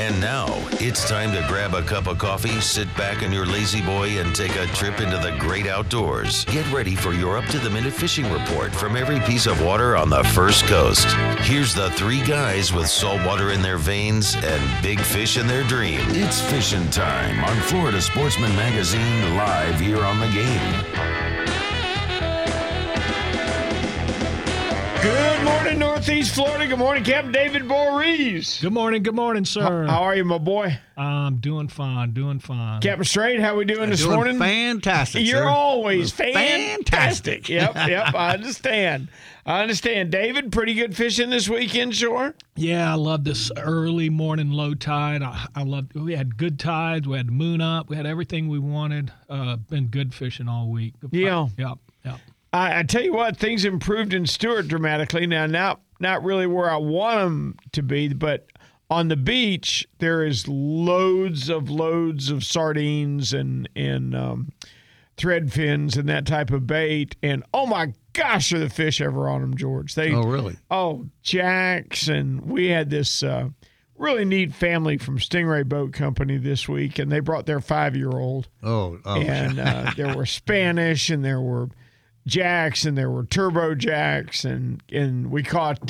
And now, it's time to grab a cup of coffee, sit back in your lazy boy, and take a trip into the great outdoors. Get ready for your up-to-the-minute fishing report from every piece of water on the First Coast. Here's the three guys with salt water in their veins and big fish in their dreams. It's fishing time on Florida Sportsman Magazine, live here on The Game. Good morning, Northeast Florida. Good morning, Captain David Borees. Good morning, sir. How are you, my boy? I'm doing fine, Captain Straight, how we doing this morning? Fantastic, sir. You're always fantastic. Yep, I understand. David, pretty good fishing this weekend, sure? Yeah, I love this early morning low tide. We had good tides. We had the moon up. We had everything we wanted. Been good fishing all week. Yeah. Yep. I tell you what, things improved in Stewart dramatically. Now, not really where I want them to be, but on the beach, there is loads of sardines and thread fins and that type of bait. And, oh, my gosh, are the fish ever on them, George. Oh, really? Oh, jacks. And we had this really neat family from Stingray Boat Company this week, and they brought their 5-year-old. Oh. And there were Spanish, and there were jacks, and there were turbo jacks, and we caught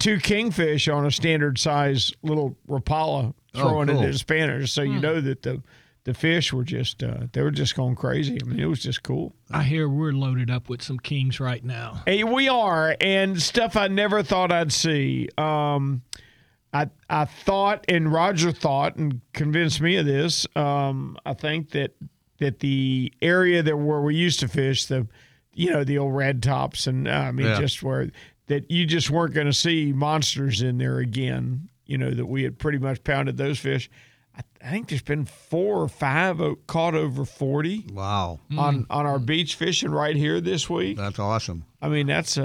two kingfish on a standard size little Rapala throwing into Spanish. So you know that the fish were just they were just going crazy. I mean, it was just cool. I hear we're loaded up with some kings right now. Hey, we are, and stuff I never thought I'd see. I thought, and Roger thought, and convinced me of this. I think that the area that where we used to fish, the old red tops, and just where that you just weren't going to see monsters in there again. You know that we had pretty much pounded those fish. I think there's been 4 or 5 caught over 40. Wow. On our beach fishing right here this week. That's awesome. I mean, that's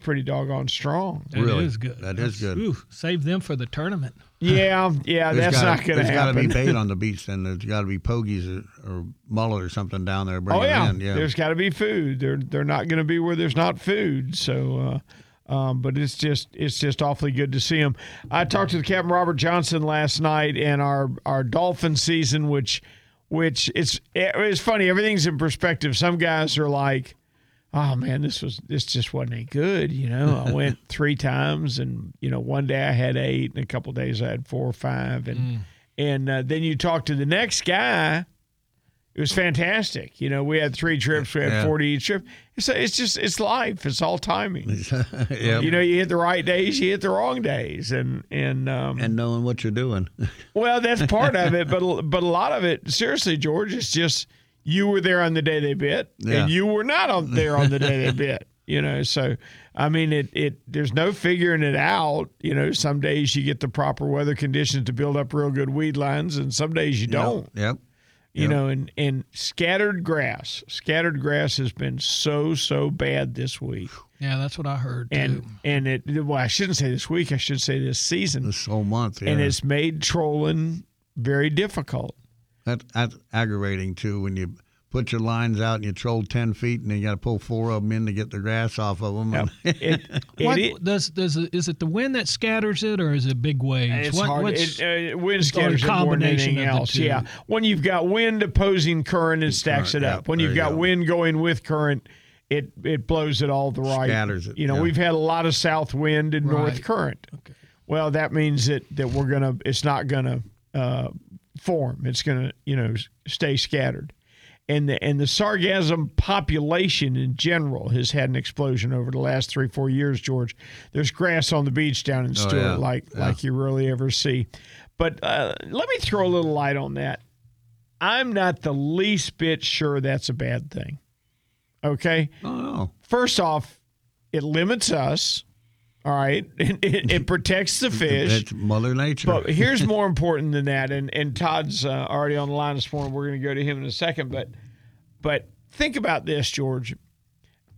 pretty doggone strong. Really is good. That's good. Ooh, save them for the tournament. Yeah, not going to happen. There's got to be bait on the beach, and there's got to be pogies or mullet or something down there. Bring them in. There's got to be food. They're not going to be where there's not food. So. But it's just awfully good to see him. I talked to Captain Robert Johnson last night, and our dolphin season, which it's funny. Everything's in perspective. Some guys are like, "Oh man, this just wasn't any good." You know, I went 3 times, and one day I had 8, and a couple of days I had 4 or 5, and then you talk to the next guy. It was fantastic. We had 3 trips. We had 40 each trip. So it's life. It's all timing. Yep. You hit the right days, you hit the wrong days, and knowing what you're doing. Well, that's part of it, but a lot of it, seriously, George, it's just you were there on the day they bit, and you were not there on the day they bit. So I mean, there's no figuring it out. Some days you get the proper weather conditions to build up real good weed lines, and some days you don't. Yep. And scattered grass. Scattered grass has been so bad this week. Yeah, that's what I heard, too. And I shouldn't say this week. I should say this season. This whole month, yeah. And it's made trolling very difficult. That's aggravating, too, when you put your lines out and you troll 10 feet and you got to pull 4 of them in to get the grass off of them. Yep. Is it the wind that scatters it, or is it big waves? Wind scatters it more than anything else. Yeah, when you've got wind opposing current, it stacks it up. When you've got wind going with current, it blows it all the right. Scatters it. We've had a lot of south wind and north current. Okay. Well, that means that we're gonna. It's not gonna form. It's gonna stay scattered. And the sargassum population in general has had an explosion over the last 3-4 years, George. There's grass on the beach down in Stewart like you rarely ever see. But let me throw a little light on that. I'm not the least bit sure that's a bad thing. Okay? Oh, no. First off, it limits us. All right. It protects the fish. That's Mother Nature. But here's more important than that. And Todd's already on the line this morning. We're going to go to him in a second. But think about this, George.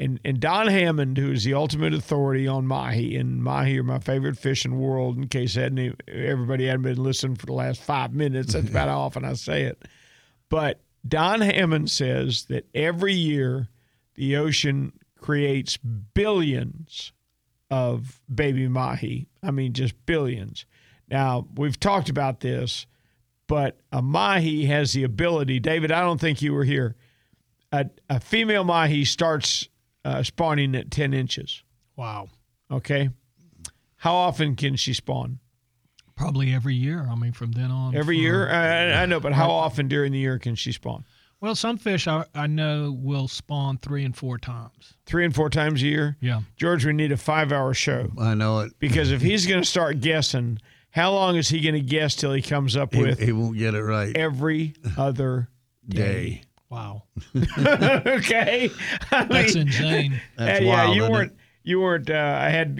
And Don Hammond, who is the ultimate authority on mahi, and mahi are my favorite fish in the world, in case everybody hadn't been listening for the last 5 minutes. That's about how often I say it. But Don Hammond says that every year the ocean creates billions of baby mahi. I mean, just billions. Now, we've talked about this, but a mahi has the ability. David, I don't think you were here. A female mahi starts spawning at 10 inches. Wow. Okay. How often can she spawn? Probably every year. I mean, from then on. Every year? I know, but how often during the year can she spawn? Well, some fish I know will spawn 3 and 4 times. 3 and 4 times a year? Yeah. George, we need a 5-hour show. I know it. Because if he's going to start guessing, how long is he going to guess till he comes up with? He won't get it right. Every other day. Wow. Okay. That's insane. That's wild, yeah, you weren't. I had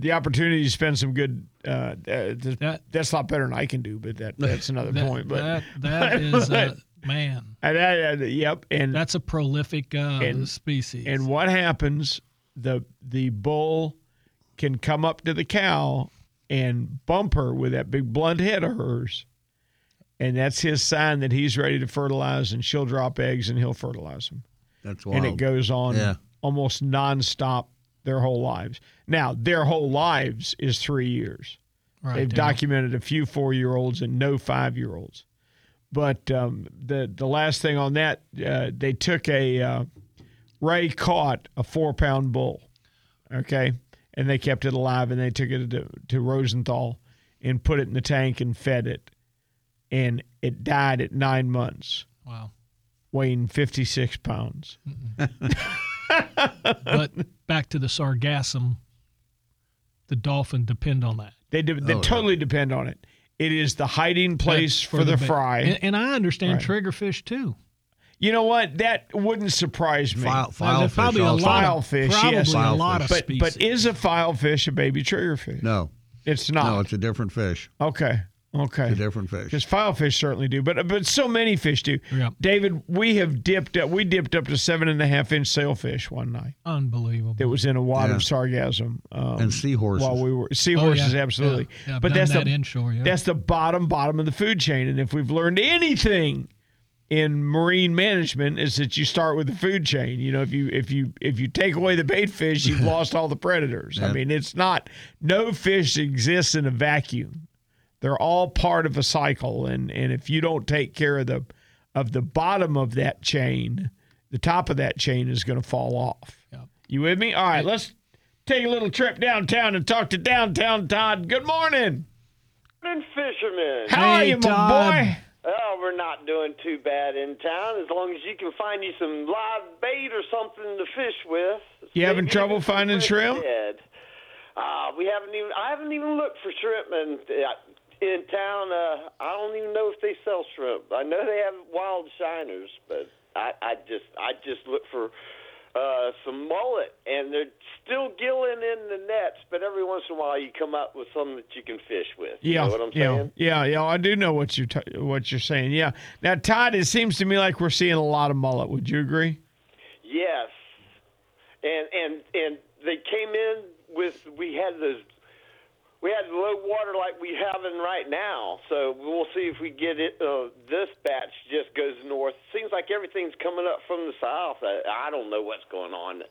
the opportunity to spend some good. That's a lot better than I can do, but that's another point. But man. Yep, and that's a prolific species. And what happens? The bull can come up to the cow and bump her with that big blunt head of hers, and that's his sign that he's ready to fertilize. And she'll drop eggs, and he'll fertilize them. That's wild. And it goes on almost nonstop. Their whole lives. Now, their whole lives is 3 years. Right, they've documented a few 4-year-olds and no 5-year-olds. But the last thing on that, they took Ray caught a 4-pound bull, okay? And they kept it alive, and they took it to Rosenthal and put it in the tank and fed it. And it died at 9 months. Wow. Weighing 56 pounds. But back to the sargassum, the dolphin depend on that. They totally depend on it. It is the hiding place for the fry. And I understand triggerfish, too. You know what? That wouldn't surprise me. Filefish. Probably a lot of species. But is a filefish a baby triggerfish? No. It's not. No, it's a different fish. Okay. It's a different fish. Because filefish certainly do, but so many fish do. Yep. David, we dipped up to 7.5-inch sailfish one night. Unbelievable. It was in a wad of sargassum. And seahorses. Absolutely. Yeah, but that's that inshore. Yeah. That's the bottom of the food chain. And if we've learned anything in marine management, is that you start with the food chain. You know, if you take away the bait fish, you've lost all the predators. Yeah. I mean, no fish exists in a vacuum. They're all part of a cycle, and if you don't take care of the bottom of that chain, the top of that chain is going to fall off. Yep. You with me? All right, let's take a little trip downtown and talk to Downtown Todd. Good morning. Good fisherman. How are you, Todd? My boy? Oh, we're not doing too bad in town, as long as you can find you some live bait or something to fish with. You having trouble finding shrimp? I haven't even looked for shrimp, in town, I don't even know if they sell shrimp. I know they have wild shiners, but I just look for some mullet, and they're still gilling in the nets. But every once in a while, you come up with something that you can fish with. Yeah, you know what I'm saying? Yeah. I do know what you're saying. Yeah. Now, Todd, it seems to me like we're seeing a lot of mullet. Would you agree? Yes. And they came in with We had low water like we having right now, so we'll see if we get it. This batch just goes north. Seems like everything's coming up from the south. I don't know what's going on.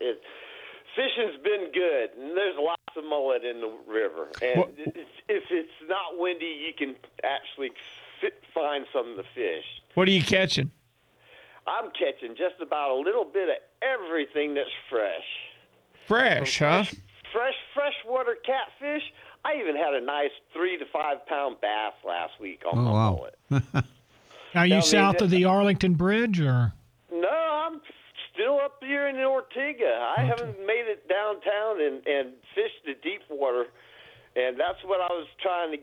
Fishing's been good, and there's lots of mullet in the river. And if it's not windy, you can actually find some of the fish. What are you catching? I'm catching just about a little bit of everything that's fresh. Freshwater catfish. I even had a nice 3 to 5 pound bass last week on my mullet. Are you south of the Arlington Bridge, or? No, I'm still up here in Ortega. I haven't made it downtown and fished the deep water, and that's what I was trying to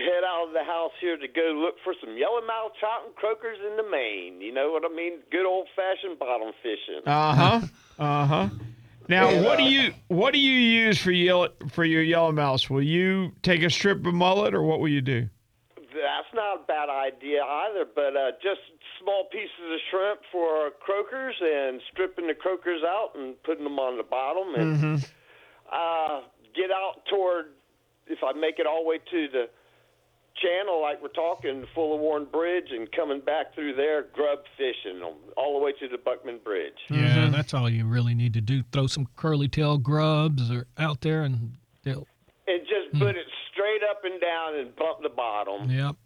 head out of the house here to go look for some yellowmouth trout and croakers in the main. You know what I mean? Good old fashioned bottom fishing. Now, what do you use for your yellowmouth? Will you take a strip of mullet, or what will you do? That's not a bad idea either, but just small pieces of shrimp for croakers and stripping the croakers out and putting them on the bottom and get out toward, if I make it all the way to the channel like we're talking, Fuller Warren Bridge, and coming back through there, grub fishing all the way to the Buckman Bridge. Yeah, that's all you really need to do. Throw some curly tail grubs out there, and they'll just put it straight straight up and down and bump the bottom. Yep.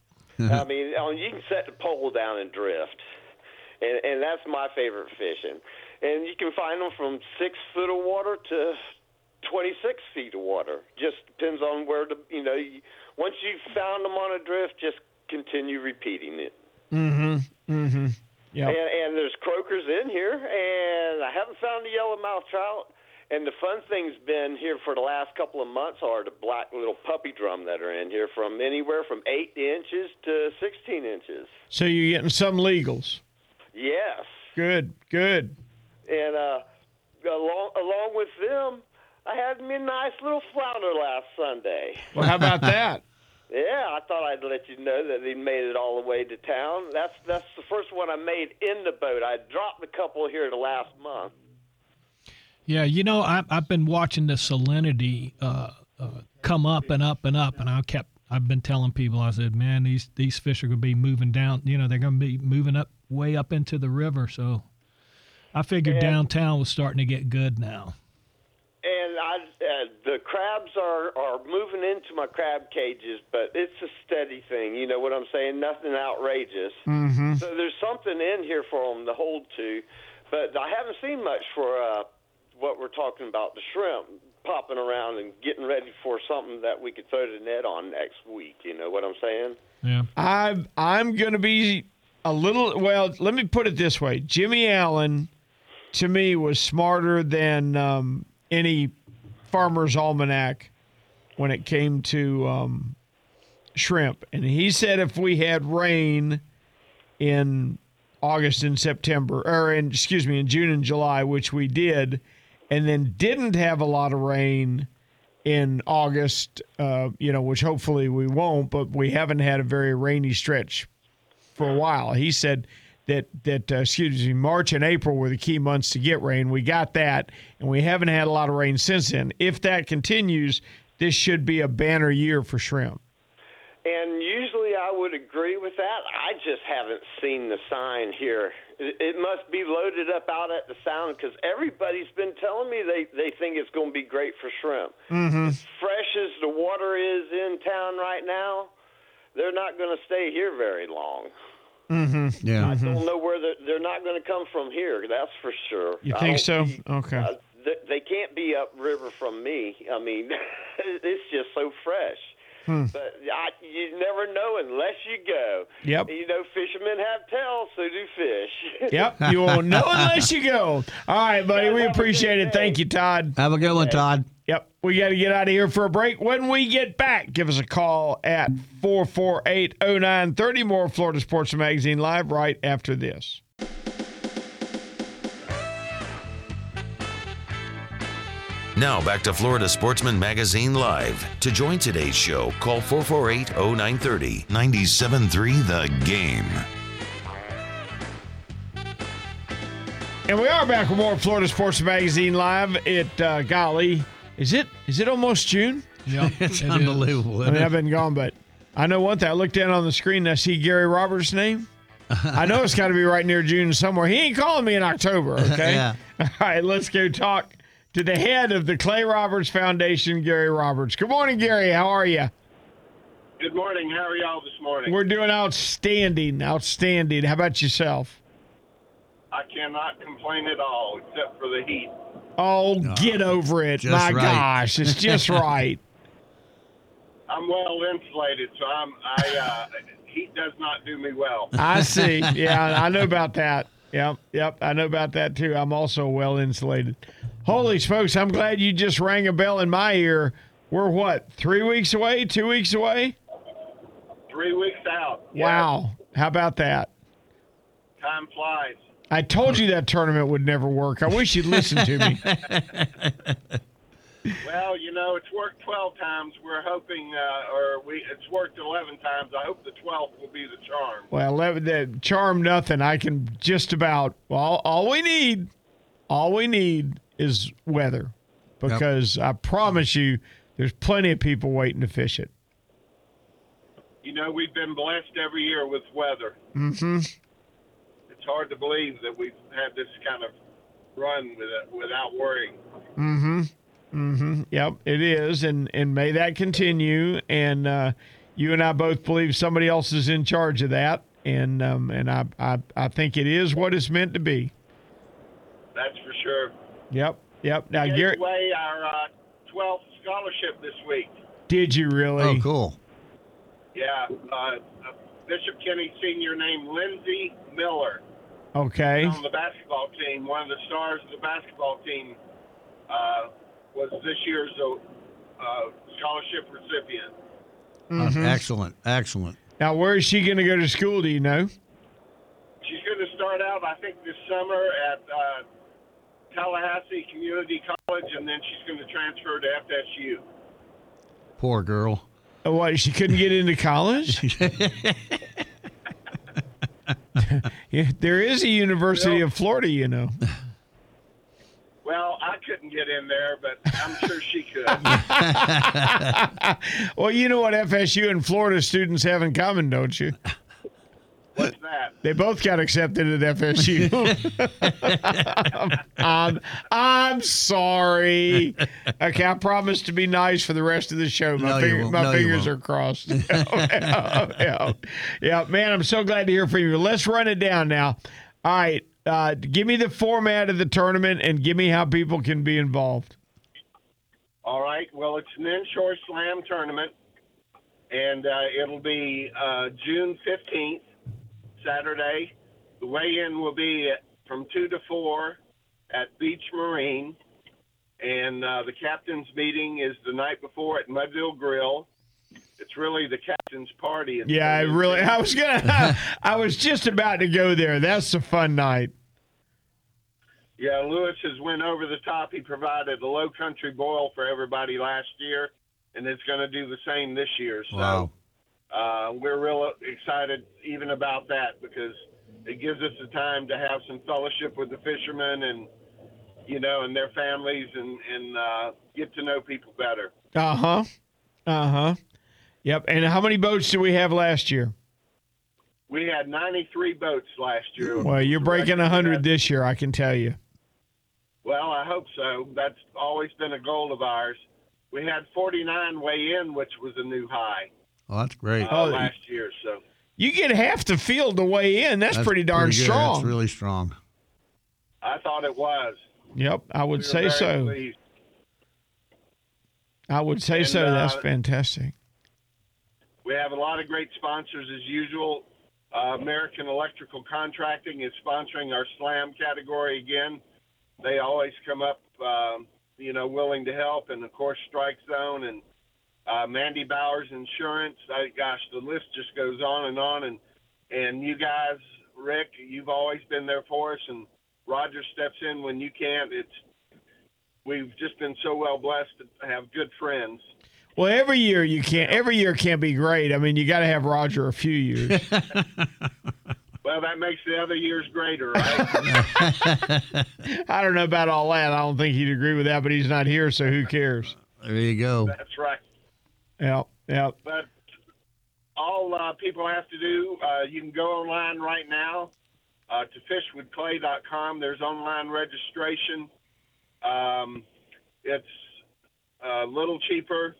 I mean, you can set the pole down and drift. And that's my favorite fishing. And you can find them from 6 foot of water to 26 feet of water. Just depends on where the, you know, once you've found them on a drift, just continue repeating it. Mm-hmm. Mm-hmm. Yeah. And there's croakers in here, and I haven't found the yellowmouth trout. And the fun thing's been here for the last couple of months are the black little puppy drum that are in here from anywhere from 8 inches to 16 inches. So you're getting some legals. Yes. Good, good. And along with them, I had me a nice little flounder last Sunday. Well, how about that? Yeah, I thought I'd let you know that he made it all the way to town. That's the first one I made in the boat. I dropped a couple here the last month. Yeah, you know, I've been watching the salinity come up and up and up, and I've been telling people, I said, man, these fish are going to be moving down. You know, they're going to be moving up way up into the river. So I figured downtown was starting to get good now. And the crabs are moving into my crab cages, but it's a steady thing. You know what I'm saying? Nothing outrageous. Mm-hmm. So there's something in here for them to hold to. But I haven't seen much for what we're talking about, the shrimp popping around and getting ready for something that we could throw the net on next week. You know what I'm saying? Yeah. I'm going to be a little – well, let me put it this way. Jimmy Allen, to me, was smarter than any farmer's almanac when it came to shrimp. And he said if we had rain in August and September, in June and July, which we did, and then didn't have a lot of rain in August, which hopefully we won't, but we haven't had a very rainy stretch for a while. He said that March and April were the key months to get rain. We got that, and we haven't had a lot of rain since then. If that continues, this should be a banner year for shrimp. And usually I would agree with that. I just haven't seen the sign here. It must be loaded up out at the sound because everybody's been telling me they think it's going to be great for shrimp. Mm-hmm. As fresh as the water is in town right now, they're not going to stay here very long. Mm-hmm. Yeah. I don't know where they're not going to come from here. That's for sure. You think so? Okay. They can't be upriver from me. I mean, it's just so fresh. Hmm. But you never know unless you go. Yep. You know, fishermen have tails, so do fish. Yep. You won't know unless you go. All right, buddy. We appreciate it. Thank you, Todd. Have a good one, Todd. Yep. We got to get out of here for a break. When we get back, give us a call at 448-0930. More Florida Sportsman Magazine Live right after this. Now back to Florida Sportsman Magazine Live. To join today's show, call 448-0930, 97.3 The Game. And we are back with more Florida Sportsman Magazine Live. Golly, is it almost June? Yeah, it's unbelievable. I mean, I've been gone, but I know one thing. I looked down on the screen and I see Gary Roberts' name. I know it's got to be right near June somewhere. He ain't calling me in October, okay? Yeah. All right, let's go talk to the head of the Clay Roberts Foundation, Gary Roberts. Good morning, Gary. How are you? Good morning. How are y'all this morning? We're doing outstanding, outstanding. How about yourself? I cannot complain at all except for the heat. Oh, get over it. My right. Gosh, it's just right. I'm well insulated, so heat does not do me well. I see. Yeah, I know about that. Yep, I know about that too. I'm also well insulated. Holy smokes, I'm glad you just rang a bell in my ear. We're what, 3 weeks away, 2 weeks away? 3 weeks out. Yeah. Wow, how about that? Time flies. I told you that tournament would never work. I wish you'd listen to me. Well, you know, it's worked 12 times. We're hoping, it's worked 11 times. I hope the 12th will be the charm. Well, nothing. I can just about, all we need is weather, because I promise you there's plenty of people waiting to fish it. You know, we've been blessed every year with weather. Mm-hmm. It's hard to believe that we've had this kind of run without worrying. Mm-hmm. Mm-hmm. Yep, it is, and may that continue. And you and I both believe somebody else is in charge of that, and I think it is what it's meant to be. That's for sure. Yep. Now, Garrett, we gave away our 12th scholarship this week. Did you really? Oh, cool. Yeah, Bishop Kenny senior named Lindsey Miller. Okay. On the basketball team, one of the stars of the basketball team was this year's scholarship recipient. Mm-hmm. Excellent. Now, where is she going to go to school, do you know? She's going to start out, I think, this summer at Tallahassee Community College, and then she's going to transfer to FSU. Poor girl. Oh, what, she couldn't get into college? Yeah, there is a University of Florida, you know. Well, I couldn't get in there, but I'm sure she could. Well, you know what FSU and Florida students have in common, don't you? What's that? They both got accepted at FSU. I'm sorry. Okay, I promised to be nice for the rest of the show. My fingers are crossed. Yeah, man, I'm so glad to hear from you. Let's run it down now. All right, give me the format of the tournament and give me how people can be involved. All right, well, it's an inshore slam tournament, and it'll be June 15th. Saturday. The weigh-in will be from 2 to 4 at Beach Marine, and the captain's meeting is the night before at Mudville Grill. It's really the captain's party. Yeah, I was just about to go there. That's a fun night. Yeah, Lewis has went over the top. He provided a low country boil for everybody last year, and it's going to do the same this year. So. Wow. We're real excited even about that because it gives us the time to have some fellowship with the fishermen and, you know, and their families and get to know people better. Uh-huh. Uh-huh. Yep. And how many boats did we have last year? We had 93 boats last year. Well, you're breaking 100 this year, I can tell you. Well, I hope so. That's always been a goal of ours. We had 49 weigh-in, which was a new high. Oh, that's great. Last year, so. You get half the field to weigh in. That's pretty darn strong. That's really strong. I thought it was. Yep, I would say so. Pleased. I would say so. That's fantastic. We have a lot of great sponsors as usual. American Electrical Contracting is sponsoring our SLAM category again. They always come up, willing to help. And, of course, Strike Zone and Mandy Bowers Insurance. The list just goes on. And you guys, Rick, you've always been there for us. And Roger steps in when you can't. We've just been so well blessed to have good friends. Well, every year can't be great. I mean, you got to have Roger a few years. Well, that makes the other years greater, right? I don't know about all that. I don't think he'd agree with that, but he's not here, so who cares? There you go. That's right. Yeah. But all people have to do, you can go online right now to fishwithclay.com. There's online registration. It's a little cheaper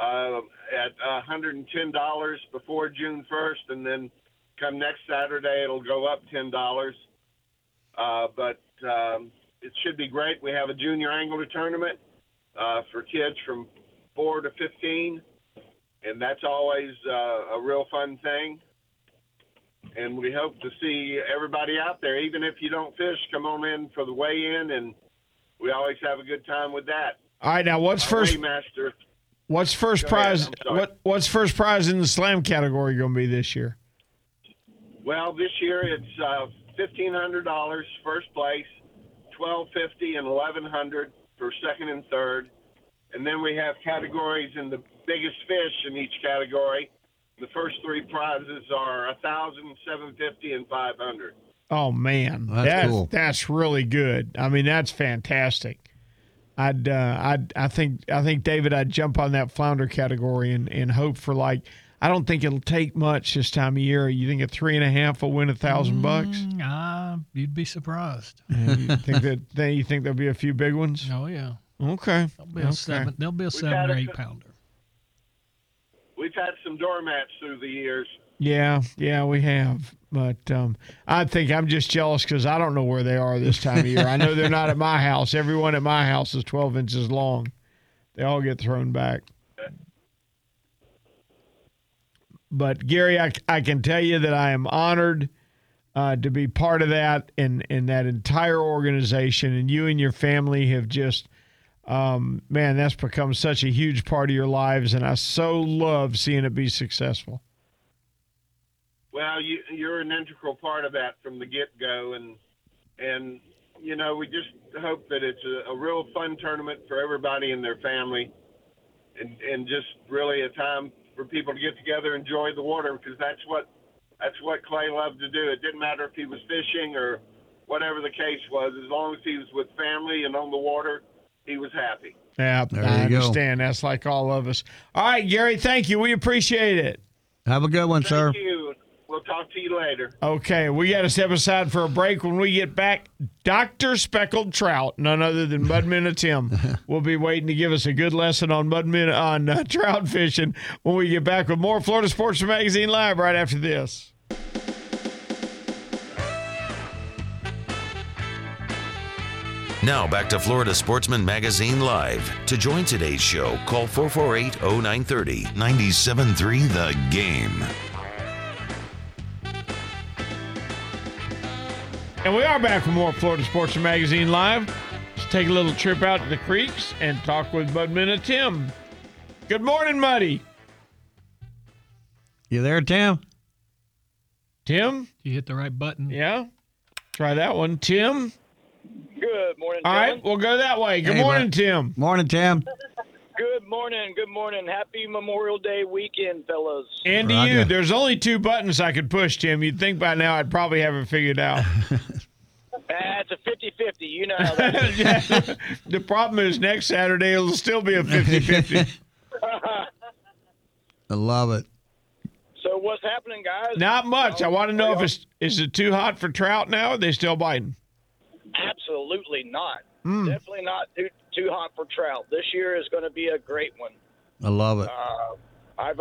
at $110 before June 1st, and then come next Saturday it'll go up $10. But it should be great. We have a junior angler tournament for kids from 4 to 15, and that's always a real fun thing. And we hope to see everybody out there. Even if you don't fish, come on in for the weigh-in, and we always have a good time with that. All right, now what's first prize? What's first prize in the slam category going to be this year? Well, this year it's $1,500 first place, $1,250 and $1,100 for second and third. And then we have categories in the biggest fish in each category. The first three prizes are $1,000, $750, and $500. Oh, man. That's cool. That's really good. I mean, that's fantastic. I think, David, I'd jump on that flounder category and hope for, like, I don't think it'll take much this time of year. You think a 3.5 will win $1,000 bucks? You'd be surprised. You think there'll be a few big ones? Oh, yeah. Okay. There'll be a 7 or 8 pounder. We've had some doormats through the years. Yeah, we have. But I think I'm just jealous because I don't know where they are this time of year. I know they're not at my house. Everyone at my house is 12 inches long. They all get thrown back. But, Gary, I can tell you that I am honored to be part of that and that entire organization. And you and your family have just, man, that's become such a huge part of your lives. And I so love seeing it be successful. Well, you're an integral part of that from the get-go. And you know, we just hope that it's a real fun tournament for everybody and their family and just really a time for people to get together and enjoy the water, because that's what Clay loved to do. It didn't matter if he was fishing or whatever the case was. As long as he was with family and on the water, he was happy. Yeah, I understand. That's like all of us. All right, Gary, thank you. We appreciate it. Have a good one, sir. Thank you. We'll talk to you later. Okay, we got to step aside for a break. When we get back, Dr. Speckled Trout, none other than Mudmina Tim, will be waiting to give us a good lesson on trout fishing when we get back with more Florida Sportsman Magazine Live right after this. Now back to Florida Sportsman Magazine Live. To join today's show, call 448-0930, 97.3 The Game. And we are back with more Florida Sportsman Magazine Live. Let's take a little trip out to the creeks and talk with Mudmina Tim. Good morning, Muddy. You there, Tim? Tim? You hit the right button. Yeah. Try that one. Tim? Good morning, Tim. All right, we'll go that way. Good morning, Tim. Morning, Tim. Good morning. Good morning. Happy Memorial Day weekend, fellas. And to you. There's only 2 buttons I could push, Tim. You'd think by now I'd probably have it figured out. It's a 50-50. You know how that is. Yeah. The problem is next Saturday it'll still be a 50-50. I love it. So what's happening, guys? Not much. I want to know if is it too hot for trout now? Or are they still biting? Absolutely not. Definitely not too hot for trout. This year is going to be a great one. I love it. I've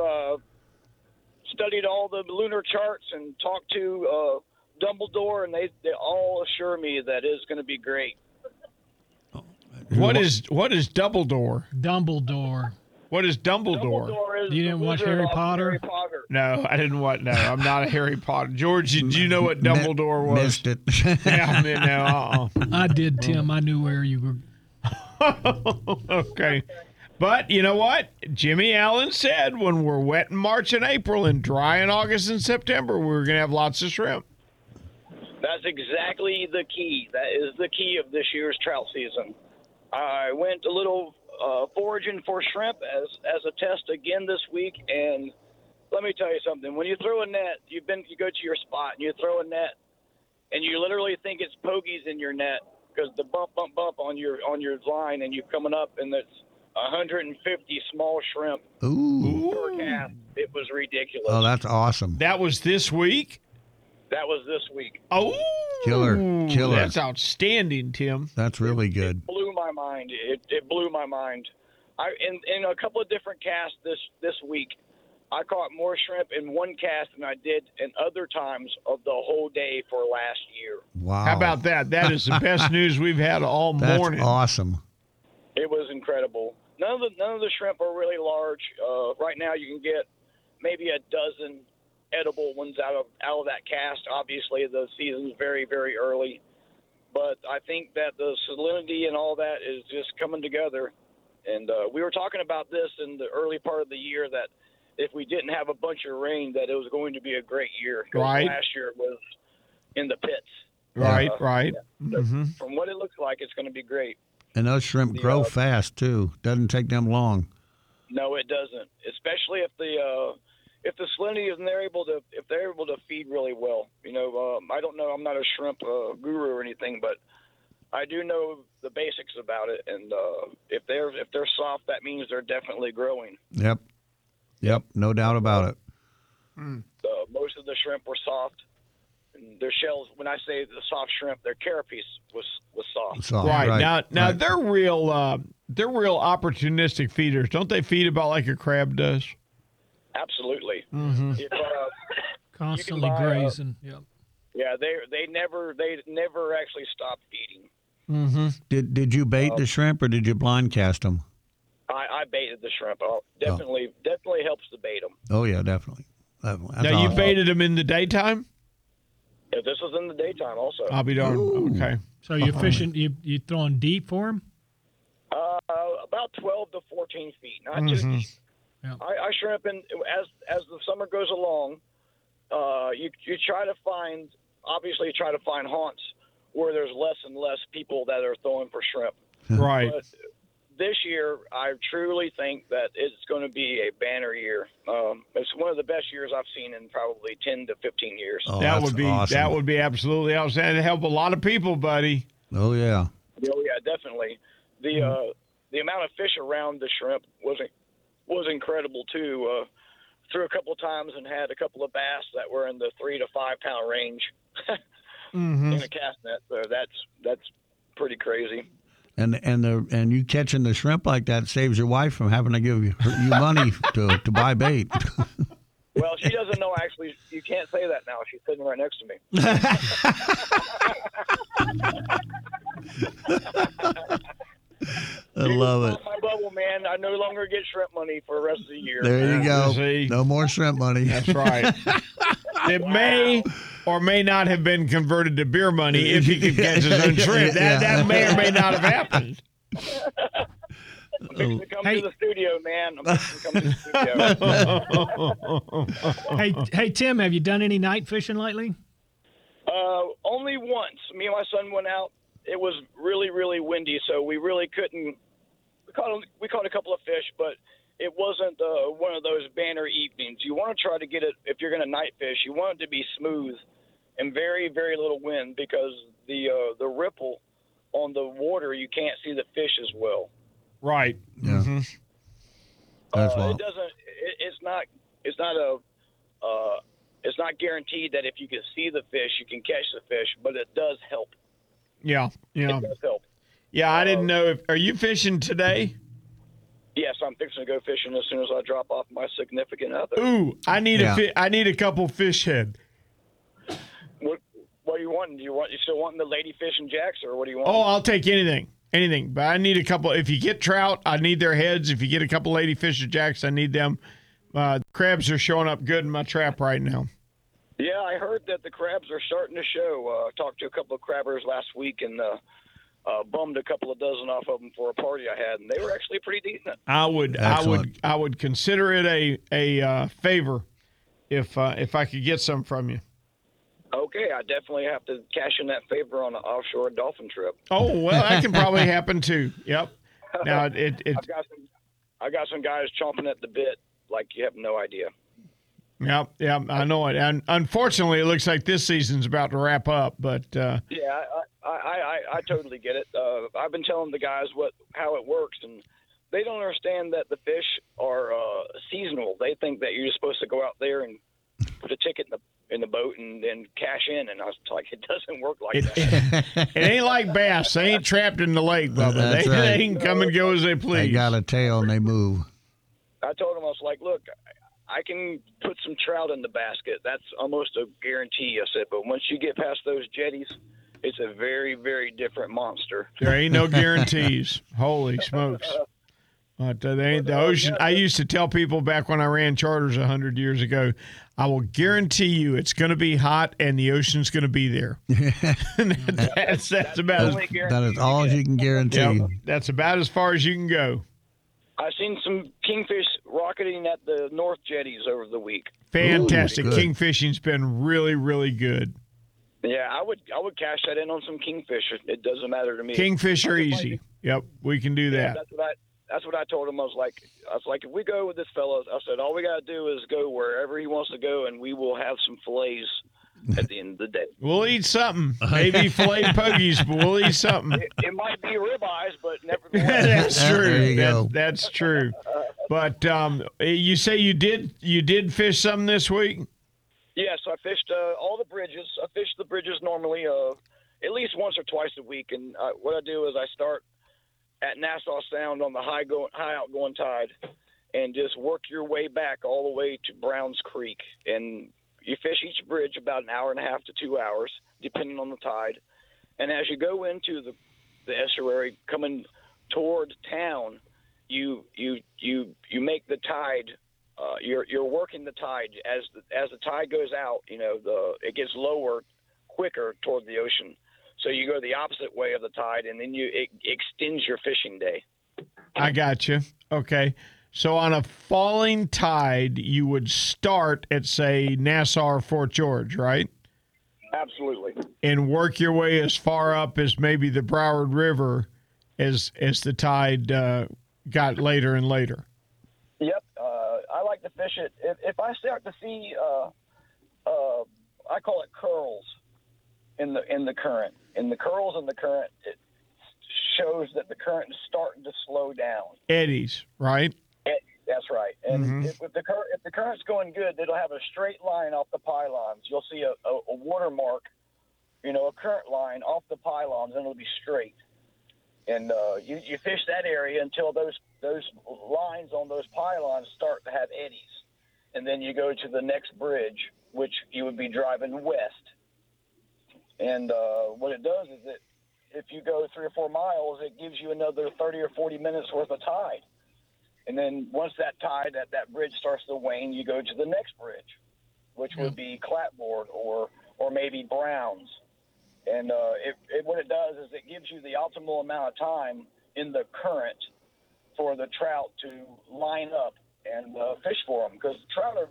studied all the lunar charts and talked to Dumbledore, and they all assure me that is going to be great. What is Dumbledore? Dumbledore. What is Dumbledore? You didn't watch Harry Potter? Harry Potter? No, I didn't watch. No, I'm not a Harry Potter. George, did you know what Dumbledore was? Missed it. Yeah, I did, Tim. I knew where you were. Okay. But you know what? Jimmy Allen said when we're wet in March and April and dry in August and September, we're going to have lots of shrimp. That's exactly the key. That is the key of this year's trout season. I went a little foraging for shrimp as a test again this week, and let me tell you something. When you throw a net, you go to your spot and you throw a net, and you literally think it's pogies in your net because the bump on your line, and you're coming up, and it's 150 small shrimp. Ooh! Per cast. It was ridiculous. Oh, that's awesome. That was this week. That was this week. Oh, killer! That's outstanding, Tim. That's really good. It blew my mind. It blew my mind. In a couple of different casts this week, I caught more shrimp in one cast than I did in other times of the whole day for last year. Wow! How about that? That is the best news we've had all morning. That's awesome. It was incredible. None of the shrimp are really large. Right now, you can get maybe a dozen edible ones out of that cast. Obviously, the season's very, very early, but I think that the salinity and all that is just coming together. And we were talking about this in the early part of the year that if we didn't have a bunch of rain, that it was going to be a great year. Right. Last year was in the pits. Right, right. Yeah. Mm-hmm. From what it looks like, it's going to be great. And those shrimp grow fast too. Doesn't take them long. No, it doesn't. Especially if the salinity isn't if they're able to feed really well. You know, I don't know. I'm not a shrimp guru or anything, but I do know the basics about it. And if they're soft, that means they're definitely growing. Yep, no doubt about it. So most of the shrimp were soft, and and their shells, when I say the soft shrimp, their carapace was soft. Right. Now right. They're real opportunistic feeders. Don't they feed about like a crab does? Absolutely. Mm-hmm. Constantly grazing. Yep. Yeah, they never actually stopped eating. Mm-hmm. Did you bait the shrimp or did you blind cast them? I baited the shrimp. Definitely helps to bait them. Oh yeah, definitely. Now you baited them in the daytime? Yeah, this was in the daytime also. I'll be darned. Ooh. Okay. So you're fishing. You throwing deep for them? About 12 to 14 feet. Not too deep. Yeah. I shrimp in as the summer goes along. You try to find haunts where there's less and less people that are throwing for shrimp. Right. But this year, I truly think that it's going to be a banner year. It's one of the best years I've seen in probably 10 to 15 years. Oh, that would be awesome. That would be absolutely outstanding. It'd help a lot of people, buddy. Oh yeah. Oh yeah, definitely. The amount of fish around the shrimp was incredible too. Threw a couple of times and had a couple of bass that were in the 3 to 5 pound range in a cast net. So that's pretty crazy. And you catching the shrimp like that saves your wife from having to give you money to buy bait. Well, she doesn't know actually. You can't say that now. She's sitting right next to me. I love it. My bubble, man. I no longer get shrimp money for the rest of the year. There you go. See? No more shrimp money. That's right. It may or may not have been converted to beer money if he could catch his own shrimp. That may or may not have happened. I'm fixing to come to the studio, man. I'm fixing to come to the studio. Hey, Tim, have you done any night fishing lately? Only once. Me and my son went out. It was really, really windy, so we really couldn't. We caught a couple of fish, but it wasn't one of those banner evenings. You want to try to get it if you're going to night fish. You want it to be smooth and very, very little wind because the ripple on the water, you can't see the fish as well. Right. Yeah. Mm-hmm. It doesn't. It's not guaranteed that if you can see the fish, you can catch the fish, but it does help. Yeah. It does help. Yeah, I didn't know. Are you fishing today? Yes, I'm fixing to go fishing as soon as I drop off my significant other. Ooh, I need a couple fish head. What do you want? You still wanting the lady fish and jacks, or what do you want? Oh, I'll take anything. But I need a couple. If you get trout, I need their heads. If you get a couple lady fish and jacks, I need them. Crabs are showing up good in my trap right now. Yeah, I heard that the crabs are starting to show. I talked to a couple of crabbers last week and bummed a couple of dozen off of them for a party I had, and they were actually pretty decent. I would consider it a favor if I could get some from you. Okay, I definitely have to cash in that favor on an offshore dolphin trip. Oh well, that can probably happen too. Yep. Now I got some guys chomping at the bit like you have no idea. Yeah, I know it. And unfortunately, it looks like this season's about to wrap up. But yeah, I totally get it. I've been telling the guys how it works, and they don't understand that the fish are seasonal. They think that you're just supposed to go out there and put a ticket in the boat and then cash in. And I was like, it doesn't work like that. It ain't like bass. They ain't trapped in the lake, brother. They can come and go as they please. They got a tail and they move. I told them, I was like, look, I can put some trout in the basket. That's almost a guarantee, I said. But once you get past those jetties, it's a very, very different monster. There ain't no guarantees. Holy smokes. The ocean. I used to tell people back when I ran charters 100 years ago, I will guarantee you it's going to be hot and the ocean's going to be there. that's about as, that is all you can guarantee. Yep, that's about as far as you can go. I've seen some kingfish rocketing at the north jetties over the week. Fantastic. Kingfishing's been really, really good. Yeah, I would cash that in on some kingfish. It doesn't matter to me. Kingfish are easy. Yep, we can do that. That's what I told him. I was like, if we go with this fellow, I said, all we got to do is go wherever he wants to go, and we will have some fillets at the end of the day. We'll eat something. Maybe filleted pogies, but we'll eat something. It might be ribeyes, but never be. That's true. There you go. That's true. But you say you did fish some this week? Yeah, so I fished all the bridges. I fish the bridges normally at least once or twice a week. And what I do is I start at Nassau Sound on the high outgoing tide and just work your way back all the way to Browns Creek. And you fish each bridge about an hour and a half to 2 hours, depending on the tide. And as you go into the estuary coming toward town, you make the tide. You're working the tide as the tide goes out. You know, it gets lower quicker toward the ocean, so you go the opposite way of the tide, and then it extends your fishing day. I got you. Okay, so on a falling tide, you would start at say Nassau or Fort George, right? Absolutely. And work your way as far up as maybe the Broward River, as the tide got later and later. Yep. I like to fish it. If I start to see, I call it curls in the current. And the curls in the current, it shows that the current is starting to slow down. Eddies, right? That's right. And mm-hmm. if the current's going good, it'll have a straight line off the pylons. You'll see a watermark, a current line off the pylons, and it'll be straight. And you fish that area until those lines on those pylons start to have eddies. And then you go to the next bridge, which you would be driving west. And what it does is that if you go 3 or 4 miles, it gives you another 30 or 40 minutes worth of tide. And then once that tide at that bridge starts to wane, you go to the next bridge, which would be clapboard or maybe Browns. And what it does is it gives you the optimal amount of time in the current for the trout to line up and fish for them, because trout are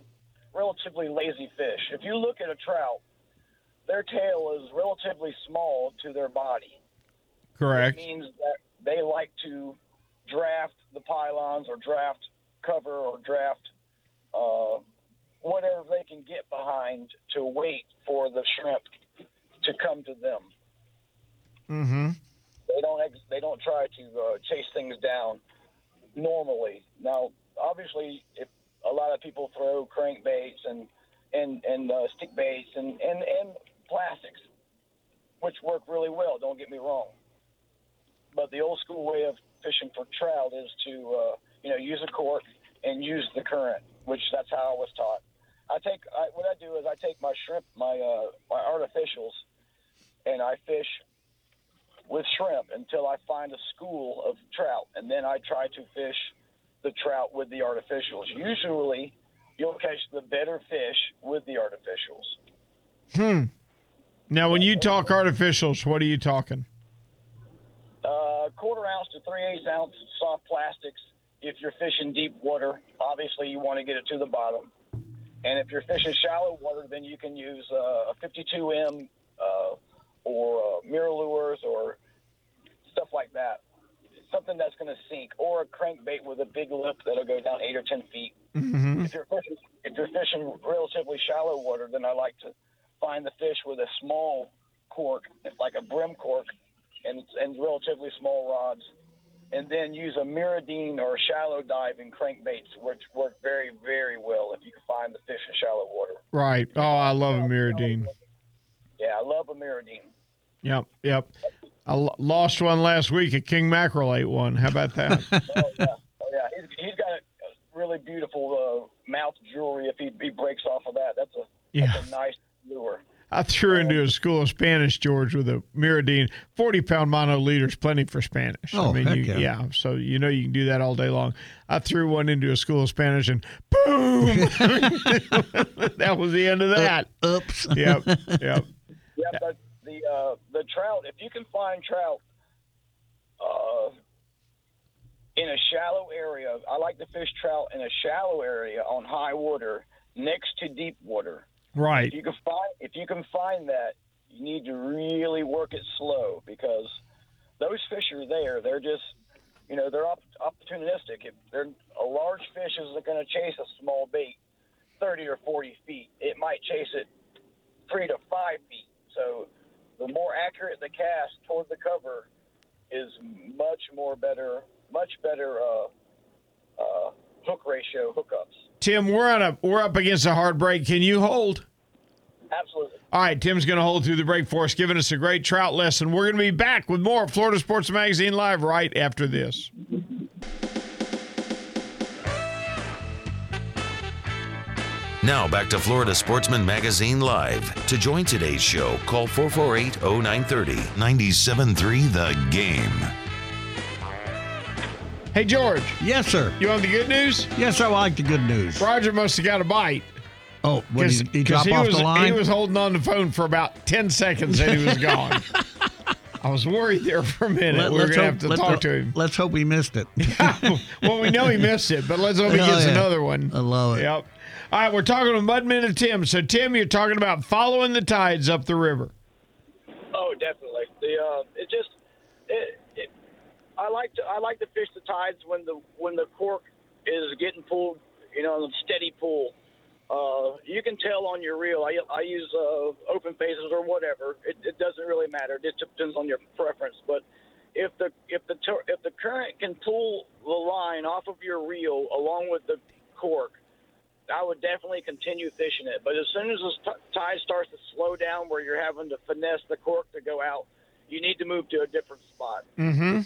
relatively lazy fish. If you look at a trout, their tail is relatively small to their body. Correct. It means that they like to draft the pylons or draft cover or draft whatever they can get behind to wait for the shrimp to come to them. Mm-hmm. They don't try to chase things down normally. Now, obviously, if a lot of people throw crankbaits and stick baits and plastics, which work really well. Don't get me wrong. But the old school way of fishing for trout is to use a cork and use the current, which that's how I was taught. What I do is I take my shrimp, my artificials, and I fish with shrimp until I find a school of trout, and then I try to fish the trout with the artificials. Usually, you'll catch the better fish with the artificials. Now, when you talk artificials, what are you talking? 1/4 ounce to 3/8 ounce soft plastics. If you're fishing deep water, obviously you want to get it to the bottom. And if you're fishing shallow water, then you can use a 52M or mirror lures or stuff like that. Something that's going to sink, or a crankbait with a big lip that'll go down 8 or 10 feet. Mm-hmm. If you're fishing relatively shallow water, then I like to find the fish with a small cork, like a brim cork, and relatively small rods, and then use a MirrOdine or shallow diving crankbaits, which work very, very well if you can find the fish in shallow water. Right. Oh, I love a MirrOdine. Yeah, I love a MirrOdine. Yep. I lost one last week. A king mackerel ate one. How about that? Oh, yeah. He's got a really beautiful mouth jewelry. If he breaks off of that, that's a nice lure. I threw into a school of Spanish, George, with a MirrOdine. 40-pound monoliter's plenty for Spanish. Oh, I mean, yeah. So you can do that all day long. I threw one into a school of Spanish, and boom! That was the end of that. Oops. Yep. Yeah, but the trout, if you can find trout in a shallow area, I like to fish trout in a shallow area on high water next to deep water. Right. If you can find that, you need to really work it slow, because those fish are there. They're just, they're opportunistic. If they're a large fish isn't going to chase a small bait 30 or 40 feet. It might chase it 3 to 5 feet. So the more accurate the cast toward the cover is much better hook ratio hookups. Tim, we're up against a hard break. Can you hold? Absolutely. All right, Tim's going to hold through the break for us, giving us a great trout lesson. We're going to be back with more Florida Sportsman Magazine Live right after this. Now back to Florida Sportsman Magazine Live. To join today's show, call 448-0930, 97.3 The Game. Hey, George. Yes, sir. You want the good news? Yes, I like the good news. Roger must have got a bite. Oh, what, he dropped off the line? He was holding on the phone for about 10 seconds and he was gone. I was worried there for a minute. We're going to have to talk to him. Let's hope he missed it. Well, we know he missed it, but let's hope he gets another one. I love it. Yep. All right, we're talking with Mudman and Tim. So, Tim, you're talking about following the tides up the river. Oh, definitely. I like to fish the tides when the cork is getting pulled, a steady pull. You can tell on your reel. I use open faces or whatever. It doesn't really matter. It just depends on your preference. But if the current can pull the line off of your reel along with the cork, I would definitely continue fishing it. But as soon as the tide starts to slow down where you're having to finesse the cork to go out, you need to move to a different spot. Mm-hmm. And,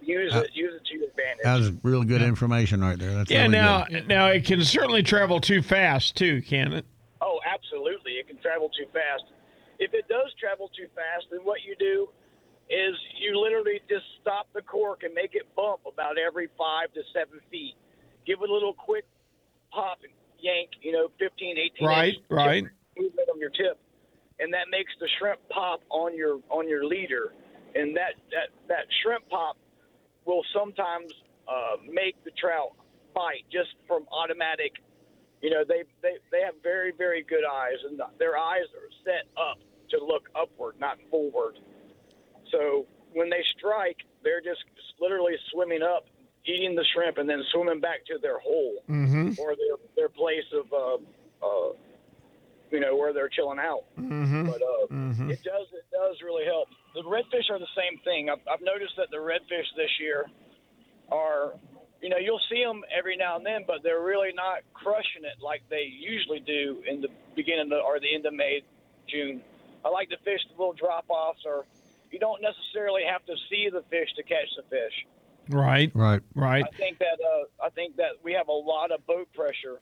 use it to your advantage. That was real good information right there. That's really good. Now it can certainly travel too fast too, can it? Oh, absolutely. It can travel too fast. If it does travel too fast, then what you do is you literally just stop the cork and make it bump about every 5 to 7 feet. Give it a little quick pop and yank, 15, 18 inches. Right. Movement on your tip, and that makes the shrimp pop on your leader, and that shrimp pop will sometimes make the trout bite just from automatic. They have very, very good eyes, and their eyes are set up to look upward, not forward. So when they strike, they're just literally swimming up, eating the shrimp, and then swimming back to their hole or their place of where they're chilling out. Mm-hmm. But it does really help. The redfish are the same thing. I've noticed that the redfish this year are, you'll see them every now and then, but they're really not crushing it like they usually do in the beginning or the end of May, June. I like to fish the little drop-offs, or you don't necessarily have to see the fish to catch the fish. Right. I think that we have a lot of boat pressure,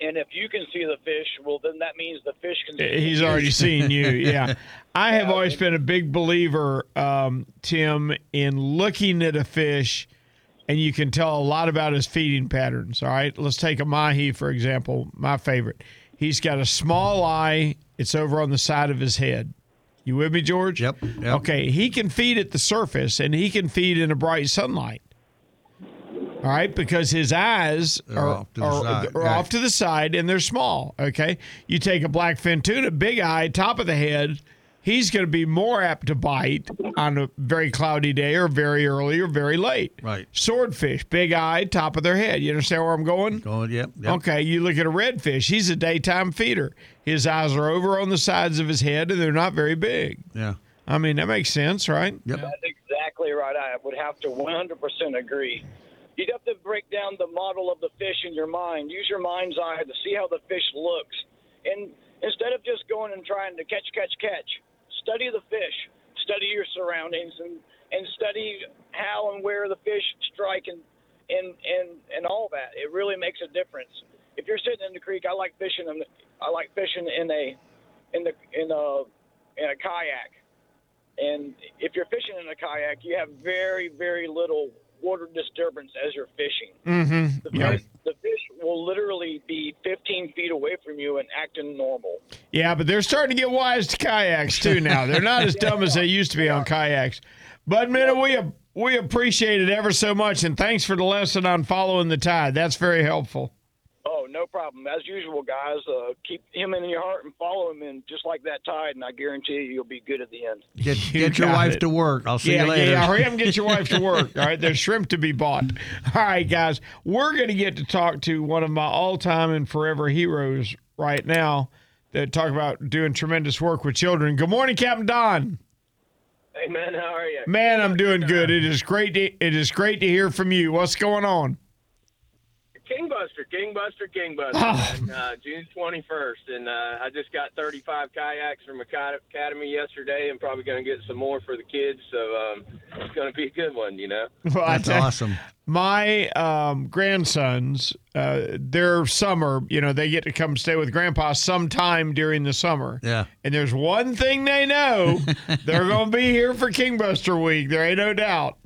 and if you can see the fish, well, then that means the fish can. He's already seen you. Yeah, I have always been a big believer, Tim, in looking at a fish, and you can tell a lot about his feeding patterns. All right, let's take a mahi for example, my favorite. He's got a small eye. It's over on the side of his head. You with me, George? Yep. Okay, he can feed at the surface, and he can feed in a bright sunlight. All right, because his eyes are off to the side, and they're small, okay? You take a blackfin tuna, big eye, top of the head, he's going to be more apt to bite on a very cloudy day or very early or very late. Right. Swordfish, big eye, top of their head. You understand where I'm going? Yep. Okay, you look at a redfish. He's a daytime feeder. His eyes are over on the sides of his head, and they're not very big. Yeah. I mean, that makes sense, right? Yep. That's exactly right. I would have to 100% agree. You'd have to break down the model of the fish in your mind. Use your mind's eye to see how the fish looks. And instead of just going and trying to catch, study the fish, study your surroundings, and study how and where the fish strike and all that. It really makes a difference. If you're sitting in the creek, I like fishing in a kayak. And if you're fishing in a kayak, you have very, very little water disturbance as you're fishing. Mm-hmm. The fish will literally be 15 feet away from you and acting normal. Yeah, but they're starting to get wise to kayaks too now. They're not as dumb as they used to be on kayaks. But, Minna, we appreciate it ever so much, and thanks for the lesson on following the tide. That's very helpful. Oh, no problem. As usual, guys, keep him in your heart and follow him in just like that tide, and I guarantee you'll be good at the end. Get your wife to work. I'll see you later. Yeah, hurry up and get your wife to work. All right, there's shrimp to be bought. All right, guys, we're going to get to talk to one of my all-time and forever heroes right now that talk about doing tremendous work with children. Good morning, Captain Don. Hey, man, how are you? Man, I'm doing good. It is great to hear from you. What's going on? King Buster. King Buster, oh. And, June 21st. And I just got 35 kayaks from Academy yesterday, and probably going to get some more for the kids. So it's going to be a good one, you know. Well, that's awesome. My grandsons, their summer, you know, they get to come stay with Grandpa sometime during the summer. Yeah. And there's one thing they know. They're going to be here for King Buster week. There ain't no doubt.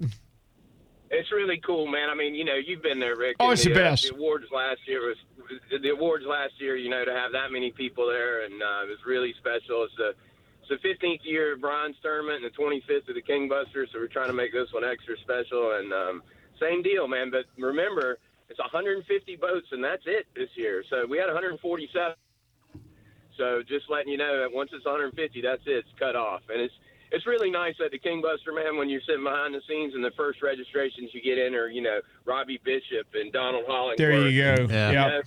It's really cool, man. I mean, you know, you've been there, Rick. Oh, it's the best. The awards last year, you know, to have that many people there, and it was really special. It's the 15th year of Brian's tournament and the 25th of the King Buster, so we're trying to make this one extra special. And same deal, man. But remember, it's 150 boats, and that's it this year. So we had 147. So just letting you know that once it's 150, that's it. It's cut off, and it's really nice at the King Buster, man, when you're sitting behind the scenes and the first registrations you get in are, you know, Robbie Bishop and Donald Hollingworth. There you go. Yeah.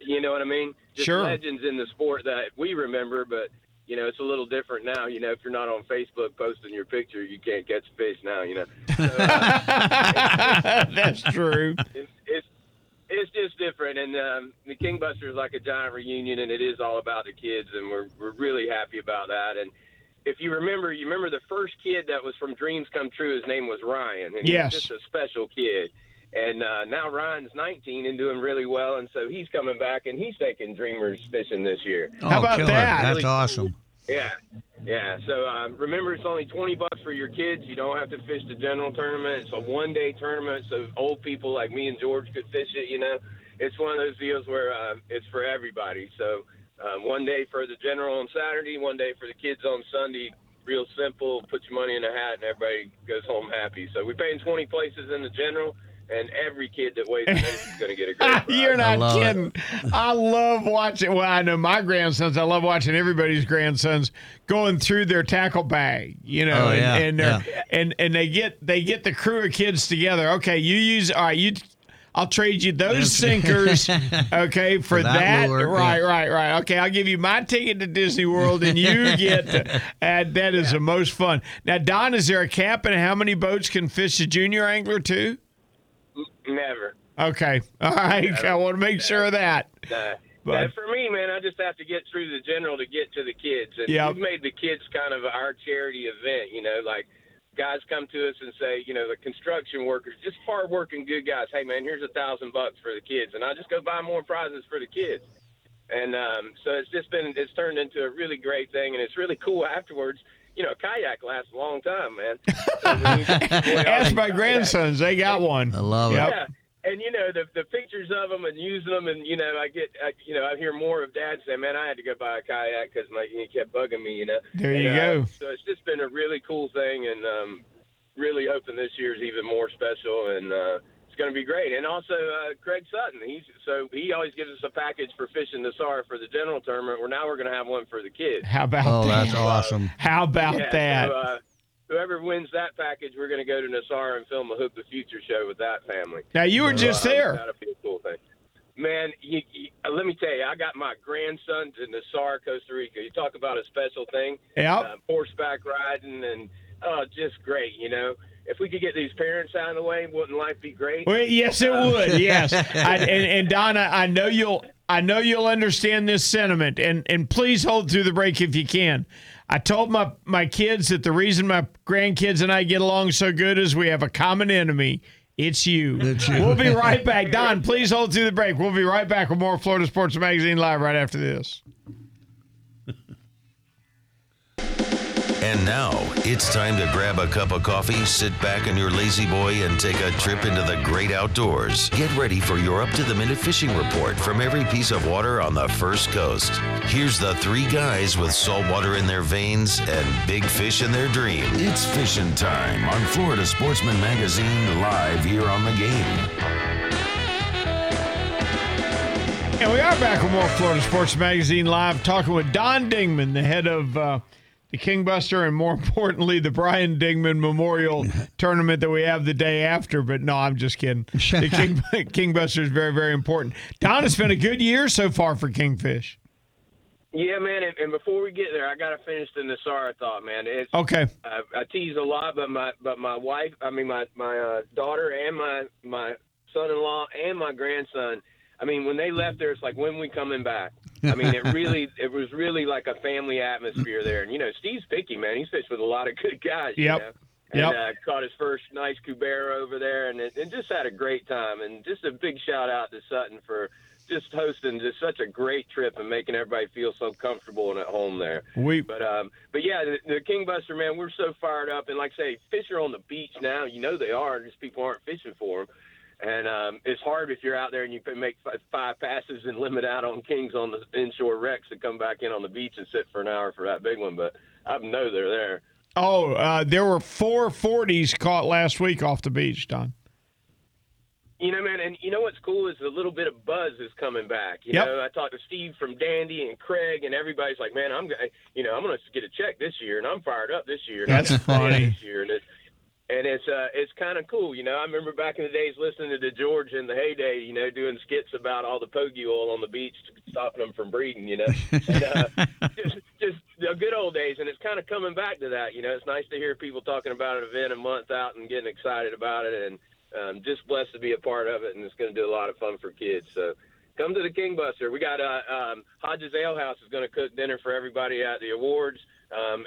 You know what I mean? Just sure. Legends in the sport that we remember, but, you know, it's a little different now. You know, if you're not on Facebook posting your picture, you can't catch fish now, you know. So, that's true. It's just different, and the King Buster is like a giant reunion, and it is all about the kids, and we're really happy about that. And if you remember the first kid that was from Dreams Come True, his name was Ryan. And yes. He was just a special kid. And now Ryan's 19 and doing really well, and so he's coming back, and he's taking Dreamers fishing this year. Oh, how about killer. That? That's really awesome. Yeah. Yeah. So remember, it's only $20 for your kids. You don't have to fish the general tournament. It's a one-day tournament, so old people like me and George could fish it, you know. It's one of those deals where it's for everybody, so... one day for the general on Saturday, one day for the kids on Sunday. Real simple. Put your money in a hat, and everybody goes home happy. So we're paying 20 places in the general, and every kid that weighs in is going to get a great prize. You're not kidding. I love watching. Well, I know my grandsons. I love watching everybody's grandsons going through their tackle bag. You know, and they get the crew of kids together. Okay, you use all right. I'll trade you those sinkers, okay, for that. Lure, right. Okay, I'll give you my ticket to Disney World, and you get that is the most fun. Now, Don, is there a cap on how many boats can fish a junior angler too? Never. Okay, all right. Never. I want to make sure of that. But for me, man, I just have to get through the general to get to the kids, and we've made the kids kind of our charity event, you know, like. Guys come to us and say, you know, the construction workers, just hard-working good guys. Hey, man, here's $1,000 for the kids, and I just go buy more prizes for the kids. And so it's turned into a really great thing, and it's really cool afterwards. You know, a kayak lasts a long time, man. So ask my grandsons; they got one. I love it. Yeah. And, you know, the pictures of them and using them, and, you know, I hear more of Dad saying, man, I had to go buy a kayak because he kept bugging me, you know. There you go. So it's just been a really cool thing, and really hoping this year's even more special, and it's going to be great. And also Craig Sutton, he always gives us a package for fishing Nosara for the general tournament. Well, now we're going to have one for the kids. How about that? Oh, that's awesome. How about that? So, whoever wins that package, we're going to go to Nosara and film a Hook the Future show with that family. Now, you were just there. That'll be a cool thing. Man, let me tell you, I got my grandson to Nosara, Costa Rica. You talk about a special thing. Yeah. Horseback riding and just great, you know. If we could get these parents out of the way, wouldn't life be great? Well, yes, it would, yes. And Donna, I know you'll understand this sentiment, and please hold through the break if you can. I told my kids that the reason my grandkids and I get along so good is we have a common enemy. It's you. We'll be right back. Don, please hold through the break. We'll be right back with more Florida Sportsman Magazine Live right after this. And now it's time to grab a cup of coffee, sit back in your lazy boy, and take a trip into the great outdoors. Get ready for your up-to-the-minute fishing report from every piece of water on the First Coast. Here's the three guys with salt water in their veins and big fish in their dreams. It's fishing time on Florida Sportsman Magazine Live here on The Game. And we are back with more Florida Sportsman Magazine Live, talking with Don Dingman, the head of... the King Buster, and more importantly, the Brian Dingman Memorial tournament that we have the day after. But no, I'm just kidding. The King Buster is very, very important. Don, it's been a good year so far for Kingfish. Yeah, man, and before we get there, I got to finish the Nosara thought, man. It's, okay. I tease a lot, but my wife, I mean my daughter and my son-in-law and my grandson, I mean, when they left there, it's like, when we coming back? I mean, it was really like a family atmosphere there. And, you know, Steve's picky, man. He's fished with a lot of good guys, you know? And caught his first nice Cubera over there, and just had a great time. And just a big shout-out to Sutton for just hosting just such a great trip and making everybody feel so comfortable and at home there. But the King Buster, man, we're so fired up. And like I say, fish are on the beach now. You know they are. Just people aren't fishing for them. And it's hard if you're out there and you can make five passes and limit out on Kings on the inshore wrecks and come back in on the beach and sit for an hour for that big one. But I know they're there. Oh, there were 440s caught last week off the beach, Don. You know, man, and you know what's cool is a little bit of buzz is coming back. You know, I talked to Steve from Dandy and Craig, and everybody's like, "Man, I'm going to get a check this year, and I'm fired up this year." And that's funny. This year, and it's kind of cool. You know, I remember back in the days listening to George in the heyday, you know, doing skits about all the pogey oil on the beach, stopping them from breeding, you know. And, just the good old days, and it's kind of coming back to that. You know, it's nice to hear people talking about an event a month out and getting excited about it, and just blessed to be a part of it, and it's going to do a lot of fun for kids. So come to the King Buster. We got Hodges Ale House is going to cook dinner for everybody at the awards.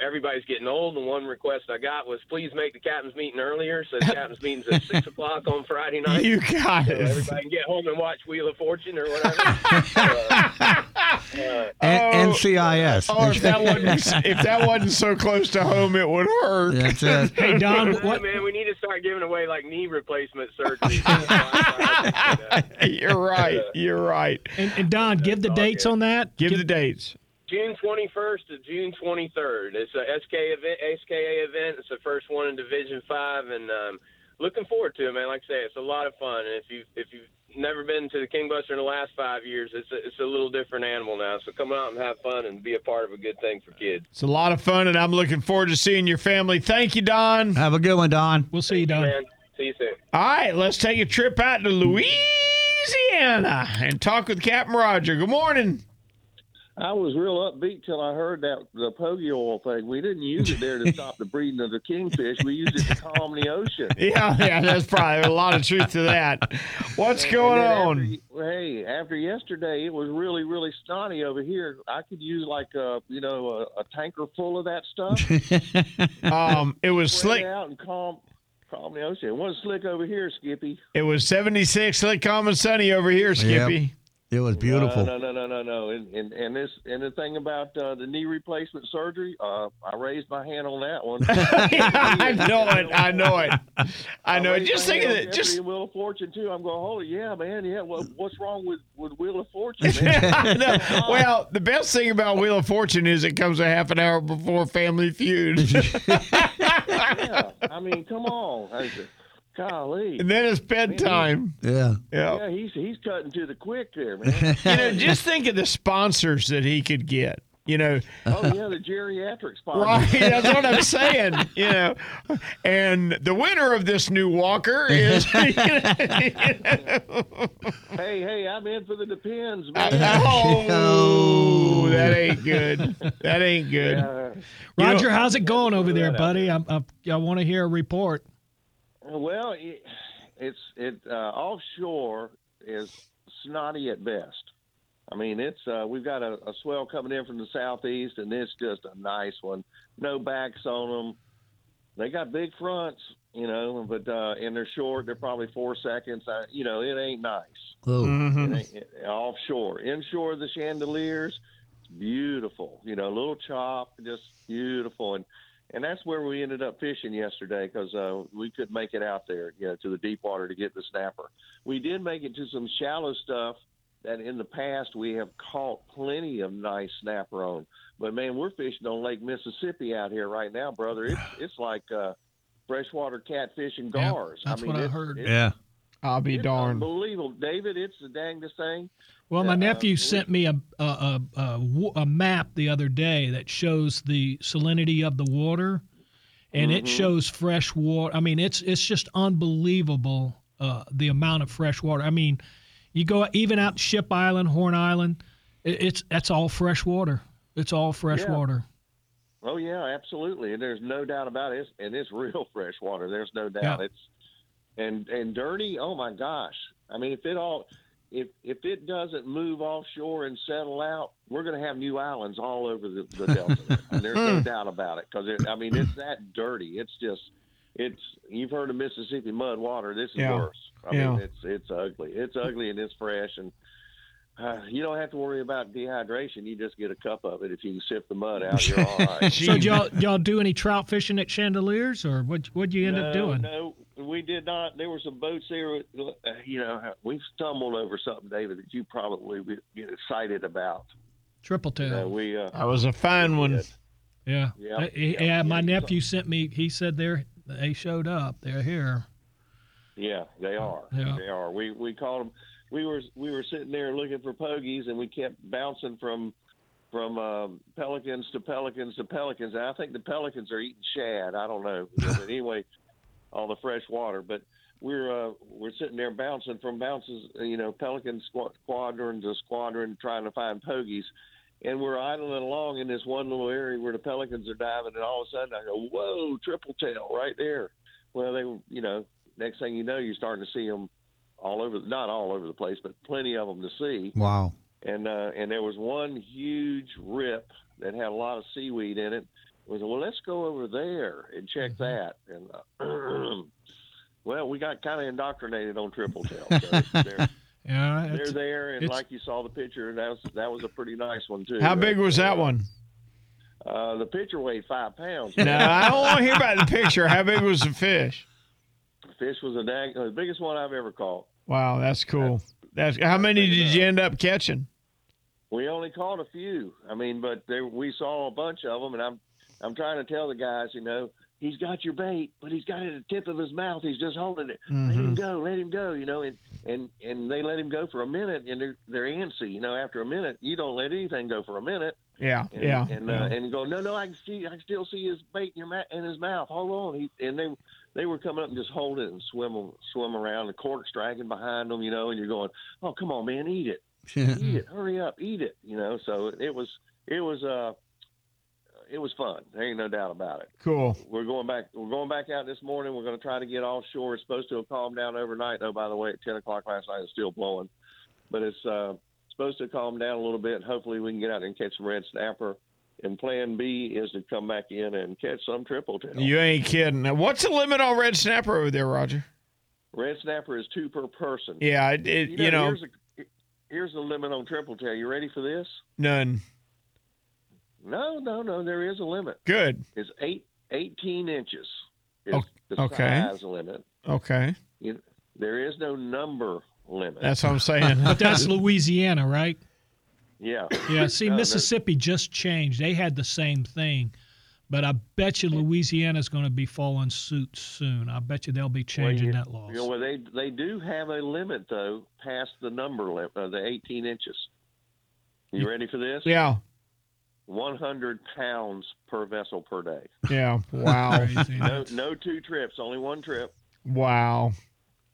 Everybody's getting old, and one request I got was please make the captain's meeting earlier. So the captain's meeting's at 6 o'clock on Friday night. You got it. So everybody can get home and watch Wheel of Fortune or whatever. NCIS. Oh, if that wasn't so close to home, it would hurt. That's it. Hey, Don. Man, we need to start giving away, like, knee replacement surgery. You're right. And Don, give the dates on that. Give the dates. June 21st to June 23rd. It's a SKA event. It's the first one in Division 5, and looking forward to it, man. Like I say, it's a lot of fun. And if you've never been to the King Buster in the last 5 years, it's a little different animal now. So come out and have fun and be a part of a good thing for kids. It's a lot of fun, and I'm looking forward to seeing your family. Thank you, Don. Have a good one, Don. We'll see you, Don. Man. See you soon. All right, let's take a trip out to Louisiana and talk with Captain Roger. Good morning. I was real upbeat till I heard that the pogey oil thing. We didn't use it there to stop the breeding of the kingfish. We used it to calm the ocean. Yeah, that's probably a lot of truth to that. What's going on? After yesterday, it was really, really snotty over here. I could use like a tanker full of that stuff. It was slick. Out and calm the ocean. It wasn't slick over here, Skippy. It was 76 slick, calm, and sunny over here, Skippy. Yep. It was beautiful. No. And the thing about the knee replacement surgery, I raised my hand on that one. I know it. Just thinking that. Just Wheel of Fortune too. I'm going, holy yeah, man, yeah. Well, what's wrong with Wheel of Fortune? Man? Well, the best thing about Wheel of Fortune is it comes a half an hour before Family Feud. Yeah, I mean, come on. Golly. And then it's bedtime. Yeah, he's cutting to the quick there, man. Just think of the sponsors that he could get. The geriatric sponsor. Right, that's what I'm saying. And the winner of this new walker is. Hey, I'm in for the Depends, man. Oh, that ain't good. Yeah. Roger, how's it going over there, buddy? I want to hear a report. Well, it's offshore is snotty at best. I mean, it's we've got a swell coming in from the southeast, and it's just a nice one. No backs on them. They got big fronts, but and they're short. They're probably 4 seconds. It ain't nice. Mm-hmm. Offshore, inshore of the Chandeliers, beautiful. A little chop, just beautiful. And that's where we ended up fishing yesterday because we couldn't make it out there, to the deep water to get the snapper. We did make it to some shallow stuff that in the past we have caught plenty of nice snapper on. But, man, we're fishing on Lake Mississippi out here right now, brother. It's like freshwater catfish and gars. Yeah, that's what I heard. I'll be darned. Unbelievable. David, it's the dangest thing. Well, my nephew sent me a map the other day that shows the salinity of the water, and it shows fresh water. I mean, it's just unbelievable the amount of fresh water. I mean, you go even out Ship Island, Horn Island, that's all fresh water. It's all fresh water. Oh yeah, absolutely, and there's no doubt about it. And it's real fresh water. There's no doubt. Yeah. It's and dirty. Oh my gosh! I mean, if it all. if it doesn't move offshore and settle out, we're going to have new islands all over the Delta. And there's no doubt about it, because I mean, it's that dirty. It's just, you've heard of Mississippi mud water. This is worse. I mean, it's ugly. It's ugly and it's fresh, and you don't have to worry about dehydration. You just get a cup of it. If you can sip the mud out, you're all right. So y'all do any trout fishing at Chandeliers, or what'd you end up doing? No, we did not. There were some boats there. You know, we stumbled over something, David, that you probably would get excited about. Triple tail. That was a fine one. Yeah. My nephew sent me. He said they showed up. They're here. Yeah, they are. Yeah. They are. We called them. We were sitting there looking for pogies, and we kept bouncing from pelicans to pelicans to pelicans. And I think the pelicans are eating shad. I don't know. But anyway, all the fresh water. But we're sitting there bouncing from bounces, you know, pelican squadron to squadron, trying to find pogies. And we're idling along in this one little area where the pelicans are diving, and all of a sudden I go, whoa, triple tail right there. Well, they were, you know, next thing you know, you're starting to see them all over, not all over the place, but plenty of them to see. Wow. And there was one huge rip that had a lot of seaweed in it. We said, well, let's go over there and check that. And, well, we got kind of indoctrinated on triple tail. So they're there, and like you saw the picture, that was a pretty nice one, too. How big was that one? The picture weighed 5 pounds. No, I don't want to hear about the picture. How big was the fish? Fish was the biggest one I've ever caught. Wow, that's cool. How many did you end up catching? We only caught a few. I mean, but we saw a bunch of them, and I'm trying to tell the guys, you know, he's got your bait, but he's got it at the tip of his mouth. He's just holding it. Mm-hmm. Let him go, you know, and they let him go for a minute, and they're antsy. You know, after a minute, you don't let anything go for a minute. Yeah, and you go, no, I can still see his bait in his mouth. Hold on, They were coming up and just hold it and swim around. The cork's dragging behind them, you know, and you're going, oh, come on, man, eat it. Eat it. Hurry up. Eat it. You know, so it was fun. There ain't no doubt about it. Cool. We're going back out this morning. We're going to try to get offshore. It's supposed to have calmed down overnight. Oh, by the way, at 10 o'clock last night, it's still blowing. But it's supposed to calm down a little bit, and hopefully we can get out there and catch some red snapper. And plan B is to come back in and catch some triple tail. You ain't kidding. Now, what's the limit on red snapper over there, Roger? Red snapper is 2 per person. Yeah, you know. Here's the limit on triple tail. You ready for this? None. No. There is a limit. Good. It's 18 inches. Okay. Size limit. Okay. There is no number limit. That's what I'm saying. But that's Louisiana, right? Yeah. Yeah. See, Mississippi just changed. They had the same thing, but I bet you Louisiana's going to be following suit soon. I bet you they'll be changing that law. You know, well, they do have a limit though, past the number limit, the 18 inches. You ready for this? Yeah. 100 pounds per vessel per day. Yeah. Wow. No 2 trips. Only 1 trip. Wow.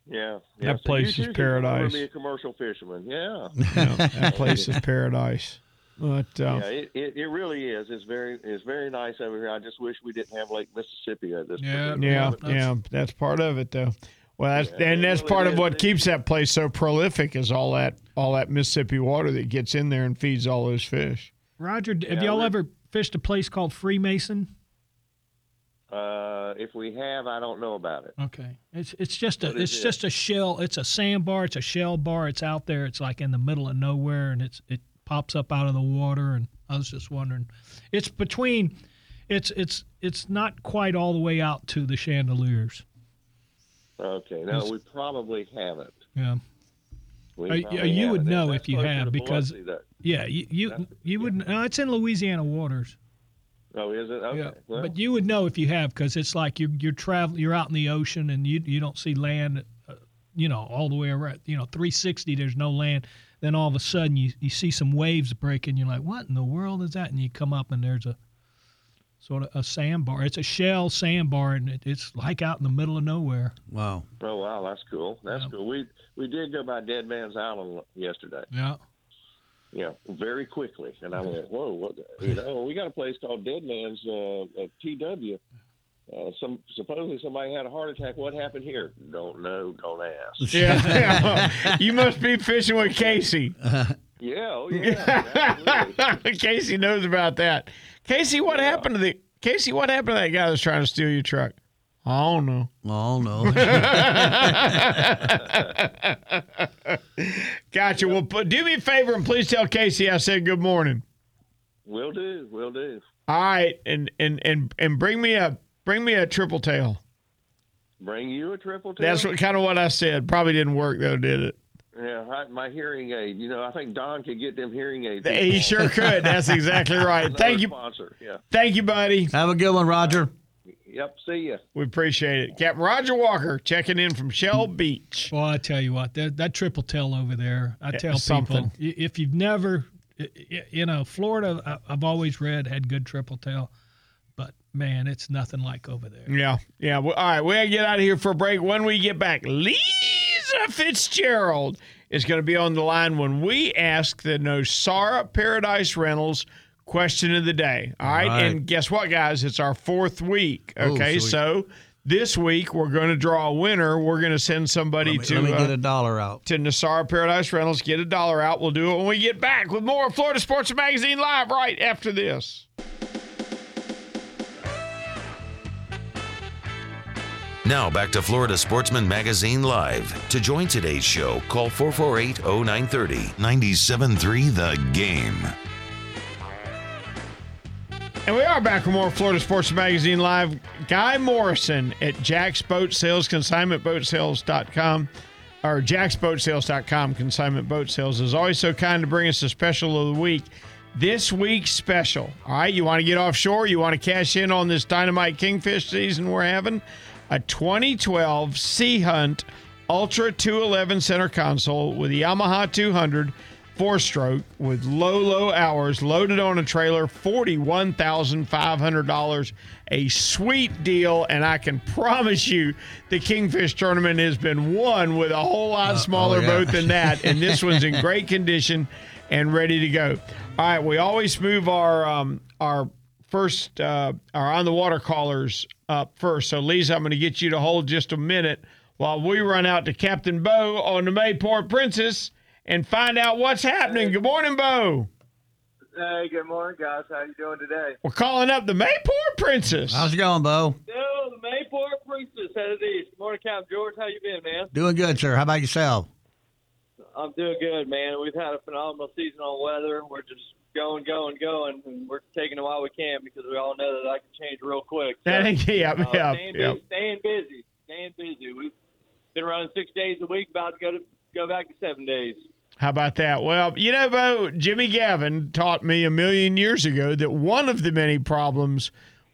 Yeah. That place is paradise. Be a commercial fisherman. Yeah. That place is paradise. But it really is. It's very nice over here. I just wish we didn't have Lake Mississippi at this. Yeah. That's part of it, though. Well, that's part of what keeps that place so prolific is all that Mississippi water that gets in there and feeds all those fish. Roger, have y'all ever fished a place called Freemason? If we have, I don't know about it. Okay, it's just a shell. It's a sandbar. It's a shell bar. It's out there. It's like in the middle of nowhere, and it pops up out of the water. And I was just wondering, it's between, it's not quite all the way out to the Chandeliers. Okay, no, we probably haven't. Yeah, you would know if you have, because you wouldn't. No, it's in Louisiana waters. Oh, is it? Okay. Yeah. Well, but you would know if you have, because it's like you're traveling, you're out in the ocean, and you don't see land, you know, all the way around. You know, 360, there's no land. Then all of a sudden, you see some waves breaking. You're like, what in the world is that? And you come up, and there's a sort of a sandbar. It's a shell sandbar, and it's like out in the middle of nowhere. Wow. Oh, wow, that's cool. That's cool. We did go by Dead Man's Island yesterday. Yeah. Yeah, very quickly, and I went, whoa! What, you know, we got a place called Dead Man's TW, Supposedly somebody had a heart attack. What happened here? Don't know. Don't ask. Yeah. You must be fishing with Casey. Yeah. Oh, yeah. Casey knows about that. Casey, what happened to the Casey? What happened to that guy that's trying to steal your truck? I don't know. Gotcha. Well, do me a favor and please tell Casey I said good morning. Will do. Will do. All right, and bring me a triple tail. Bring you a triple tail? That's what I said. Probably didn't work though, did it? Yeah, my hearing aid. You know, I think Don could get them hearing aids. He sure could. That's exactly right. Thank you. Sponsor. Yeah. Thank you, buddy. Have a good one, Roger. Yep, see you. We appreciate it. Captain Roger Walker checking in from Shell Beach. Well, I tell you what, that triple tail over there, I tell people, if you've never, you know, Florida, I've always read, had good triple tail. Man, it's nothing like over there. Yeah. Well, all right, we're going to get out of here for a break. When we get back, Lisa Fitzgerald is going to be on the line when we ask the Nosara Paradise Rentals question of the day. All right. And guess what, guys? It's our fourth week. Okay, so this week we're going to draw a winner. We're going to send somebody let me get a dollar out. To Nosara Paradise Rentals, get a dollar out. We'll do it when we get back with more Florida Sportsman Magazine Live right after this. Now back to Florida Sportsman Magazine Live. To join today's show, call 448-0930, 97.3 The Game. And we are back with more Florida Sportsman Magazine Live. Guy Morrison at Jack's Boat Sales, consignmentboatsales.com, or jacksboatsales.com, Consignment Boat Sales, is always so kind to bring us a special of the week. This week's special, all right, you want to get offshore, you want to cash in on this dynamite kingfish season we're having, a 2012 Sea Hunt Ultra 211 center console with a Yamaha 200 four-stroke with low hours, loaded on a trailer, $41,500. A sweet deal, and I can promise you the Kingfish Tournament has been won with a whole lot smaller boat than that, and this one's in great condition and ready to go. All right, we always move our first, our on-the-water callers up first. So, Lisa, I'm going to get you to hold just a minute while we run out to Captain Bo on the Mayport Princess and find out what's happening. Hey. Good morning, Bo. Hey, good morning, guys. How you doing today? We're calling up the Mayport Princess. How's it going, Bo? No, the Mayport Princess. How it is? Good morning, Captain George. How you been, man? Doing good, sir. How about yourself? I'm doing good, man. We've had a phenomenal season on weather. We're just going, and we're taking a while we can because we all know that I can change real quick. So, Staying busy. We've been running 6 days a week, about to go back to 7 days. How about that? Well, you know, Bo, Jimmy Gavin taught me a million years ago that one of the many problems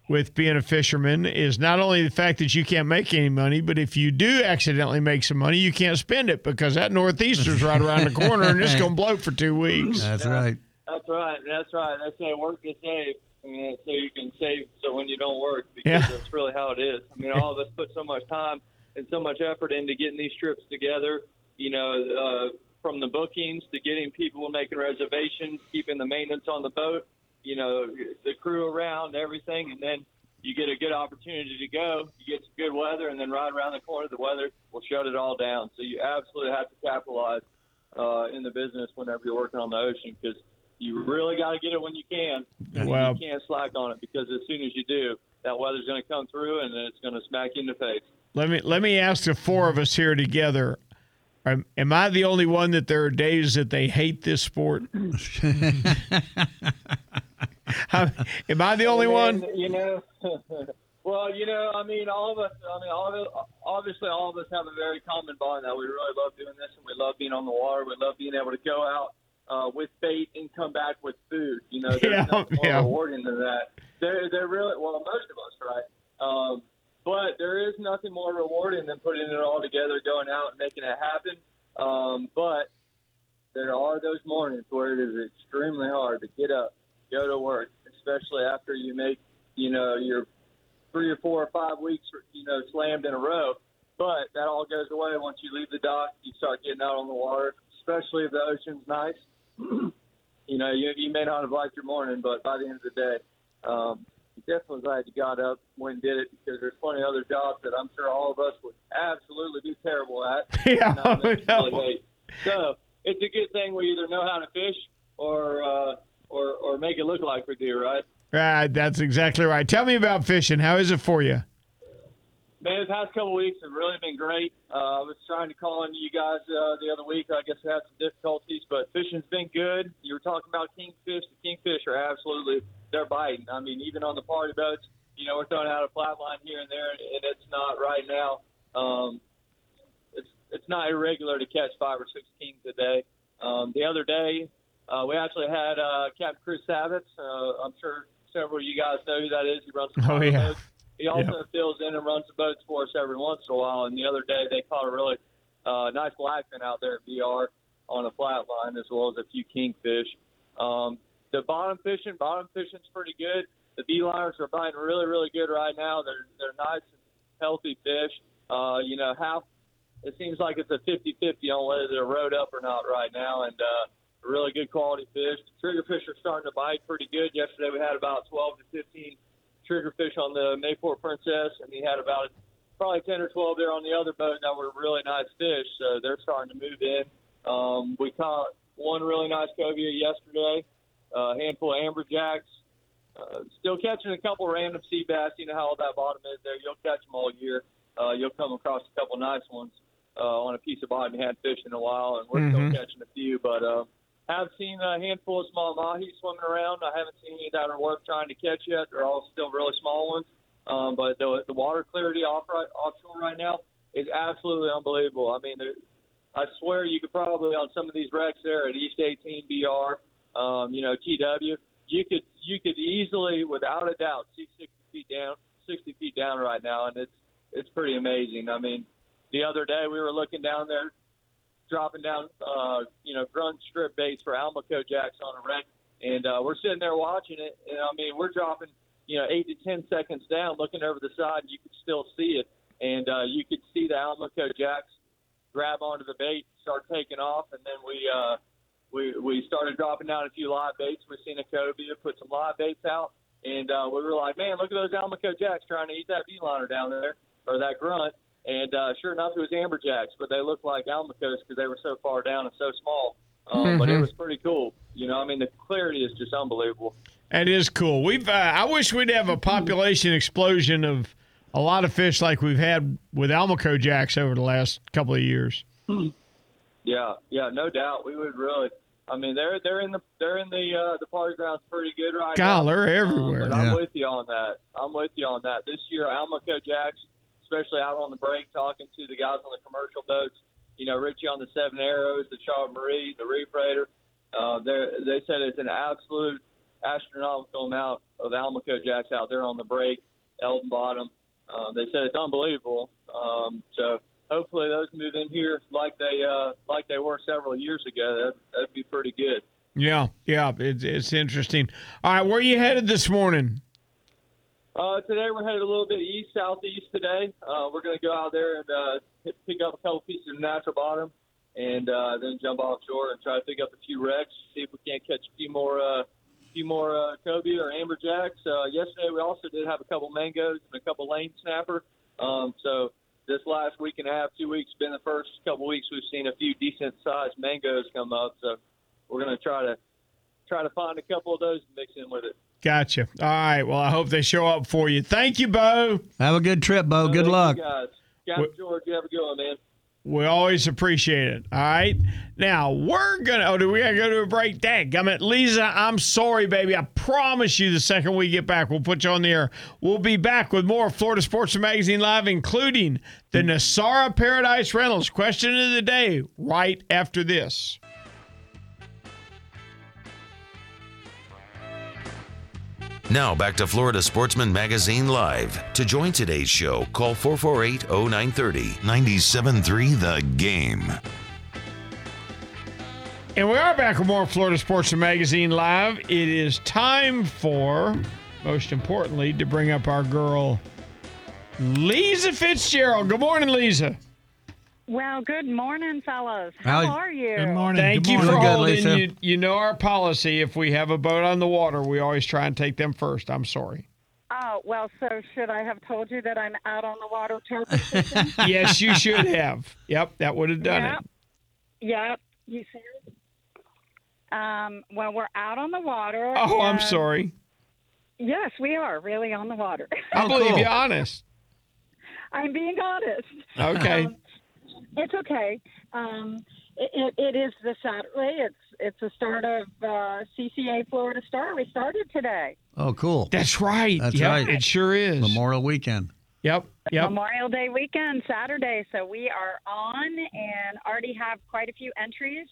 with being a fisherman is not only the fact that you can't make any money, but if you do accidentally make some money, you can't spend it because that northeaster's right around the corner and it's going to blow for 2 weeks. That's right. That's how work to save. And so you can save so when you don't work, because that's really how it is. I mean, all of us put so much time and so much effort into getting these trips together, you know, from the bookings to getting people making reservations, keeping the maintenance on the boat, you know, the crew around, everything. And then you get a good opportunity to go, you get some good weather, and then right around the corner, the weather will shut it all down. So you absolutely have to capitalize in the business whenever you're working on the ocean, because you really got to get it when you can. Well, you can't slack on it, because as soon as you do, that weather's going to come through and then it's going to smack you in the face. Let me ask the four of us here together. Am I the only one that there are days that they hate this sport? Am I the only one? You know, well, you know, I mean, all of us. I mean, obviously, all of us have a very common bond that we really love doing this, and we love being on the water. We love being able to go out with bait and come back with food. You know, there's nothing more rewarding than that. They're really, well, most of us, right? But there is nothing more rewarding than putting it all together, going out and making it happen. But there are those mornings where it is extremely hard to get up, go to work, especially after you make, you know, your 3 or 4 or 5 weeks, you know, slammed in a row. But that all goes away once you leave the dock. You start getting out on the water, especially if the ocean's nice. You know, you may not have liked your morning, but by the end of the day, definitely glad you got up when did it, because there's plenty of other jobs that I'm sure all of us would absolutely be terrible at. So it's a good thing we either know how to fish or make it look like we do, right? Right, that's exactly right. Tell me about fishing. How is it for you? Man, the past couple of weeks have really been great. I was trying to call in to you guys the other week. I guess I had some difficulties, but fishing's been good. You were talking about kingfish. The kingfish are absolutely, they're biting. I mean, even on the party boats, you know, we're throwing out a flat line here and there, and it's not right now. It's not irregular to catch 5 or 6 kings a day. The other day, we actually had Captain Chris Savitz. I'm sure several of you guys know who that is. He runs the party boats. He also fills in and runs the boats for us every once in a while. And the other day, they caught a really nice blackfin out there at VR on a flat line, as well as a few kingfish. The bottom fishing's pretty good. The beeliners are biting really, really good right now. They're nice, healthy fish. It seems like it's a 50-50 on whether they're rode up or not right now. And really good quality fish. The triggerfish are starting to bite pretty good. Yesterday, we had about 12 to 15 triggerfish on the Mayport Princess, and he had about probably 10 or 12 there on the other boat that were really nice fish, so they're starting to move in. We caught one really nice cobia yesterday, a handful of amberjacks. Still catching a couple random sea bass. You know how all that bottom is there. You'll catch them all year. You'll come across a couple nice ones on a piece of bottom you had fish in a while, and we're still catching a few, but I've seen a handful of small mahi swimming around. I haven't seen any that are worth trying to catch yet. They're all still really small ones. But the water clarity offshore right now is absolutely unbelievable. I mean, I swear you could probably, on some of these wrecks there at East 18 BR, TW, you could easily, without a doubt, see 60 feet down right now, and it's pretty amazing. I mean, the other day we were looking down there, dropping down, grunt strip baits for Almaco jacks on a wreck. And we're sitting there watching it. And, I mean, we're dropping, 8 to 10 seconds down, looking over the side, and you could still see it. And you could see the Almaco jacks grab onto the bait, start taking off. And then we started dropping down a few live baits. We seen a cobia, put some live baits out. And we were like, man, look at those Almaco jacks trying to eat that beeliner down there, or that grunt. And sure enough, it was amberjacks, but they looked like almacos because they were so far down and so small. But it was pretty cool. The clarity is just unbelievable. It is cool. I wish we'd have a population explosion of a lot of fish like we've had with almaco jacks over the last couple of years. Yeah, no doubt. We would really. I mean, they're in the party grounds pretty good right now. They're everywhere. But I'm with you on that. This year, almaco jacks, especially out on the break, talking to the guys on the commercial boats, Richie on the Seven Arrows, the Charles Marie, the Reef Raider, they said it's an absolute astronomical amount of almaco jacks out there on the break, Elden Bottom. They said it's unbelievable. So hopefully those move in here like they were several years ago. That'd be pretty good. Yeah, it's interesting. All right, where are you headed this morning? Today we're headed a little bit southeast today. We're going to go out there and pick up a couple pieces of natural bottom and then jump offshore and try to pick up a few wrecks, see if we can't catch a few more cobia or amberjacks. Yesterday we also did have a couple mangoes and a couple lane snapper. So this last week and a half, 2 weeks, been the first couple weeks we've seen a few decent-sized mangoes come up. So we're going to try to find a couple of those and mix in with it. Gotcha. All right. Well, I hope they show up for you. Thank you, Bo. Have a good trip, Bo. Good luck. Captain George, you have a good one, man. We always appreciate it. All right. Now, we're going to – do we got to go to a break? Dadgummit, Lisa, I'm sorry, baby. I promise you the second we get back, we'll put you on the air. We'll be back with more Florida Sportsman Magazine Live, including the Nosara Paradise Rentals question of the day right after this. Now back to Florida Sportsman Magazine Live. To join today's show, call 448-0930. 97.3 The Game. And we are back with more Florida Sportsman Magazine Live. It is time for, most importantly, to bring up our girl, Lisa Fitzgerald. Good morning, Lisa. Well, good morning, fellas. How are you? Good morning. Thank you for holding. Good, you know our policy. If we have a boat on the water, we always try and take them first. I'm sorry. well, so should I have told you that I'm out on the water turkey fishing? Yes, you should have. Yep, that would have done it. Yep, you see? Well, we're out on the water. Oh, I'm sorry. Yes, we are really on the water. I believe you're honest. I'm being honest. Okay. It's okay. It is this Saturday. It's the start of CCA Florida Star. We started today. Oh, cool. That's right. That's right. It sure is. Memorial weekend. Yep. Memorial Day weekend, Saturday. So we are on and already have quite a few entries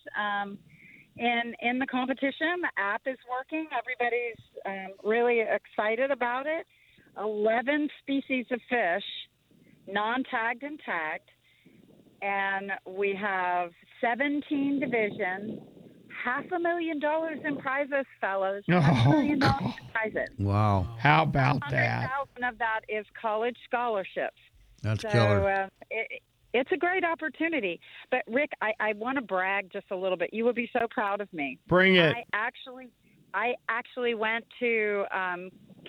in the competition. The app is working. Everybody's really excited about it. 11 species of fish, non-tagged and tagged. And we have 17 divisions, $500,000 in prizes, fellows. $500,000 in prizes. Wow. How about that? 100,000 of that is college scholarships. That's killer. It's a great opportunity. But, Rick, I want to brag just a little bit. You will be so proud of me. Bring it. I actually went to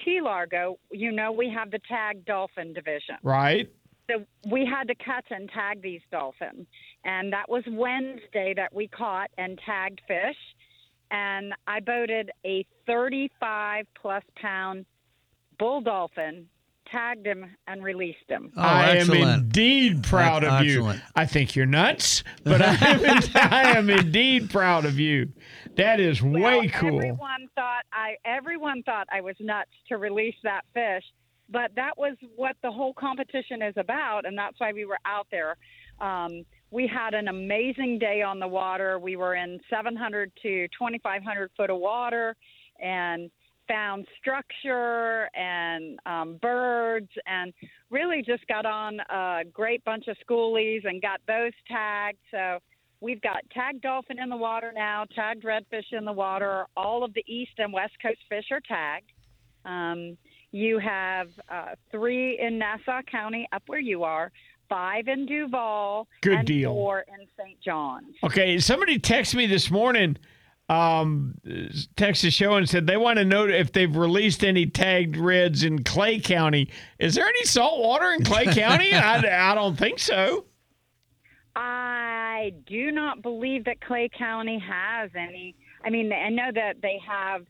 Key Largo. You know, we have the tagged dolphin division. Right. So we had to catch and tag these dolphins, and that was Wednesday that we caught and tagged fish, and I boated a 35-plus pound bull dolphin, tagged him, and released him. Oh, I am indeed proud of you. I think you're nuts, but I am indeed proud of you. That is way cool. Everyone thought I was nuts to release that fish. But that was what the whole competition is about, and that's why we were out there. We had an amazing day on the water. We were in 700 to 2,500 foot of water and found structure and birds and really just got on a great bunch of schoolies and got those tagged. So we've got tagged dolphin in the water now, tagged redfish in the water. All of the east and west coast fish are tagged. You have 3 in Nassau County, up where you are, 5 in Duval, and 4 in St. John's. Okay, somebody texted me this morning, texted the show and said they want to know if they've released any tagged reds in Clay County. Is there any salt water in Clay County? I don't think so. I do not believe that Clay County has any. I mean, I know that they have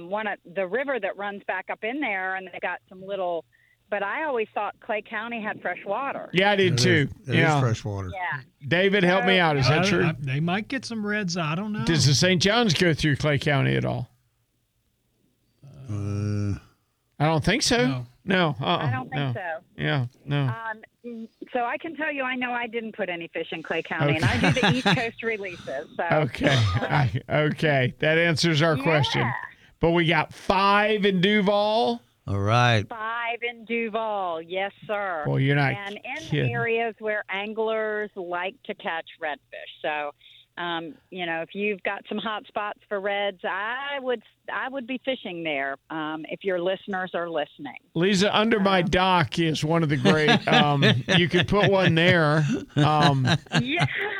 one of the river that runs back up in there, and they got some little. But I always thought Clay County had fresh water. Yeah, I did too. It is fresh water. Yeah. David, help me out. Is that true? They might get some reds. I don't know. Does the St. John's go through Clay County at all? I don't think so. No. I don't think so. Yeah. No. So I can tell you, I know I didn't put any fish in Clay County, and I do the East Coast releases. So. Okay. Okay. That answers our question. But we got 5 in Duval. All right. 5 in Duval. Yes, sir. Well, you're not kidding. And in areas where anglers like to catch redfish. So, if you've got some hot spots for reds, I would be fishing there if your listeners are listening. Lisa, under my dock is one of the great. You could put one there. Yeah.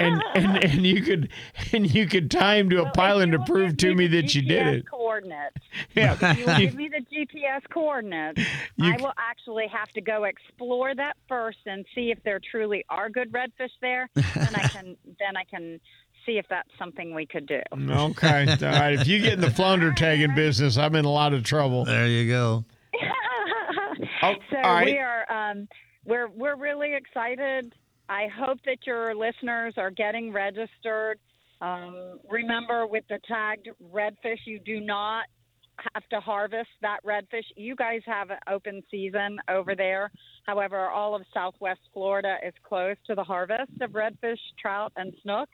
And you could tie him to a pylon to prove to me that you did it. Coordinates. Yeah. If you will give me the GPS coordinates, I will actually have to go explore that first and see if there truly are good redfish there. Then I can see if that's something we could do. Okay. All right. If you get in the flounder tagging business, I'm in a lot of trouble. There you go. So all right. We are we're really excited. I hope that your listeners are getting registered. Remember, with the tagged redfish, you do not have to harvest that redfish. You guys have an open season over there. However, all of Southwest Florida is closed to the harvest of redfish, trout, and snook.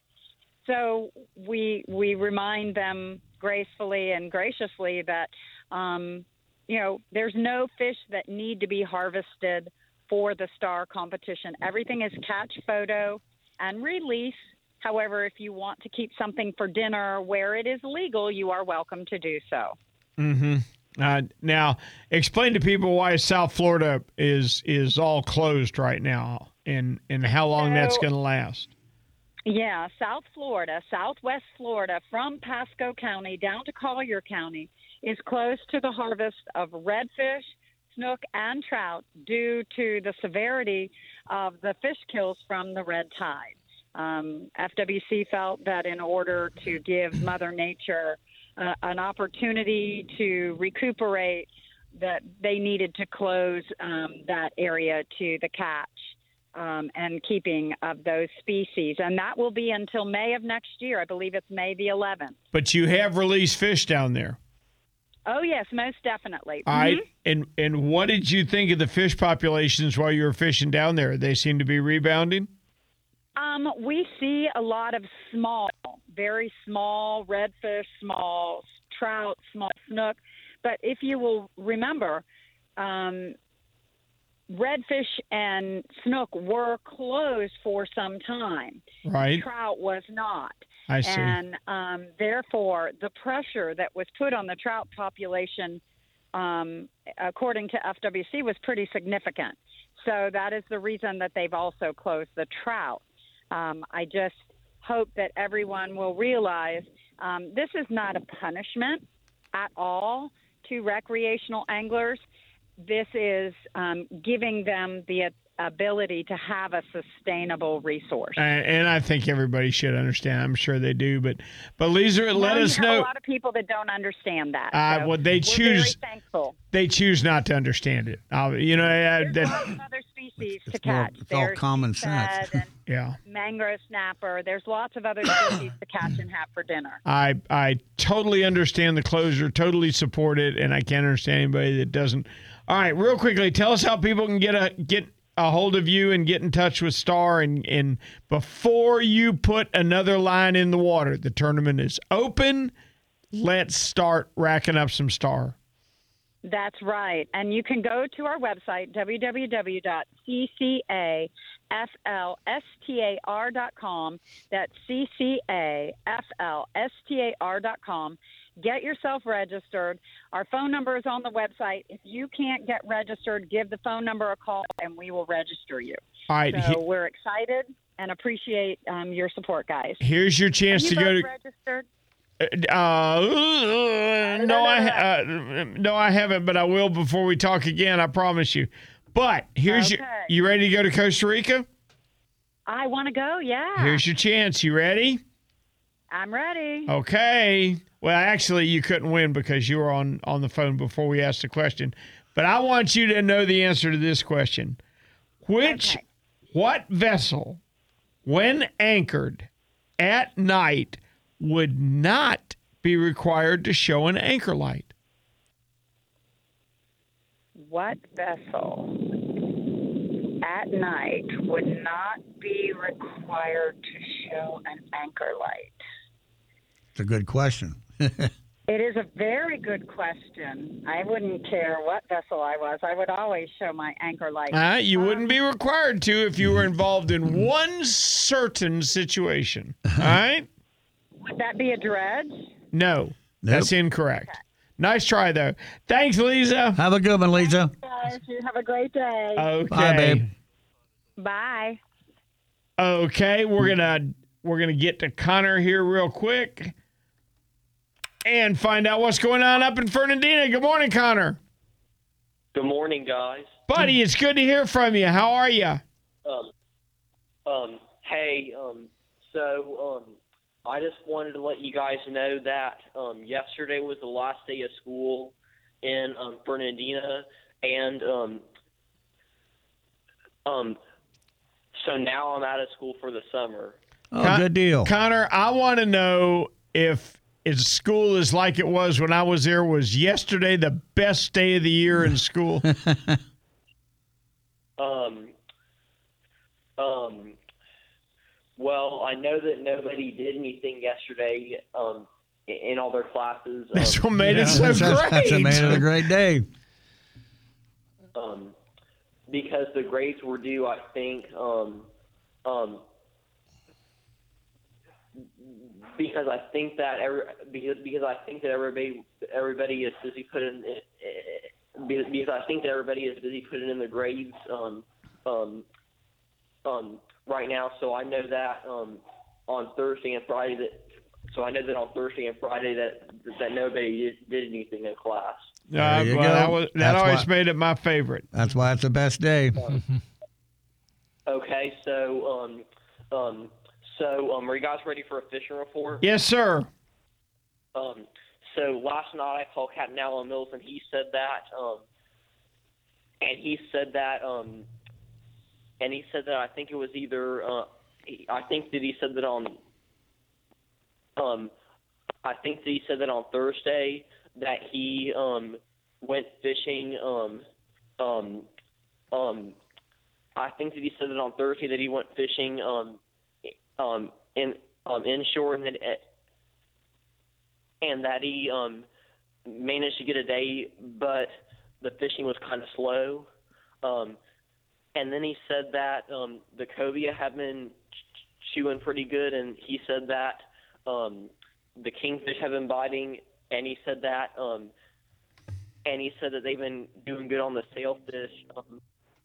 So we remind them gracefully and graciously that, there's no fish that need to be harvested for the star competition. Everything is catch, photo, and release. However, if you want to keep something for dinner where it is legal, you are welcome to do so. Mm-hmm. Now, explain to people why South Florida is all closed right now and how long that's going to last. Yeah, South Florida, Southwest Florida, from Pasco County down to Collier County is closed to the harvest of redfish, snook and trout due to the severity of the fish kills from the red tide. FWC felt that in order to give Mother Nature an opportunity to recuperate, that they needed to close that area to the catch and keeping of those species. And that will be until May of next year. I believe it's May the 11th. But you have released fish down there. Oh, yes, most definitely. All right. And what did you think of the fish populations while you were fishing down there? They seem to be rebounding? We see a lot of small, very small redfish, small trout, small snook. But if you will remember, redfish and snook were closed for some time. Right. Trout was not. I see. And therefore, the pressure that was put on the trout population, according to FWC, was pretty significant. So that is the reason that they've also closed the trout. I just hope that everyone will realize this is not a punishment at all to recreational anglers. This is giving them the ability to have a sustainable resource. And I think everybody should understand. I'm sure they do. But Lisa, let us know. There's a lot of people that don't understand that. So well, we're very thankful. They choose not to understand it. There's other species to catch. It's all common sense. Yeah. Mangrove snapper. There's lots of other species to catch and have for dinner. I totally understand the closure, totally support it, and I can't understand anybody that doesn't. All right, real quickly, tell us how people can get a hold of you and get in touch with Star, and before you put another line in the water, the tournament is open. Let's start racking up some Star. That's right. And you can go to our website, www.ccaflstar.com. That's ccaflstar.com. Get yourself registered. Our phone number is on the website. If you can't get registered, give the phone number a call, and we will register you. All right. So we're excited and appreciate your support, guys. Here's your chance to go to registered. No, I haven't, but I will before we talk again. I promise you. But here's you ready to go to Costa Rica? I want to go. Yeah. Here's your chance. You ready? I'm ready. Okay. Well, actually, you couldn't win because you were on the phone before we asked the question. But I want you to know the answer to this question. What vessel, when anchored at night, would not be required to show an anchor light? What vessel at night would not be required to show an anchor light? It's a good question. It is a very good question. I wouldn't care what vessel I was. I would always show my anchor light. You wouldn't be required to if you were involved in one certain situation. All right? Would that be a dredge? No. Nope. That's incorrect. Okay. Nice try, though. Thanks, Lisa. Have a good one, Lisa. Thanks, guys. You have a great day. Okay. Bye, babe. Bye. Okay, we're gonna get to Connor here real quick and find out what's going on up in Fernandina. Good morning, Connor. Good morning, guys. Buddy, it's good to hear from you. How are you? I just wanted to let you guys know that yesterday was the last day of school in Fernandina, and so now I'm out of school for the summer. Oh, good deal. Connor, I want to know if school is like it was when I was there. Was yesterday the best day of the year in school? Well, I know that nobody did anything yesterday in all their classes. That's what made it so great. That's what made it a great day. Because the grades were due, I think, because I think that everybody is busy putting in the grades right now. So I know that on Thursday and Friday that nobody did anything in class. That always made it my favorite. That's why it's the best day. Okay, so are you guys ready for a fishing report? Yes, sir. So last night I called Captain Alan Mills, and he said that, I think it was either, I think that he said that on Thursday that he went fishing. I think that he said that on Thursday that he went fishing inshore, and that he managed to get a day, but the fishing was kind of slow. And then he said that the cobia had been chewing pretty good, and he said that the kingfish have been biting, and he said that they've been doing good on the sailfish and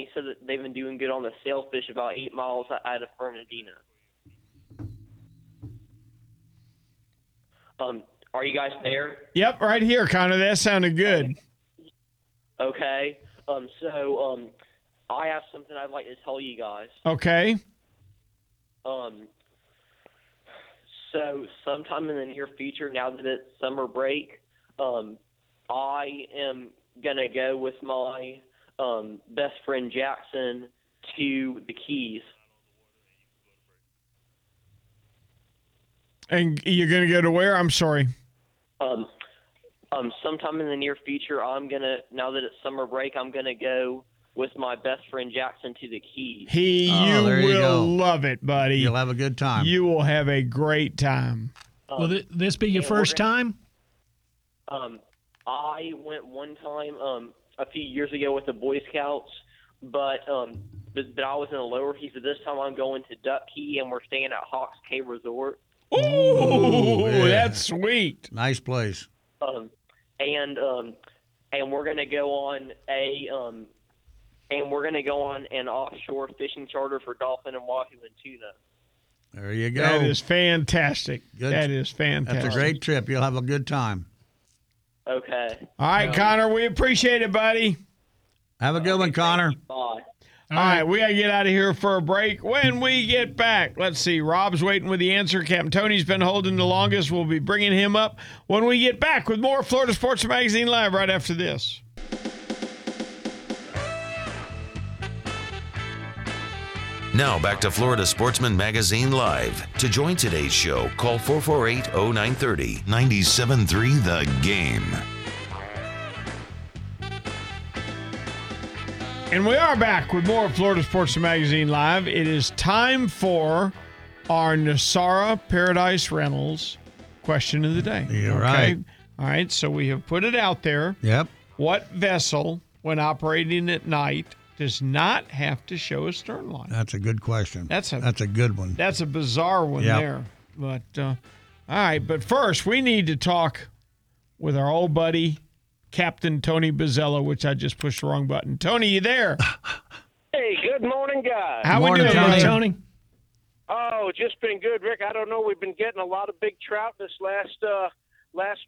he said that they've been doing good on the sailfish about 8 miles out of Fernandina. Are you guys there? Yep, right here, Connor. That sounded good. Okay. So I have something I'd like to tell you guys. Okay. So sometime in the near future, now that it's summer break, I am going to go with my best friend Jackson to the Keys. And you're going to go to where? I'm sorry. Sometime in the near future, now that it's summer break, I'm going to go with my best friend Jackson to the Keys. You will love it, buddy. You'll have a good time. You will have a great time. Will this be your first time? I went one time a few years ago with the Boy Scouts, but I was in a lower key, so this time I'm going to Duck Key, and we're staying at Hawks Cay Resort. Ooh, yeah. That's sweet. Nice place. And we're gonna go on an offshore fishing charter for dolphin and wahoo and tuna. There you go. That is fantastic. That's a great trip. You'll have a good time. Okay. All right, Connor. We appreciate it, buddy. Have a good one, Connor. Bye. All right, we got to get out of here for a break. When we get back, let's see. Rob's waiting with the answer. Captain Tony's been holding the longest. We'll be bringing him up when we get back with more Florida Sportsman Magazine Live right after this. Now back to Florida Sportsman Magazine Live. To join today's show, call 448-0930, 97.3 The Game. And we are back with more Florida Sportsman Magazine Live. It is time for our Nosara Paradise Rentals question of the day. You're right. All right, so we have put it out there. Yep. What vessel, when operating at night, does not have to show a stern line? That's a good question. That's a good one. That's a bizarre one there. But, all right, but first we need to talk with our old buddy, Captain Tony Bazzello, which I just pushed the wrong button. Tony, you there? Hey, good morning, guys. How are we doing, Tony? Oh, just been good, Rick. I don't know. We've been getting a lot of big trout this last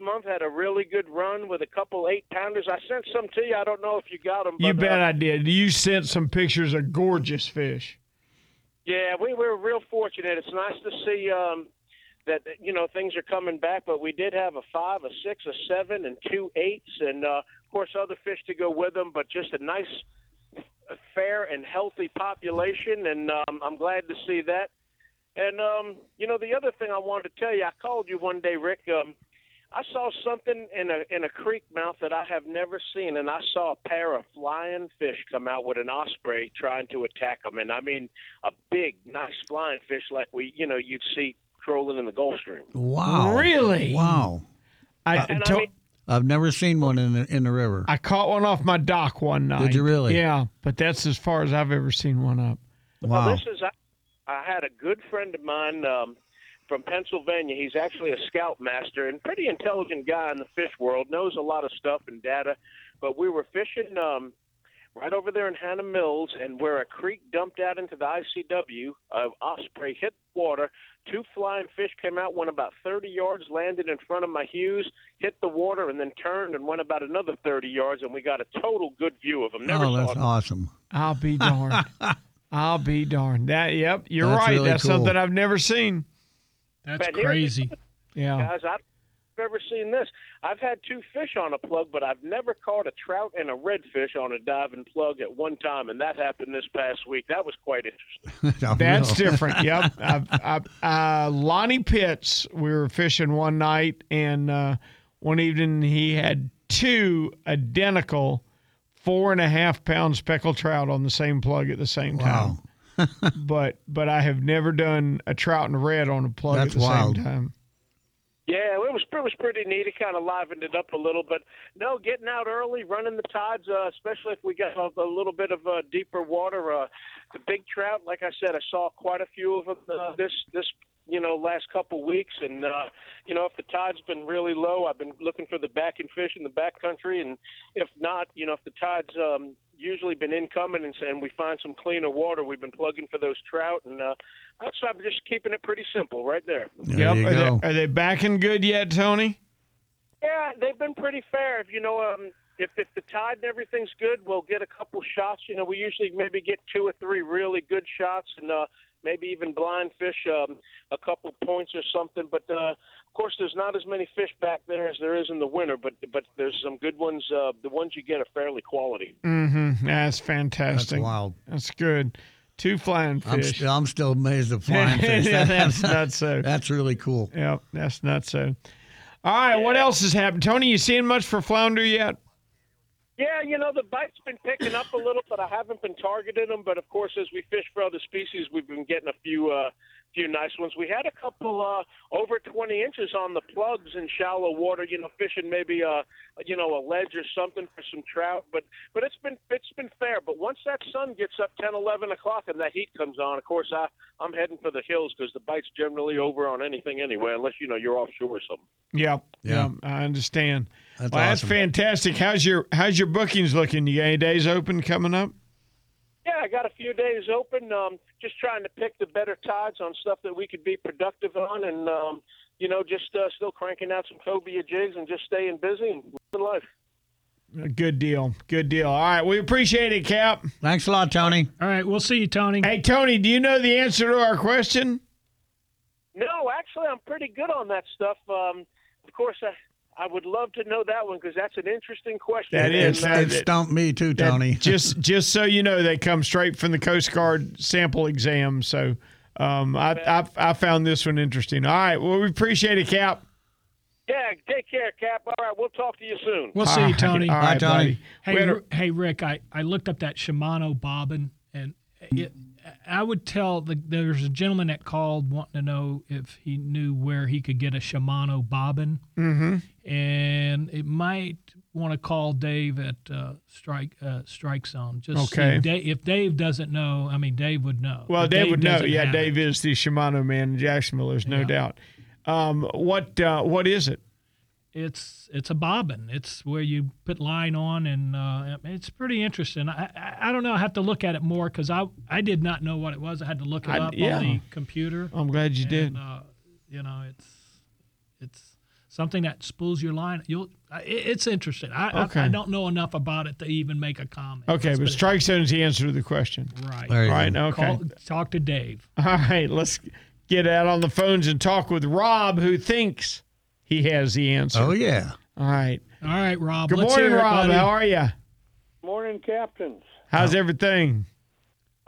month. Had a really good run with a couple 8-pounders. I sent some to you. I don't know if you got them. But, you bet I did. You sent some pictures of gorgeous fish. Yeah, we were real fortunate. It's nice to see that, you know, things are coming back, but we did have a 5, a 6, a 7, and 2 8s, and of course other fish to go with them, but just a nice, fair, and healthy population, and I'm glad to see that. And, you know, the other thing I wanted to tell you, I called you one day, Rick. I saw something in a creek mouth that I have never seen, and I saw a pair of flying fish come out with an osprey trying to attack them, and I mean a big, nice flying fish like you'd see trolling in the Gulf Stream. Wow! Really? Wow! I've never seen one in the river. I caught one off my dock one night. Did you really? Yeah, but that's as far as I've ever seen one up. Wow! Well, I had a good friend of mine from Pennsylvania. He's actually a scoutmaster and pretty intelligent guy in the fish world. Knows a lot of stuff and data. But we were fishing. right over there in Hannah Mills, and where a creek dumped out into the ICW, osprey hit water. Two flying fish came out, went about 30 yards, landed in front of my Hughes, hit the water, and then turned and went about another 30 yards, and we got a total good view of them. Awesome. I'll be darned. I'll be darned. That's right. Really that's cool. Something I've never seen. That's crazy. Yeah. Guys, I've ever seen this. I've had two fish on a plug, but I've never caught a trout and a redfish on a diving plug at one time, and that happened this past week. That was quite interesting. Different. Yep. Lonnie Pitts, we were fishing one night, and one evening he had two identical 4.5 pound speckled trout on the same plug at the same time. Wow. but I have never done a trout and a red on a plug at the same time. Yeah, it was pretty neat. It kind of livened it up a little. But, no, getting out early, running the tides, especially if we got a little bit of deeper water. The big trout, like I said, I saw quite a few of them this last couple weeks. And, if the tide's been really low, I've been looking for the backing fish in the backcountry. And if not, if the tide's usually been incoming and we find some cleaner water, we've been plugging for those trout, and I'm just keeping it pretty simple right there. Yep. Are they backing good yet, Tony? Yeah, they've been pretty fair. If the tide and everything's good, we'll get a couple shots. We usually maybe get two or three really good shots, and maybe even blind fish a couple points or something. But, of course, there's not as many fish back there as there is in the winter, but there's some good ones. The ones you get are fairly quality. Mm-hmm. That's fantastic. That's wild. That's good. Two flying fish. I'm still amazed at flying fish. That's nuts. That's really cool. Yep, that's nuts. All right, What else has happened? Tony, you seeing much for flounder yet? Yeah, the bite's been picking up a little, but I haven't been targeting them. But, of course, as we fish for other species, we've been getting a few nice ones. We had a couple over 20 inches on the plugs in shallow water, fishing maybe a ledge or something for some trout, but it's been fair. But once that sun gets up 10, 11 o'clock and that heat comes on, of course I'm heading for the hills, because the bite's generally over on anything anyway, unless you're offshore or something. Yeah, I understand. That's awesome. Fantastic. How's your bookings looking? You got any days open coming up? Yeah, I got a few days open. Just trying to pick the better tides on stuff that we could be productive on, and still cranking out some cobia jigs and just staying busy and living life. Good deal. All right, we appreciate it, Cap. Thanks a lot, Tony. All right, we'll see you, Tony. Hey, Tony, do you know the answer to our question? No, actually, I'm pretty good on that stuff. Of course, I would love to know that one, because that's an interesting question. That is. It stumped me too, Tony. Just so you know, they come straight from the Coast Guard sample exam. So I found this one interesting. All right. Well, we appreciate it, Cap. Yeah, take care, Cap. All right, we'll talk to you soon. We'll see you, Tony. All right, Tony. Hey, Rick, I looked up that Shimano bobbin, and I would tell there's a gentleman that called wanting to know if he knew where he could get a Shimano bobbin. Mm-hmm. And it might want to call Dave at Strike Zone. Okay. If Dave doesn't know, Dave would know. Well, Dave would know. Yeah, Dave is the Shimano man in Jacksonville. There's no doubt. What is it? It's a bobbin. It's where you put line on, and it's pretty interesting. I don't know. I have to look at it more, because I did not know what it was. I had to look it up on the computer. I'm glad you did. It's something that spools your line. It's interesting. I don't know enough about it to even make a comment. Okay, but Strike Zone is the answer to the question. Right. Right. Okay. Talk to Dave. All right. Let's get out on the phones and talk with Rob, who thinks he has the answer. Oh, yeah. All right, Rob. Good morning, Rob. How are you? Morning, Captains. How's everything?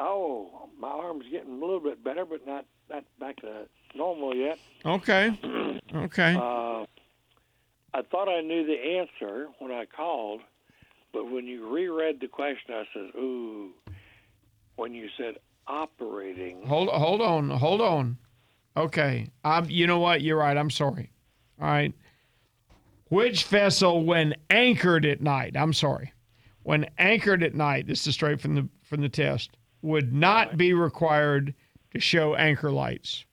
Oh, my arm's getting a little bit better, but not back to normal yet. Okay. I thought I knew the answer when I called, but when you reread the question, I said, ooh, when you said operating. Hold on. Okay. You know what? You're right. I'm sorry. All right. Which vessel, when anchored at night, this is straight from the test, would not be required to show anchor lights?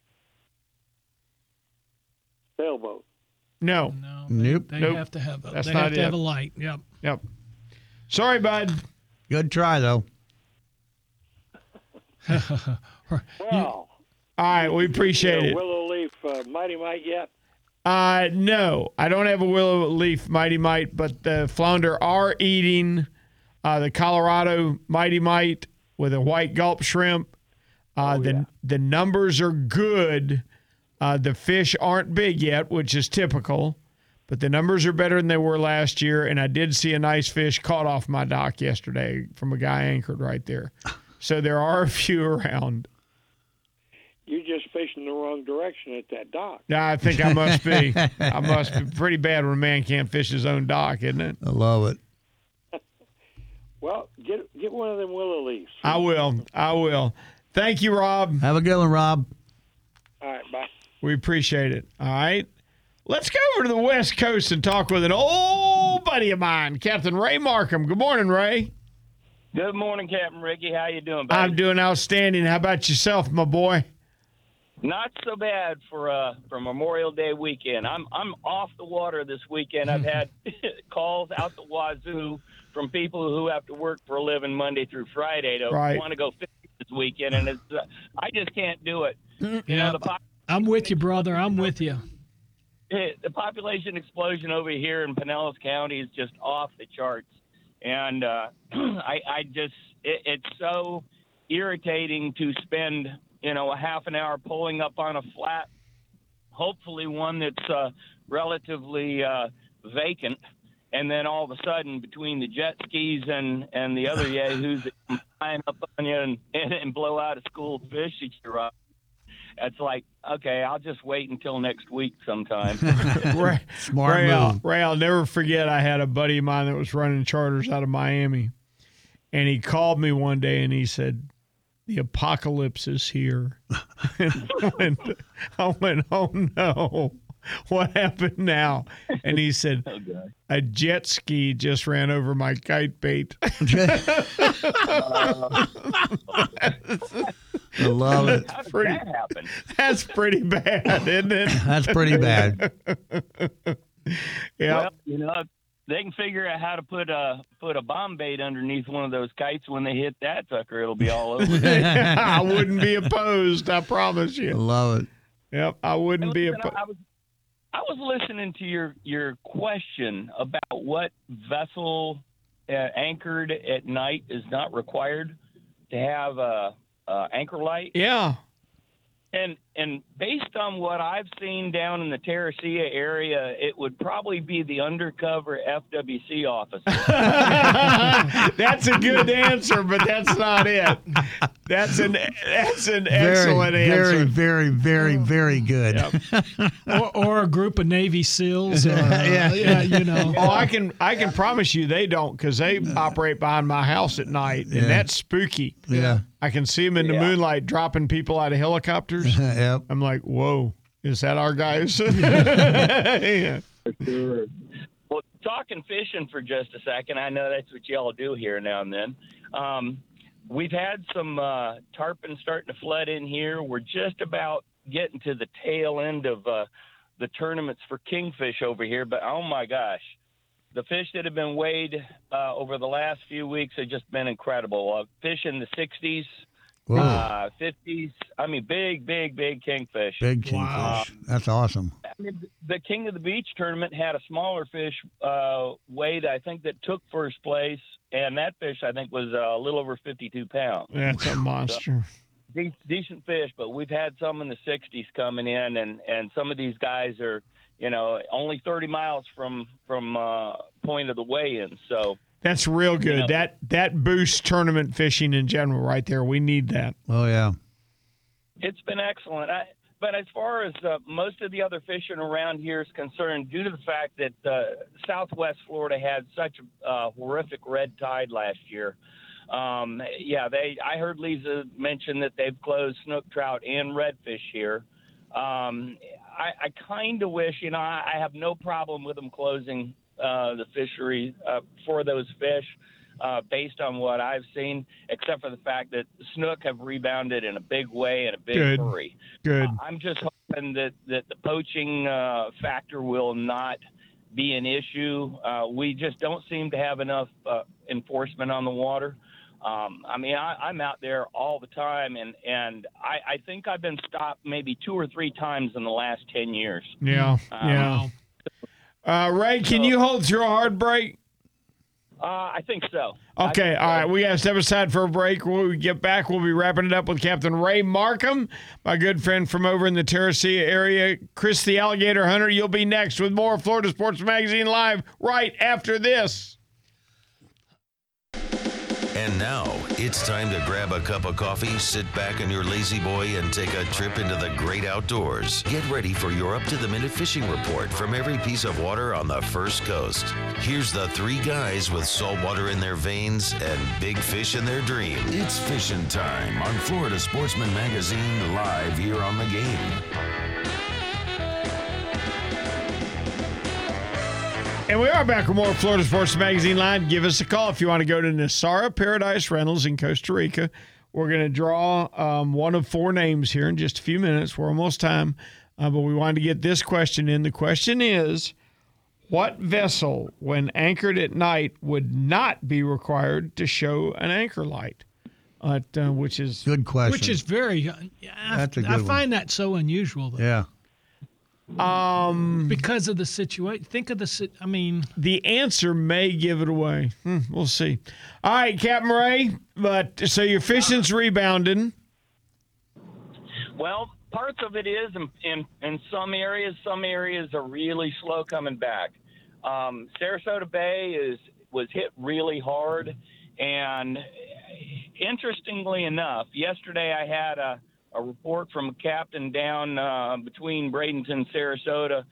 Sailboat. No. They have to have a light. Yep. Sorry, bud. Good try, though. Well, all right, we appreciate it. Willow Leaf Mighty Mite yet? No, I don't have a Willow Leaf Mighty Mite, but the flounder are eating the Colorado Mighty Mite with a white gulp shrimp. The numbers are good. The fish aren't big yet, which is typical, but the numbers are better than they were last year, and I did see a nice fish caught off my dock yesterday from a guy anchored right there. So there are a few around. You're just fishing the wrong direction at that dock. I think I must be. I must be. Pretty bad when a man can't fish his own dock, isn't it? I love it. Well, get one of them willow leaves. I will. Thank you, Rob. Have a good one, Rob. All right, bye. We appreciate it. All right. Let's go over to the West Coast and talk with an old buddy of mine, Captain Ray Markham. Good morning, Ray. Good morning, Captain Ricky. How you doing, buddy? I'm doing outstanding. How about yourself, my boy? Not so bad for Memorial Day weekend. I'm off the water this weekend. I've had calls out the wazoo from people who have to work for a living Monday through Friday to want to go fishing this weekend, and I just can't do it. You know, I'm with you, brother. I'm with you. The population explosion over here in Pinellas County is just off the charts, and it's so irritating to spend a half an hour pulling up on a flat, hopefully one that's relatively vacant, and then all of a sudden between the jet skis and the other yahoos that come flying up on you and blow out a school of fish that you're up. It's like, okay, I'll just wait until next week sometime. Smart move. Ray, I'll never forget I had a buddy of mine that was running charters out of Miami, and he called me one day and he said, "The apocalypse is here." And I went, "Oh, no. What happened now?" And he said, "A jet ski just ran over my kite bait." I love it. How did that happen? That's pretty bad, isn't it? That's pretty bad. Yeah. Well, they can figure out how to put a bomb bait underneath one of those kites. When they hit that sucker, it'll be all over. I wouldn't be opposed, I promise you. I love it. Yep, I wouldn't be opposed. I was listening to your question about what vessel anchored at night is not required to have a anchor light. Yeah. And based on what I've seen down in the Terracea area, it would probably be the undercover FWC officer. That's a good answer, but that's not it. That's an excellent answer. Very, very, very, very good. Yep. or a group of Navy SEALs. Or, yeah. Oh, I can promise you they don't, because they operate behind my house at night, and that's spooky. Yeah. I can see them in the moonlight dropping people out of helicopters. Yep. I'm like, whoa, is that our guys? Yeah. For sure. Well, talking fishing for just a second, I know that's what y'all do here now and then. We've had some tarpon starting to flood in here. We're just about getting to the tail end of the tournaments for kingfish over here, but oh my gosh. The fish that have been weighed over the last few weeks have just been incredible. Fish in the 60s, 50s. I mean, big kingfish. Big kingfish. Wow. That's awesome. I mean, the King of the Beach tournament had a smaller fish weighed, I think, that took first place, and that fish, I think, was a little over 52 pounds. That's a monster. So, decent fish, but we've had some in the 60s coming in, and some of these guys are – only 30 miles from point of the weigh-in. So that's real good. That boosts tournament fishing in general right there. We need that. Oh, yeah. It's been excellent. But as far as most of the other fishing around here is concerned, due to the fact that Southwest Florida had such a horrific red tide last year, I heard Lisa mention that they've closed snook trout and redfish here. I kind of wish, I have no problem with them closing the fishery for those fish based on what I've seen, except for the fact that the snook have rebounded in a big way and a big hurry. Good. I'm just hoping that the poaching factor will not be an issue. We just don't seem to have enough enforcement on the water. I mean, I'm out there all the time, and I think I've been stopped maybe 2 or 3 times in the last 10 years. Yeah, Ray, can you hold your heartbreak? I think so. Okay, all right. We got to step aside for a break. When we get back, we'll be wrapping it up with Captain Ray Markham, my good friend from over in the Terracea area. Chris the Alligator Hunter, you'll be next with more Florida Sports Magazine Live right after this. And now it's time to grab a cup of coffee, sit back in your lazy boy, and take a trip into the great outdoors. Get ready for your up-to-the-minute fishing report from every piece of water on the First Coast. Here's the three guys with salt water in their veins and big fish in their dreams. It's fishing time on Florida Sportsman Magazine Live here on The Game. And we are back with more Florida Sports Magazine Live. Give us a call if you want to go to Nosara Paradise Rentals in Costa Rica. We're going to draw one of 4 names here in just a few minutes. We're almost time, but we wanted to get this question in. The question is, what vessel, when anchored at night, would not be required to show an anchor light? Which is good question. Which is very. That's a good one. I find that so unusual, though. Yeah. Because of the situation. Think of the, I mean. The answer may give it away. We'll see. All right, Captain Ray, so your fishing's rebounding. Well, parts of it is in some areas. Some areas are really slow coming back. Sarasota Bay was hit really hard. And interestingly enough, yesterday I had a report from a captain down between Bradenton and Sarasota,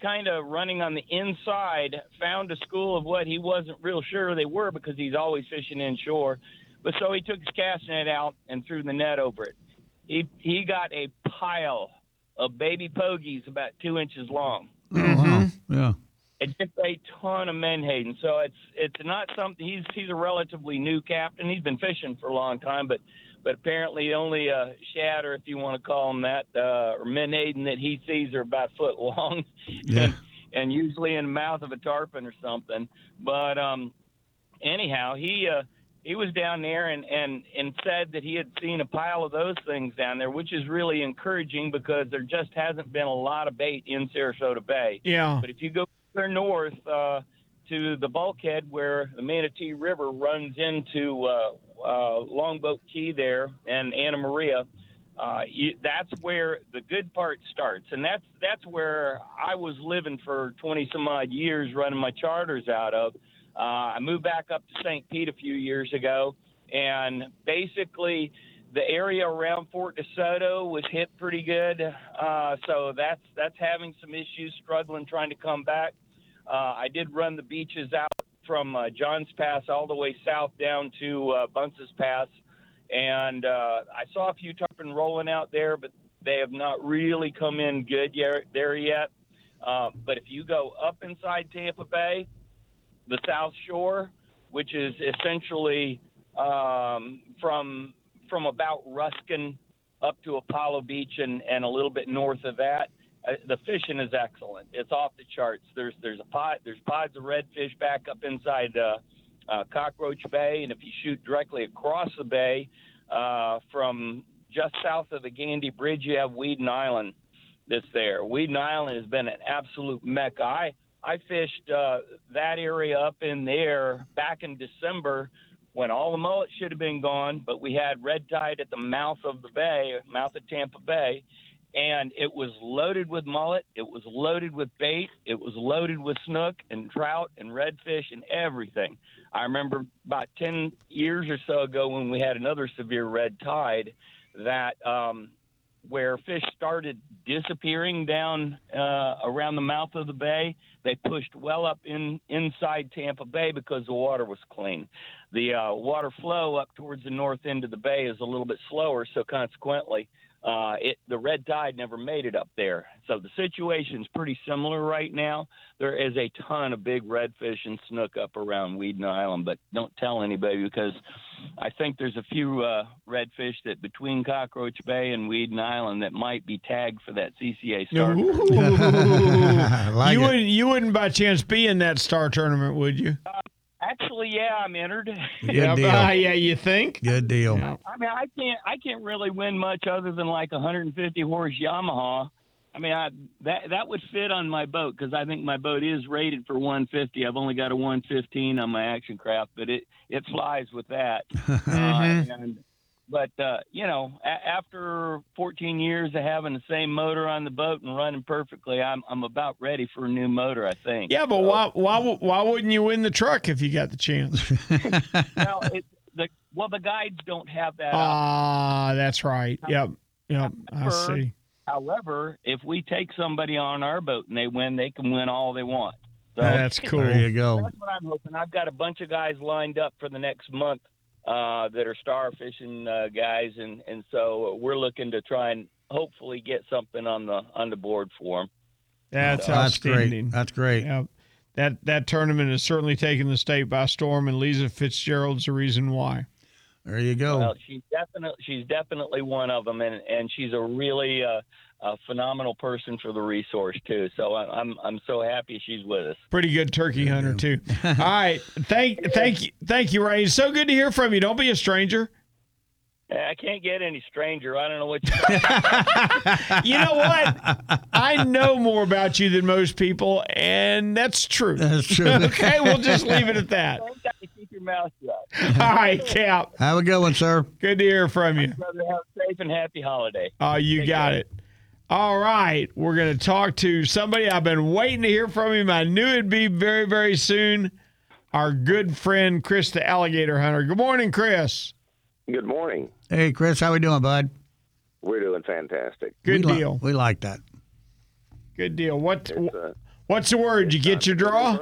kind of running on the inside, found a school of what he wasn't real sure they were because he's always fishing inshore. But so he took his cast net out and threw the net over it. He got a pile of baby pogies about 2 inches long. Mm-hmm. Yeah. It's just a ton of menhaden. So it's not something. He's a relatively new captain. He's been fishing for a long time, but apparently only a shad, or if you want to call them that, or menhaden that he sees are about a foot long, yeah. and usually in the mouth of a tarpon or something. But anyhow, he was down there and said that he had seen a pile of those things down there, which is really encouraging because there just hasn't been a lot of bait in Sarasota Bay. Yeah. But if you go further north to the bulkhead where the Manatee River runs into Longboat Key there and Anna Maria, that's where the good part starts, and that's where I was living for 20 some odd years, running my charters out of. I moved back up to St. Pete a few years ago, and basically the area around Fort DeSoto was hit pretty good, so that's having some issues, struggling trying to come back. I did run the beaches out from Johns Pass all the way south down to Bunce's Pass. And I saw a few tarpon rolling out there, but they have not really come in good there yet. But if you go up inside Tampa Bay, the South Shore, which is essentially from about Ruskin up to Apollo Beach and a little bit north of that, the fishing is excellent. It's off the charts. There's pods of redfish back up inside Cockroach Bay, and if you shoot directly across the bay from just south of the Gandy Bridge, you have Weedon Island that's there. Weedon Island has been an absolute mecca. I fished that area up in there back in December when all the mullet should have been gone, but we had red tide at the mouth of the bay, mouth of Tampa Bay. And it was loaded with mullet, it was loaded with bait, it was loaded with snook and trout and redfish and everything. I remember about 10 years or so ago when we had another severe red tide that where fish started disappearing down around the mouth of the bay, they pushed well up inside Tampa Bay because the water was clean. The water flow up towards the north end of the bay is a little bit slower, so consequently The red tide never made it up there. So the situation's pretty similar right now. There is a ton of big redfish and snook up around Weedon Island, but don't tell anybody, because I think there's a few redfish that between Cockroach Bay and Weedon Island that might be tagged for that CCA star tournament. Like you wouldn't by chance be in that star tournament, would you? Actually, yeah, I'm entered. Good deal. Yeah, you think? Good deal. I mean, I can't really win much other than like 150 horse Yamaha. I mean, that would fit on my boat, because I think my boat is rated for 150. I've only got a 115 on my Action Craft, but it flies with that. After 14 years of having the same motor on the boat and running perfectly, I'm about ready for a new motor, I think. Yeah, but so, why wouldn't you win the truck if you got the chance? Well, the guides don't have that. Ah, that's right. Yep. However, I see. However, if we take somebody on our boat and they win, they can win all they want. So, that's cool. There you go. That's what I'm hoping. I've got a bunch of guys lined up for the next month that are star fishing guys, and so we're looking to try and hopefully get something on the board for them. That's outstanding. That's great. Yeah. That tournament has certainly taken the state by storm, and Lisa Fitzgerald's the reason why. There you go. Well, she's definitely one of them, and she's a really a phenomenal person for the resource too. So I'm so happy she's with us. Pretty good turkey hunter too. All right, thank you, Ray. It's so good to hear from you. Don't be a stranger. I can't get any stranger. I don't know what you're You know what? I know more about you than most people, and that's true. That's true. Okay, we'll just leave it at that. Mouth shut. All right, Cap. Have a good one, sir. Good to hear from you. Brother, have a safe and happy holiday. Oh, you got it. All right. We're going to talk to somebody. I've been waiting to hear from him. I knew it'd be very, very soon. Our good friend, Chris the Alligator Hunter. Good morning, Chris. Good morning. Hey, Chris. How we doing, bud? We're doing fantastic. Good deal. We like that. Good deal. What's the word? You get your draw?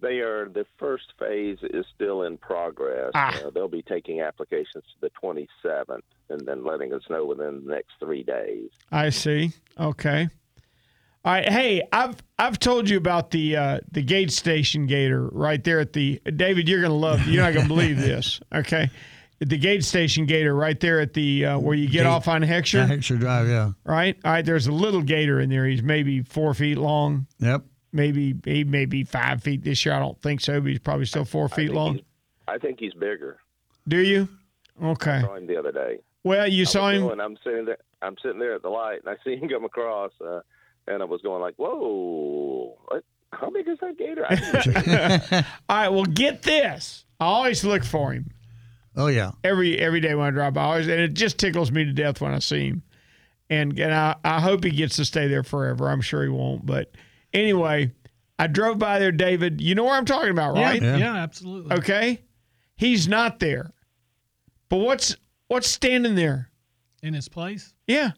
They are, the first phase is still in progress. They'll be taking applications to the 27th and then letting us know within the next 3 days. I see. Okay. All right. Hey, I've told you about the gate station gator right there at the, David, you're not going to believe this. Okay. The gate station gator right there at the, where you get off on Heckscher. Heckscher Drive, yeah. Right. All right. There's a little gator in there. He's maybe 4 feet long. Yep. Maybe he may be 5 feet this year. I don't think so, but he's probably still 4 feet long. I think he's bigger. Do you? Okay. I saw him the other day. Well, you saw him. I'm sitting there at the light, and I see him come across, and I was going like, "Whoa! What? How big is that gator?" All right. Well, get this. I always look for him. Oh yeah. Every day when I drive by, and it just tickles me to death when I see him. And I hope he gets to stay there forever. I'm sure he won't, but. Anyway, I drove by there, David. You know where I'm talking about, right? Yeah, absolutely. Okay? He's not there. But what's standing there? In his place? Yeah.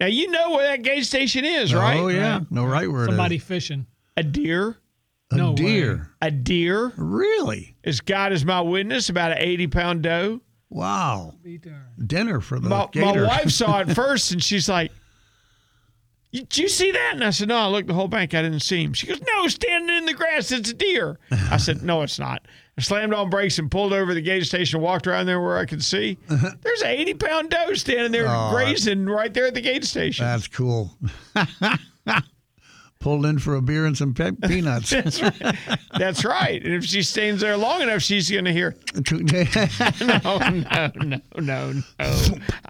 Now, you know where that gate station is, right? Oh, yeah. Right. No, right where it is. Somebody fishing. A deer? No deer. Way. A deer? Really? As God is my witness, about an 80-pound doe. Wow. Dinner for the gator. My wife saw it first, and she's like, "Did you see that?" And I said, "No, I looked the whole bank. I didn't see him." She goes, "No, standing in the grass. It's a deer." I said, "No, it's not." I slammed on brakes and pulled over the gate station, walked around there where I could see. There's an 80-pound doe standing there grazing right there at the gate station. That's cool. Pulled in for a beer and some peanuts. That's right. That's right. And if she stays there long enough, she's going to hear, No.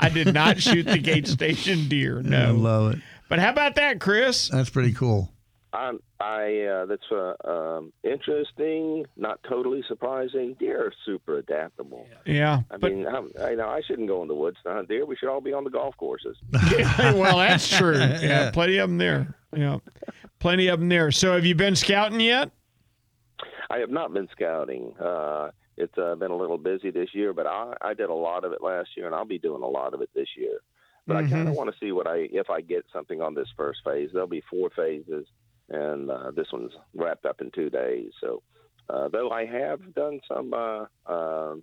I did not shoot the gate station deer. No. I love it. But how about that, Chris? That's pretty cool. That's interesting, not totally surprising. Deer are super adaptable. Yeah. I shouldn't go in the woods to hunt deer. We should all be on the golf courses. Well, that's true. Yeah, plenty of them there. Yeah, plenty of them there. So have you been scouting yet? I have not been scouting. It's been a little busy this year, but I did a lot of it last year, and I'll be doing a lot of it this year. But I kind of want to see if I get something on this first phase. There'll be 4 phases, and this one's wrapped up in 2 days. So Though I have done some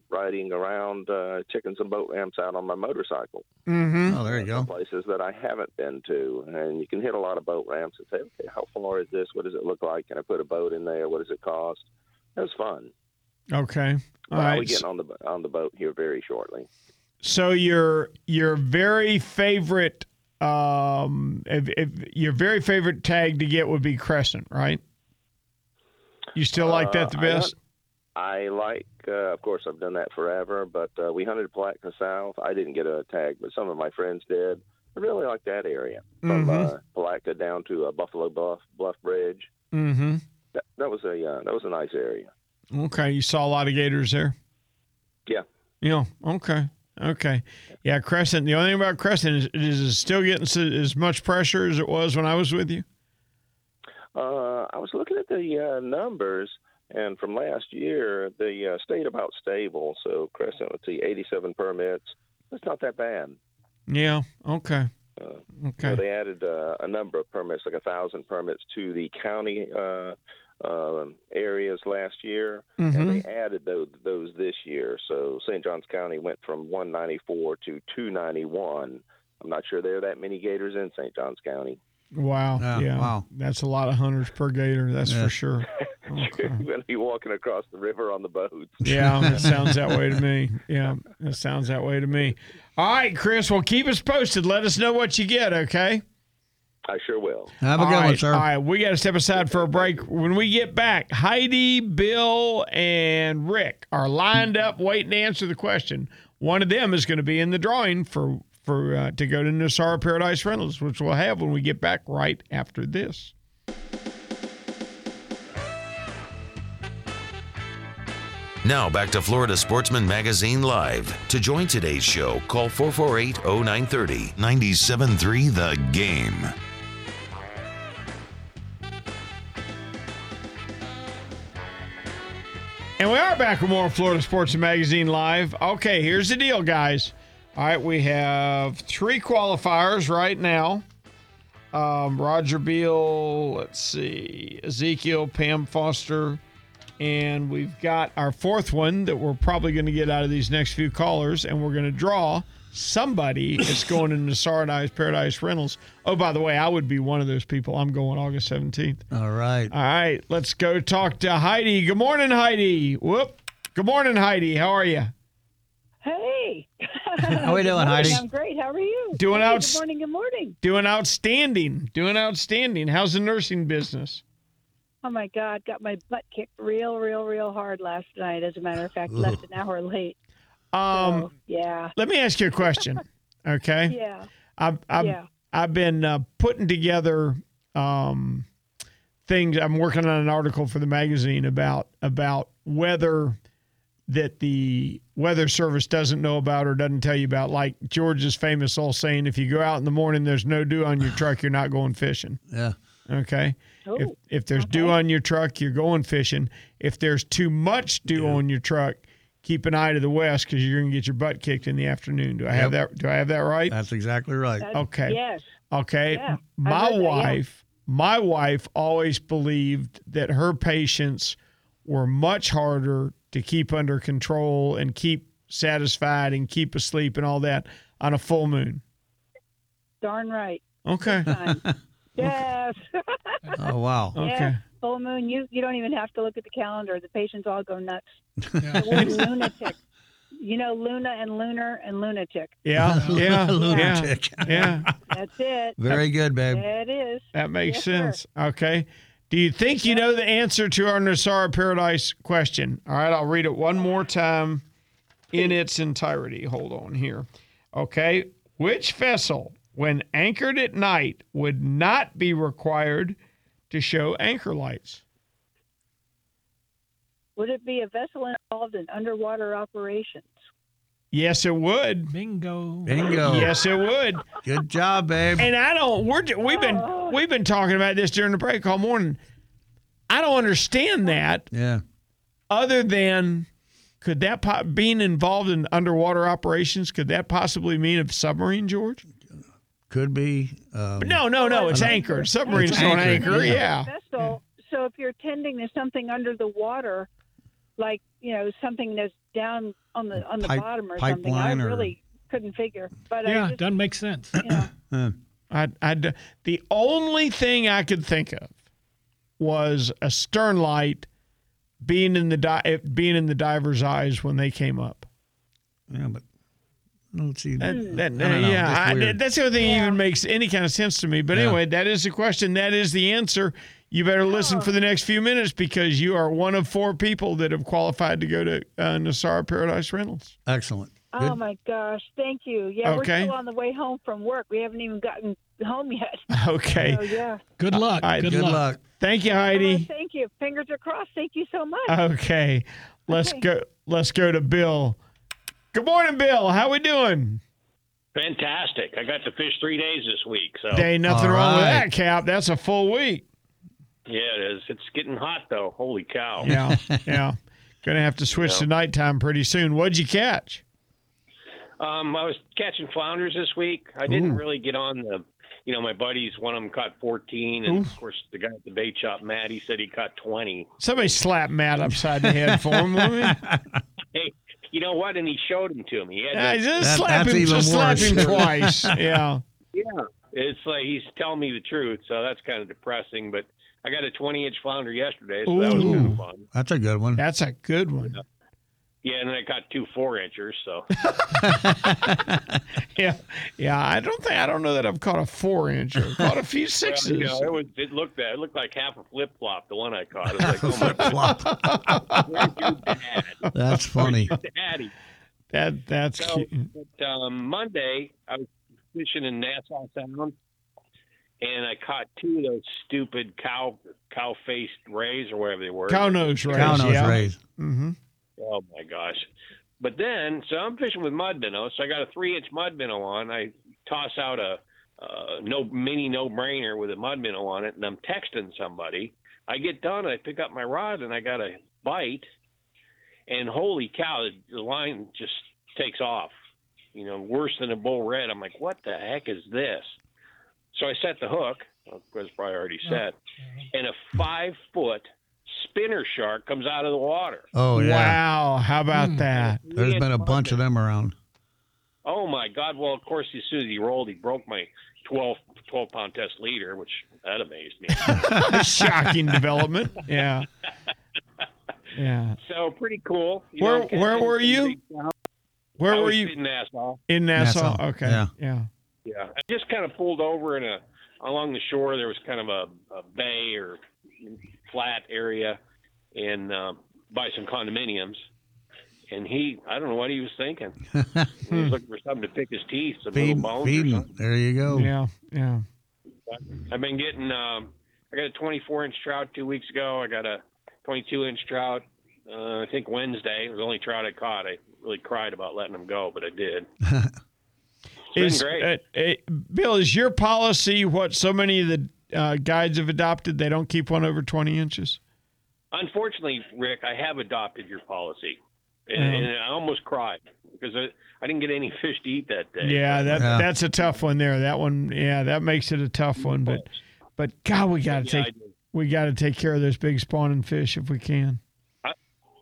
riding around chickens and boat ramps out on my motorcycle. Mm-hmm. Oh, there you go. Places that I haven't been to. And you can hit a lot of boat ramps and say, okay, how far is this? What does it look like? Can I put a boat in there? What does it cost? It was fun. Okay. All right. We're getting on the boat here very shortly. So your very favorite tag to get would be Crescent, right? You still like that the best? Of course, I've done that forever, but we hunted Palatka South. I didn't get a tag, but some of my friends did. I really like that area, from Palatka down to Buffalo Bluff Bridge. Mm-hmm. That was a nice area. Okay, you saw a lot of gators there? Yeah. Yeah, okay. Yeah, Crescent, the only thing about Crescent is it still getting as much pressure as it was when I was with you? I was looking at the numbers, and from last year, the stayed about stable. So Crescent, let's see, 87 permits. That's not that bad. Yeah, okay. So they added a number of permits, like 1,000 permits to the county areas last year, and they added those this year. So St. Johns County went from 194 to 291. I'm not sure there are that many gators in St. Johns County. Wow. Wow. That's a lot of hunters per gator, that's for sure. Okay. You're going to be walking across the river on the boats. Yeah, it sounds that way to me. All right, Chris, well, keep us posted. Let us know what you get, okay? I sure will. Have a good one, sir. All right, we got to step aside for a break. When we get back, Heidi, Bill, and Rick are lined up waiting to answer the question. One of them is going to be in the drawing for to go to Nosara Paradise Rentals, which we'll have when we get back right after this. Now back to Florida Sportsman Magazine Live. To join today's show, call 448-0930, 97.3 The Game. And we are back with more Florida Sportsman Magazine Live. Okay, here's the deal, guys. All right, we have three qualifiers right now. Roger Beal, let's see, Ezekiel, Pam Foster, and we've got our fourth one that we're probably going to get out of these next few callers, and we're going to draw somebody that's going into Nosara Paradise Rentals. Oh, by the way, I would be one of those people. I'm going August 17th. All right, let's go talk to Heidi. Good morning, Heidi. Good morning, Heidi. How are you? Hey. How are we doing, Heidi? I'm great. How are you? Good morning. Doing outstanding. How's the nursing business? Oh, my God. Got my butt kicked real hard last night. As a matter of fact, left an hour late. Let me ask you a question, okay? Yeah. I've been putting together things. I'm working on an article for the magazine about whether that the weather service doesn't know about or doesn't tell you about, like George's famous old saying, if you go out in the morning, there's no dew on your truck, you're not going fishing. Yeah. Okay. Oh, if there's dew on your truck, you're going fishing. If there's too much dew on your truck, keep an eye to the west because you're going to get your butt kicked in the afternoon. Do I have that? Do I have that right? That's exactly right. Okay. Yes. Okay. Yeah. My wife always believed that her patients were much harder to keep under control and keep satisfied and keep asleep and all that on a full moon. Darn right. Okay. Yes. Oh, wow. Okay. Yes. Full moon, you don't even have to look at the calendar. The patients all go nuts. Yeah. Lunatic. You know, Luna and Lunar and Lunatic. Yeah. Yeah. Lunatic. Yeah. That's it. Very good, babe. It is. That makes sense. Sir. Okay. Do you think you know the answer to our Nosara Paradise question? All right, I'll read it one more time in its entirety. Hold on here. Okay. Which vessel, when anchored at night, would not be required to show anchor lights? Would it be a vessel involved in underwater operations? Yes, it would. Bingo. Yes, it would. Good job, babe. And I don't. We've been talking about this during the break all morning. I don't understand that. Yeah. Other than, could that being involved in underwater operations, could that possibly mean a submarine, George? Could be. But no. It's anchored. Submarines don't anchor. Yeah. Vessel. So if you're tending to something under the water, like, you know, something that's down on the bottom or something, I really couldn't figure. But yeah, it doesn't make sense. You know. I'd the only thing I could think of was a stern light being in the diver's eyes when they came up. Yeah, but let's see. That's the only thing that even makes any kind of sense to me. But anyway, that is the question. That is the answer. You better listen for the next few minutes because you are one of four people that have qualified to go to Nosara Paradise Rentals. Excellent. Good. Oh, my gosh. Thank you. Yeah, we're still on the way home from work. We haven't even gotten home yet. Okay. So, yeah. Good luck. All right. Good luck. Thank you, Heidi. Oh, thank you. Fingers are crossed. Thank you so much. Okay. Let's go to Bill. Good morning, Bill. How we doing? Fantastic. I got to fish 3 days this week. So there ain't nothing wrong with that, Cap. That's a full week. Yeah, it is. It's getting hot, though. Holy cow. Yeah, yeah. Going to have to switch to nighttime pretty soon. What'd you catch? I was catching flounders this week. I didn't really get on the, you know, my buddies, one of them caught 14, and of course the guy at the bait shop, Matt, he said he caught 20. Somebody slapped Matt upside the head for him, wouldn't he? Hey, you know what? And he showed him to me. He had slap him twice. Yeah. Yeah. It's like he's telling me the truth, so that's kind of depressing, but I got a 20-inch flounder yesterday, so that was kind of fun. That's a good one. That's a good one. Yeah. Yeah, and then I got 2 4-inchers. So, yeah. I don't know that I've caught a 4-incher. Caught a few 6s. Yeah, it looked like half a flip flop. The one I caught. It was like, oh my flip-flop. That's funny. That's cute. But, Monday, I was fishing in Nassau Sound, and I caught 2 of those stupid cow-faced rays or whatever they were. Cow nose rays. Mm-hmm. Oh, my gosh. But then, so I'm fishing with mud minnows. So I got a 3-inch mud minnow on. I toss out a mini no-brainer with a mud minnow on it, and I'm texting somebody. I get done, I pick up my rod, and I got a bite. And holy cow, the line just takes off. You know, worse than a bull red. I'm like, what the heck is this? So I set the hook. Of course, probably already set. And a 5-foot spinner shark comes out of the water. Oh, yeah. Wow. How about that? There's been a bunch of them around. Oh, my God. Well, of course, as soon as he rolled, he broke my 12-pound test leader, which that amazed me. Shocking development. Yeah. Yeah. So, pretty cool. Where were you? Where were you? In Nassau. Okay. Yeah. I just kind of pulled over along the shore. There was kind of a bay or flat area and by some condominiums, and I don't know what he was thinking. He was looking for something to pick his teeth, some little bones. There you go. Yeah. I've been getting, I got a 24-inch trout 2 weeks ago. I got a 22-inch trout, I think Wednesday. It was the only trout I caught. I really cried about letting them go, but I did. It's been great. Bill, is your policy what so many of the guides have adopted? They don't keep one over 20 inches? Unfortunately, Rick, I have adopted your policy. And I almost cried because I didn't get any fish to eat that day. Yeah, that's a tough one there. That one, that makes it a tough one. But God, we got to take care of those big spawning fish if we can.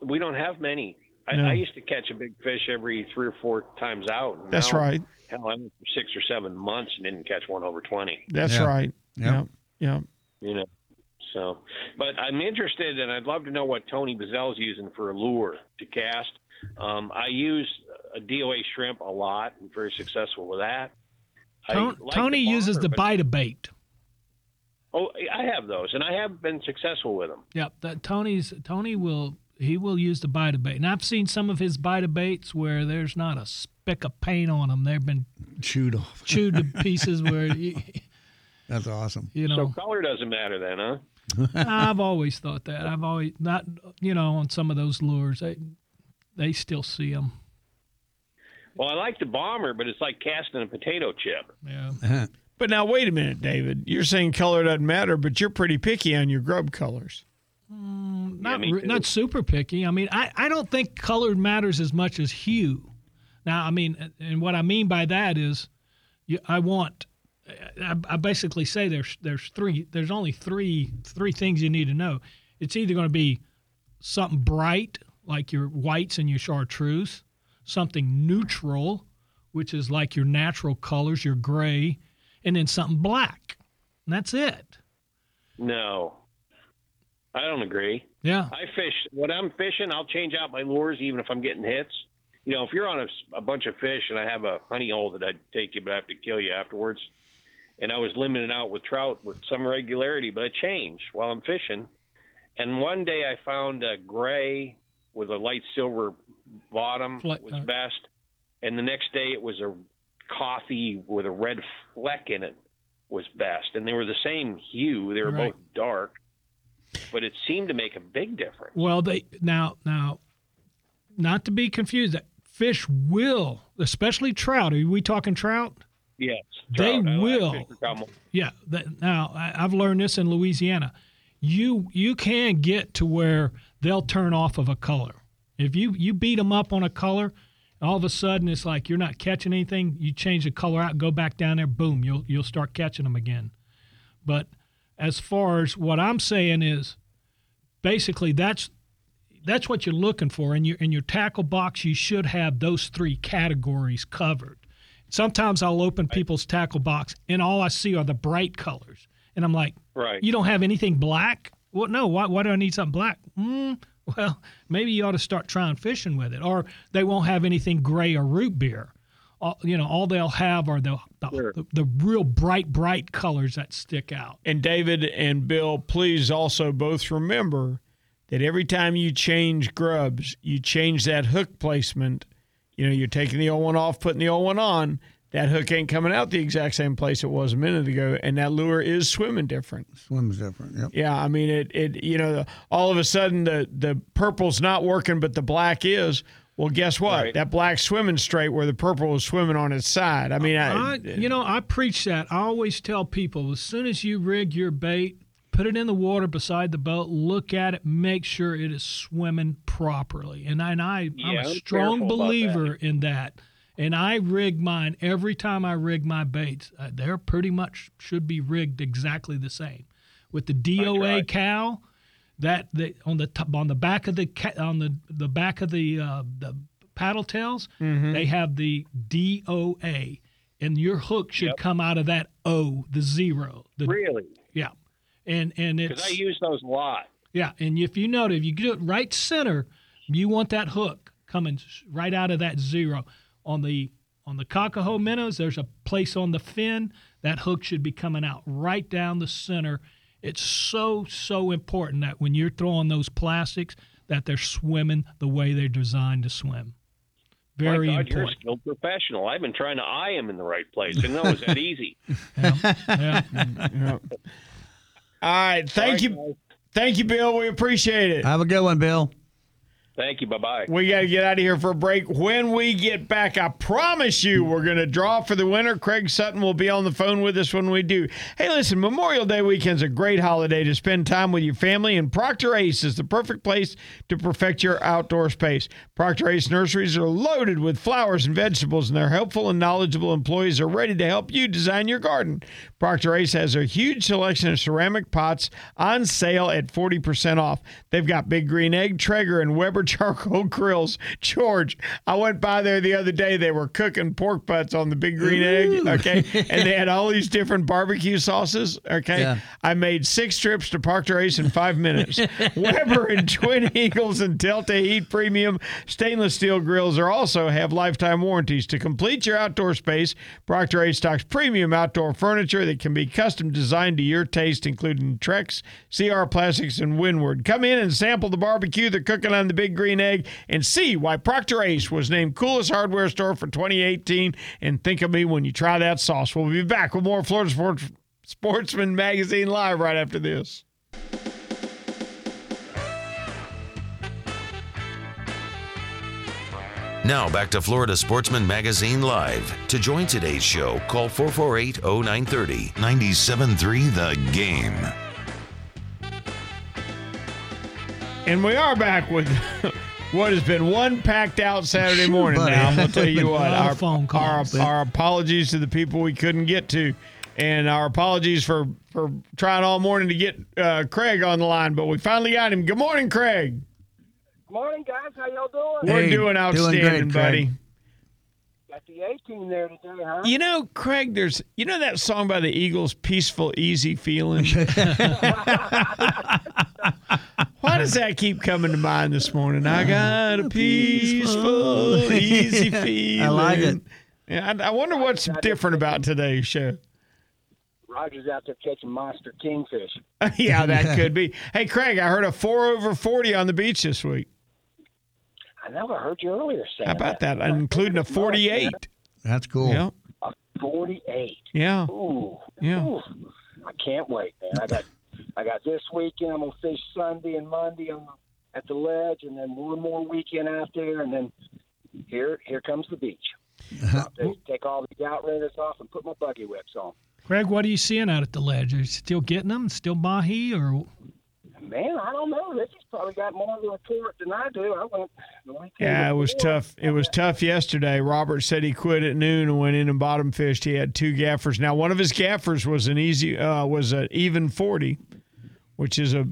We don't have many. I used to catch a big fish every 3 or 4 times out. That's right. Hell, I went for 6 or 7 months and didn't catch one over 20. That's right. Yeah. You know, so, but I'm interested, and I'd love to know what Tony Bazell's using for a lure to cast. I use a DOA shrimp a lot. I'm very successful with that. Tony uses the bite of bait. Oh, I have those, and I have been successful with them. Yeah, Tony will use the bite of bait, and I've seen some of his bite of baits where there's not a speck of paint on them. They've been chewed to pieces where. That's awesome. You know, so color doesn't matter then, huh? I've always thought that. I've always not, you know, on some of those lures, they still see them. Well, I like the bomber, but it's like casting a potato chip. Yeah. Uh-huh. But now, wait a minute, David. You're saying color doesn't matter, but you're pretty picky on your grub colors. Not super picky. I mean, I don't think color matters as much as hue. Now, I mean, and what I mean by that is I want I basically say there's only three things you need to know. It's either going to be something bright like your whites and your chartreuse, something neutral, which is like your natural colors, your gray, and then something black. And that's it. No, I don't agree. Yeah. I fish. When I'm fishing, I'll change out my lures even if I'm getting hits. You know, if you're on a bunch of fish and I have a honey hole that I'd take you, but I have to kill you afterwards. And I was limited out with trout with some regularity, but I change while I'm fishing. And one day I found a gray with a light silver bottom was best. And the next day it was a coffee with a red fleck in it was best. And they were the same hue. They were right. Both dark, but it seemed to make a big difference. Well, they now, not to be confused, that fish will, especially trout. Are we talking trout? Yes. Trout. They will. Yeah. Now, I've learned this in Louisiana. You can get to where they'll turn off of a color. If you beat them up on a color, all of a sudden it's like you're not catching anything. You change the color out, go back down there, boom, you'll start catching them again. But as far as what I'm saying is, basically that's what you're looking for in your tackle box. You should have those three categories covered. Sometimes I'll open people's tackle box and all I see are the bright colors. And I'm like, right. You don't have anything black? Well, no, why do I need something black? Well, maybe you ought to start trying fishing with it. Or they won't have anything gray or root beer. All they'll have are the real bright colors that stick out. And David and Bill, please also both remember that every time you change grubs, you change that hook placement. You're taking the old one off, putting the old one on. That hook ain't coming out the exact same place it was a minute ago, and that lure is swimming different. Swims different, yep. Yeah, I mean, all of a sudden the purple's not working, but the black is. Well, guess what? Right. That black's swimming straight where the purple is swimming on its side. I mean, I preach that. I always tell people, as soon as you rig your bait, put it in the water beside the boat, look at it, make sure it is swimming properly. And I'm a strong believer in that. And I rig mine every time I rig my baits. They're pretty much should be rigged exactly the same. With the DOA cowl, on the back of the paddle tails, mm-hmm. They have the DOA, and your hook should come out of that O, the zero. Really? Yeah, and it's because I use those a lot. Yeah, and if you do it right center, you want that hook coming right out of that zero. On the Kakaho minnows, there's a place on the fin. That hook should be coming out right down the center. It's so, so important that when you're throwing those plastics, that they're swimming the way they're designed to swim. Very important. You're a skilled professional. I've been trying to eye him in the right place. And that was that easy. Yeah. All right. Thank you. Guys. Thank you, Bill. We appreciate it. Have a good one, Bill. Thank you. Bye-bye. We got to get out of here for a break. When we get back, I promise you we're going to draw for the winner. Craig Sutton will be on the phone with us when we do. Hey, listen, Memorial Day weekend's a great holiday to spend time with your family, and Proctor Ace is the perfect place to perfect your outdoor space. Proctor Ace nurseries are loaded with flowers and vegetables, and their helpful and knowledgeable employees are ready to help you design your garden. Proctor Ace has a huge selection of ceramic pots on sale at 40% off. They've got Big Green Egg, Traeger, and Weber charcoal grills. George, I went by there the other day. They were cooking pork butts on the Big Green Egg, okay? And they had all these different barbecue sauces, okay? Yeah. I made 6 trips to Proctor Ace in 5 minutes. Weber and Twin Eagles and Delta Heat Premium stainless steel grills are also have lifetime warranties. To complete your outdoor space, Proctor Ace stocks premium outdoor furniture that can be custom designed to your taste, including Trex, CR Plastics, and Windward. Come in and sample the barbecue they're cooking on the Big Green Egg and see why Proctor Ace was named Coolest Hardware Store for 2018. And think of me when you try that sauce. We'll be back with more Florida Sportsman Magazine Live right after this. Now back to Florida Sportsman Magazine Live. To join today's show, call 448-0930, 97.3 The Game. And we are back with what has been one packed out Saturday morning. Now, I'm going to tell you what, our apologies to the people we couldn't get to And our apologies for trying all morning to get Craig on the line, but we finally got him. Good morning, Craig. Good morning, guys. How y'all doing? We're doing outstanding, doing great, buddy. Got the A-team there today, huh? You know, Craig, there's – you know that song by the Eagles, Peaceful, Easy Feeling? Why does that keep coming to mind this morning? I got a peaceful, easy feeling. I like it. Yeah, I wonder what's different about today's show. Roger's out there catching monster kingfish. Yeah, that could be. Hey, Craig, I heard a 4 over 40 on the beach this week. I know. I heard you earlier saying. How about that? Including a 48. That's cool. Yeah. A 48. Yeah. Ooh. Yeah. Ooh. I can't wait, man. I got this weekend. I'm gonna fish Sunday and Monday at the ledge, and then one more weekend out there, and then here comes the beach. Take all the outriders off and put my buggy whips on. Craig, what are you seeing out at the ledge? Are you still getting them? Still mahi or? Man, I don't know. They just probably got more of a report than I do. I went the weekend. Yeah, it was tough. It was tough yesterday. Robert said he quit at noon and went in and bottom fished. He had two gaffers. Now, one of his gaffers was an easy, was an even 40, which is a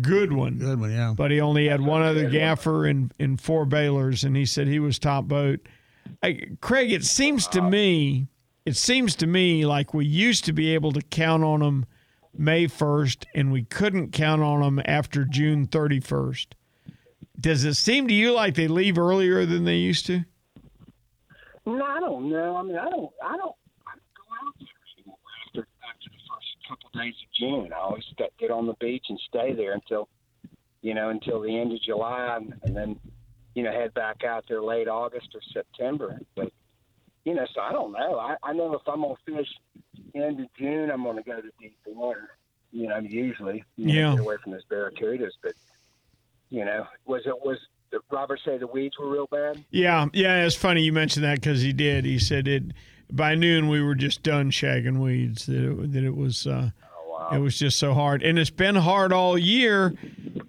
good one. Good one, yeah. But he only had one other gaffer in four bailers, and he said he was top boat. Craig, it seems to me like we used to be able to count on them May 1st, and we couldn't count on them after June 31st. Does it seem to you like they leave earlier than they used to? No, I don't know. I mean, I don't go out there anymore after the first couple of days of June. I always get on the beach and stay there until the end of July, and then head back out there late August or September, but. So I don't know. I know if I'm going to fish end of June, I'm going to go to deep water, usually. Get away from those barracudas. But, was Robert say the weeds were real bad? Yeah, it's funny you mentioned that because he did. He said by noon we were just done shagging weeds, that it was it was just so hard. And it's been hard all year.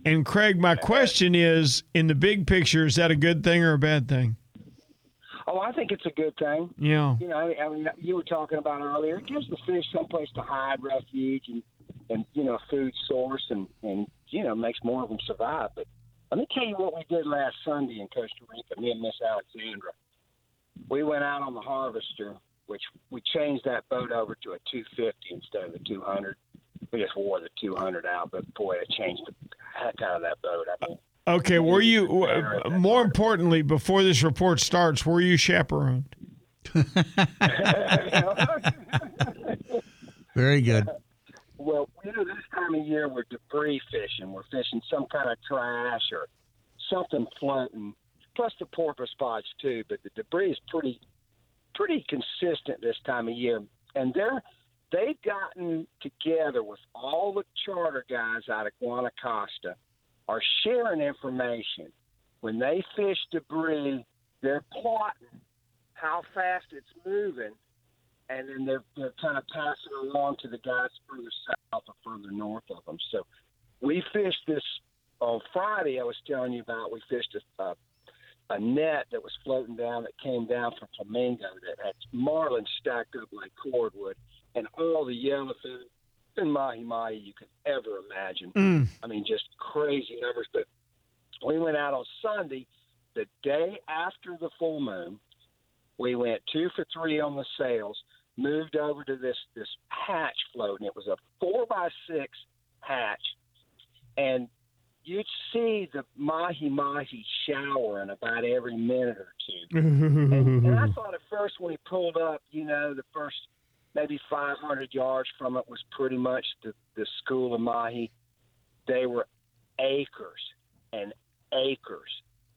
And, Craig, my question is, in the big picture, is that a good thing or a bad thing? Oh, I think it's a good thing. Yeah. You were talking about earlier, it gives the fish someplace to hide, refuge, and food source, and makes more of them survive. But let me tell you what we did last Sunday in Costa Rica, me and Miss Alexandra. We went out on the Harvester, which we changed that boat over to a 250 instead of the 200. We just wore the 200 out, but boy, it changed the heck out of that boat. I mean. Okay, were you, more importantly, before this report starts, were you chaperoned? Very good. Well, this time of year we're debris fishing. We're fishing some kind of trash or something floating, plus the porpoise pods too, but the debris is pretty consistent this time of year. And they've gotten together with all the charter guys out of Guanacaste, are sharing information. When they fish debris, they're plotting how fast it's moving, and then they're kind of passing it along to the guys further south or further north of them. So we fished this on Friday, I was telling you about. We fished a net that was floating down that came down from Flamingo that had marlin stacked up like cordwood, and all the yellowfin and mahi-mahi you could ever imagine. I mean, just crazy numbers. But we went out on Sunday, the day after the full moon. We went 2 for 3 on the sails, moved over to this hatch floating. It was a 4 by 6 hatch, and you'd see the mahi-mahi showering about every minute or two. and I thought at first when we pulled up, the first maybe 500 yards from it was pretty much the school of mahi. They were acres and acres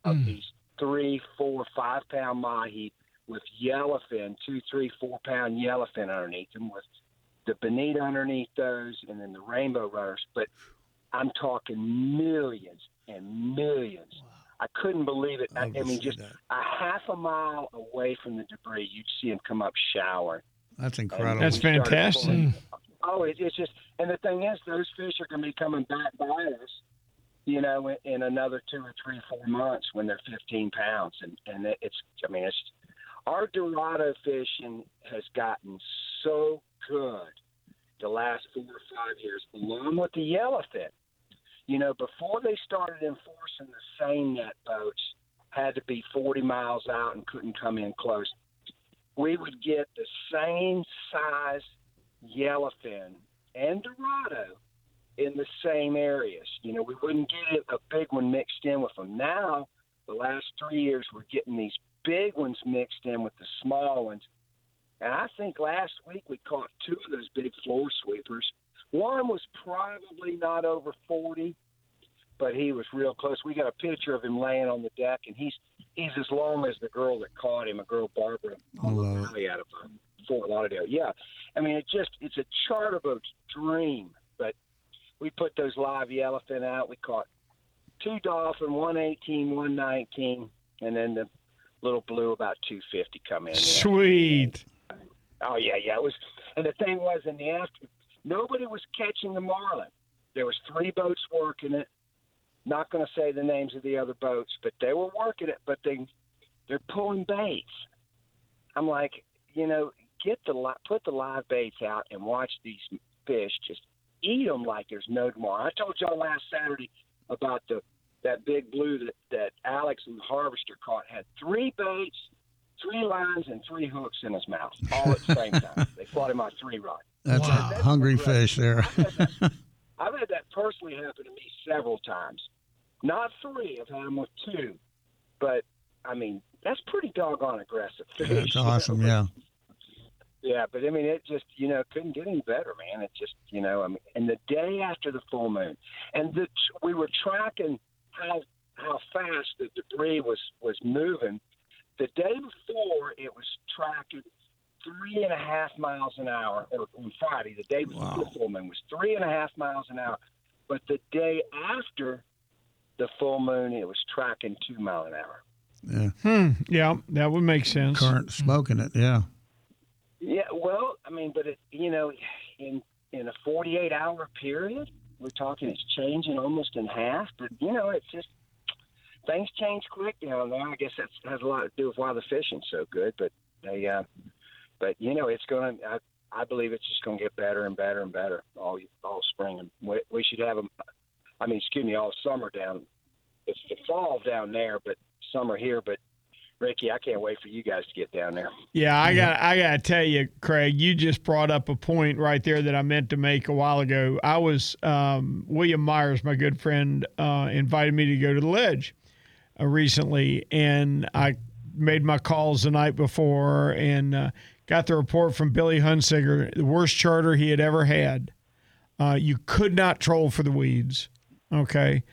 of these 3, 4, 5 pound mahi with yellowfin, 2, 3, 4 pound yellowfin underneath them, with the bonita underneath those, and then the rainbow runners. But I'm talking millions and millions. Wow. I couldn't believe it. I mean, just that. A half a mile away from the debris, you'd see them come up showering. That's incredible. That's fantastic. Oh, it's just, and the thing is, those fish are going to be coming back by us, in another 2 or 3 or 4 months when they're 15 pounds. And it's, I mean, our Dorado fishing has gotten so good the last 4 or 5 years, along with the yellowfin. You know, before they started enforcing the seine net boats had to be 40 miles out and couldn't come in close, we would get the same size yellowfin and dorado in the same areas. You know, we wouldn't get a big one mixed in with them. Now, the last 3 years, we're getting these big ones mixed in with the small ones. And I think last week we caught 2 of those big floor sweepers. One was probably not over 40, but he was real close. We got a picture of him laying on the deck, and he's as long as the girl that caught him, a girl, Barbara, out of Fort Lauderdale. Yeah, I mean, it's a charter boat's dream. But we put those live yellowfin out. We caught 2 dolphin, 118, 119, and then the little blue about 250 come in. Sweet. Oh, yeah. It was, and the thing was, in the afternoon, nobody was catching the marlin. There was 3 boats working it. Not going to say the names of the other boats, but they were working it, but they're pulling baits. I'm like, you know, put the live baits out and watch these fish just eat them like there's no tomorrow. I told y'all last Saturday about that big blue that Alex and the Harvester caught. Had 3 baits, 3 lines, and 3 hooks in his mouth all at the same time. They caught him on 3 rod. That's a hungry fish there. I've had that personally happen to me several times. Not 3, I've had them with 2. But, I mean, that's pretty doggone aggressive fish. That's awesome, Yeah, but, I mean, it just, you know, couldn't get any better, man. It just, you know, I mean, and the day after the full moon. And we were tracking how fast the debris was moving. The day before, it was tracking 3.5 miles an hour, or on Friday, the day before the full moon was 3.5 miles an hour. But the day after the full moon, it was tracking 2 miles an hour. Yeah. Yeah, that would make sense. Current smoking it, yeah. Yeah, well, I mean, but, you know, in a 48-hour period, we're talking it's changing almost in half. But, you know, it's just things change quick down there. I guess that has a lot to do with why the fishing's so good. But they But, you know, it's going to – I believe it's just going to get better and better and better all spring. And we should have – I mean, excuse me, all summer down – it's the fall down there, but summer here. But, Ricky, I can't wait for you guys to get down there. Yeah, I got to tell you, Craig, you just brought up a point right there that I meant to make a while ago. I was William Myers, my good friend, invited me to go to the ledge recently, and I made my calls the night before and got the report from Billy Hunsicker, the worst charter he had ever had. You could not troll for the weeds, okay?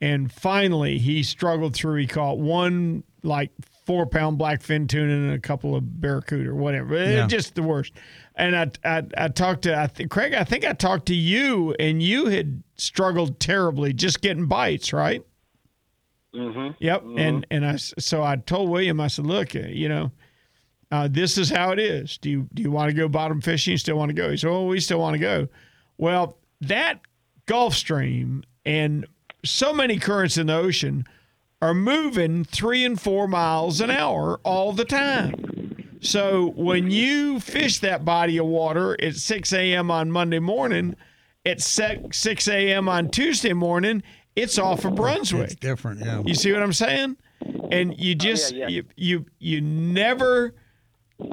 And finally, he struggled through. He caught one, like, 4-pound blackfin tuna and a couple of barracuda or whatever. Yeah. Just the worst. And I talked to Craig, I think I talked to you, and you had struggled terribly just getting bites, right? Mm-hmm. Yep. Mm-hmm. And so I told William, I said, look, you know, this is how it is. Do you want to go bottom fishing? You still want to go? He said, oh, we still want to go. Well, that Gulf Stream and so many currents in the ocean are moving 3 and 4 miles an hour all the time. So when you fish that body of water at 6 a.m. on Monday morning, at 6 a.m. on Tuesday morning, it's off of Brunswick. It's different, yeah. You see what I'm saying? And you just you never –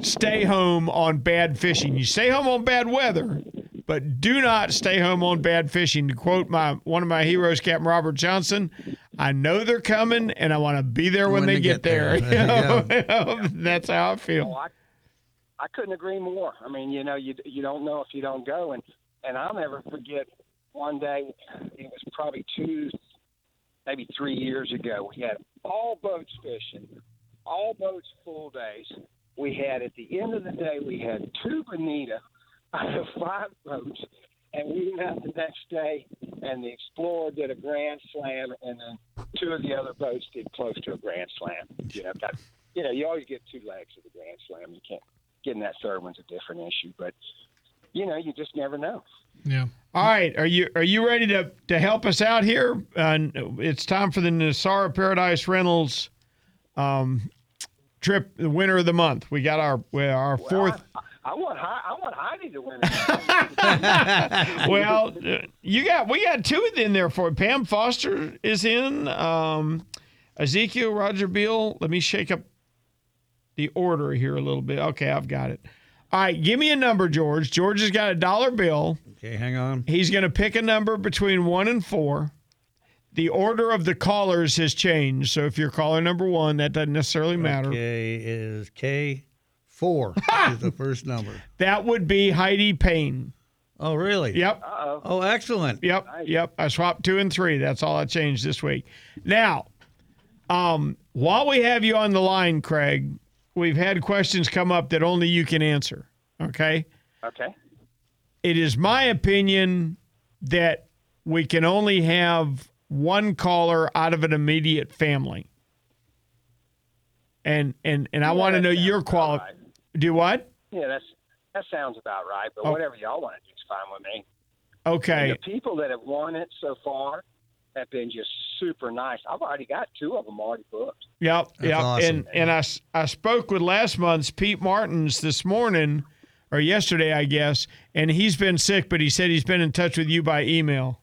stay home on bad fishing. You stay home on bad weather, but do not stay home on bad fishing. To quote one of my heroes, Captain Robert Johnson, I know they're coming, and I want to be there when they get there. You know? That's how I feel. Well, I couldn't agree more. I mean, you know, you don't know if you don't go. And I'll never forget one day, it was probably 2, maybe 3 years ago, we had all boats fishing, all boats full days. We had, at the end of the day, we had 2 bonita out of 5 boats, and we went out the next day, and the Explorer did a grand slam, and then 2 of the other boats did close to a grand slam. You know, you always get 2 legs of the grand slam. You can't getting that third one's a different issue, but you know, you just never know. Yeah. All right, are you ready to help us out here? It's time for the Nosara Paradise Rentals. Trip, the winner of the month. We got our fourth. I want Heidi to win it. Well, we got two in there for it. Pam Foster is in. Ezekiel, Roger Beal. Let me shake up the order here a little bit. Okay, I've got it. All right, give me a number, George. George has got a dollar bill. Okay, hang on. He's going to pick a number between 1 and 4. The order of the callers has changed. So if you're caller number 1, that doesn't necessarily matter. Okay, is K. 4 is the first number. That would be Heidi Payne. Oh, really? Yep. Uh-oh. Oh, excellent. Yep, nice. Yep. I swapped 2 and 3. That's all I changed this week. Now, while we have you on the line, Craig, we've had questions come up that only you can answer, okay? Okay. It is my opinion that we can only have one caller out of an immediate family. And I want to know your quality. Right. Do what? Yeah, that sounds about right. But whatever y'all want to do is fine with me. Okay. And the people that have won it so far have been just super nice. I've already got 2 of them already booked. Yep. That's awesome. And I spoke with last month's Pete Martins this morning, or yesterday, I guess, and he's been sick, but he said he's been in touch with you by email.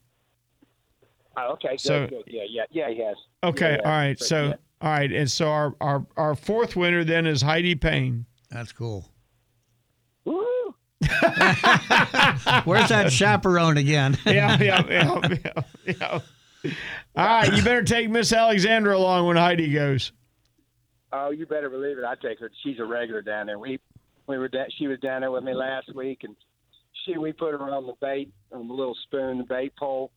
Oh, okay. So, good. Yeah, he has. Okay. Yeah, all right. So. Good. All right, and so our fourth winner then is Heidi Payne. That's cool. Woo! Where's that chaperone again? Yeah. All right, you better take Miss Alexandra along when Heidi goes. Oh, you better believe it. I take her. She's a regular down there. She was down there with me last week, and we put her on the bait on the little spoon, the bait pole.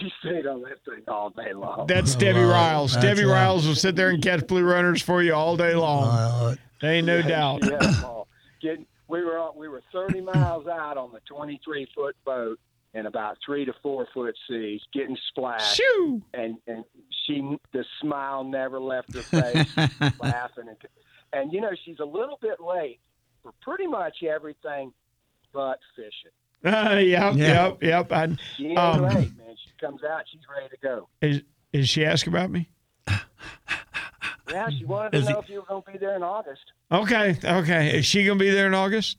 She stayed on that thing all day long. That's Debbie Riles. That's Debbie Riles will sit there and catch blue runners for you all day long. There ain't no doubt. We were 30 miles out on the 23-foot boat in about 3 to 4 foot seas, getting splashed. Shoo! And the smile never left her face, laughing. And she's a little bit late for pretty much everything but fishing. Yep. She ain't late, man. She comes out, she's ready to go. Is she asking about me? Yeah, she wanted to know if you were going to be there in August. Okay. Is she going to be there in August?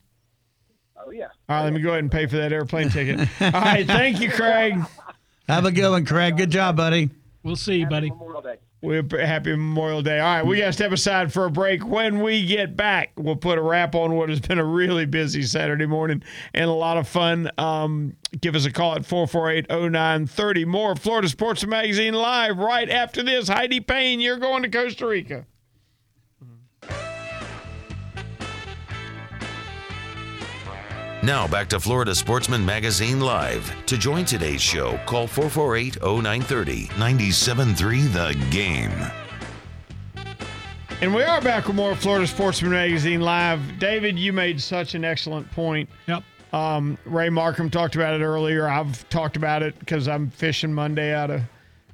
Oh, yeah. All right, let me go ahead and pay for that airplane ticket. All right, thank you, Craig. Have a good one, Craig. Good job, buddy. We'll see you, buddy. Happy Memorial Day. All right, we got to step aside for a break. When we get back, we'll put a wrap on what has been a really busy Saturday morning and a lot of fun. Give us a call at 448-0930. More Florida Sportsman Magazine live right after this. Heidi Payne, you're going to Costa Rica. Now back to Florida Sportsman Magazine Live. To join today's show, call 448-0930, 97.3 The Game. And we are back with more Florida Sportsman Magazine Live. David, you made such an excellent point. Yep. Ray Markham talked about it earlier. I've talked about it because I'm fishing Monday out of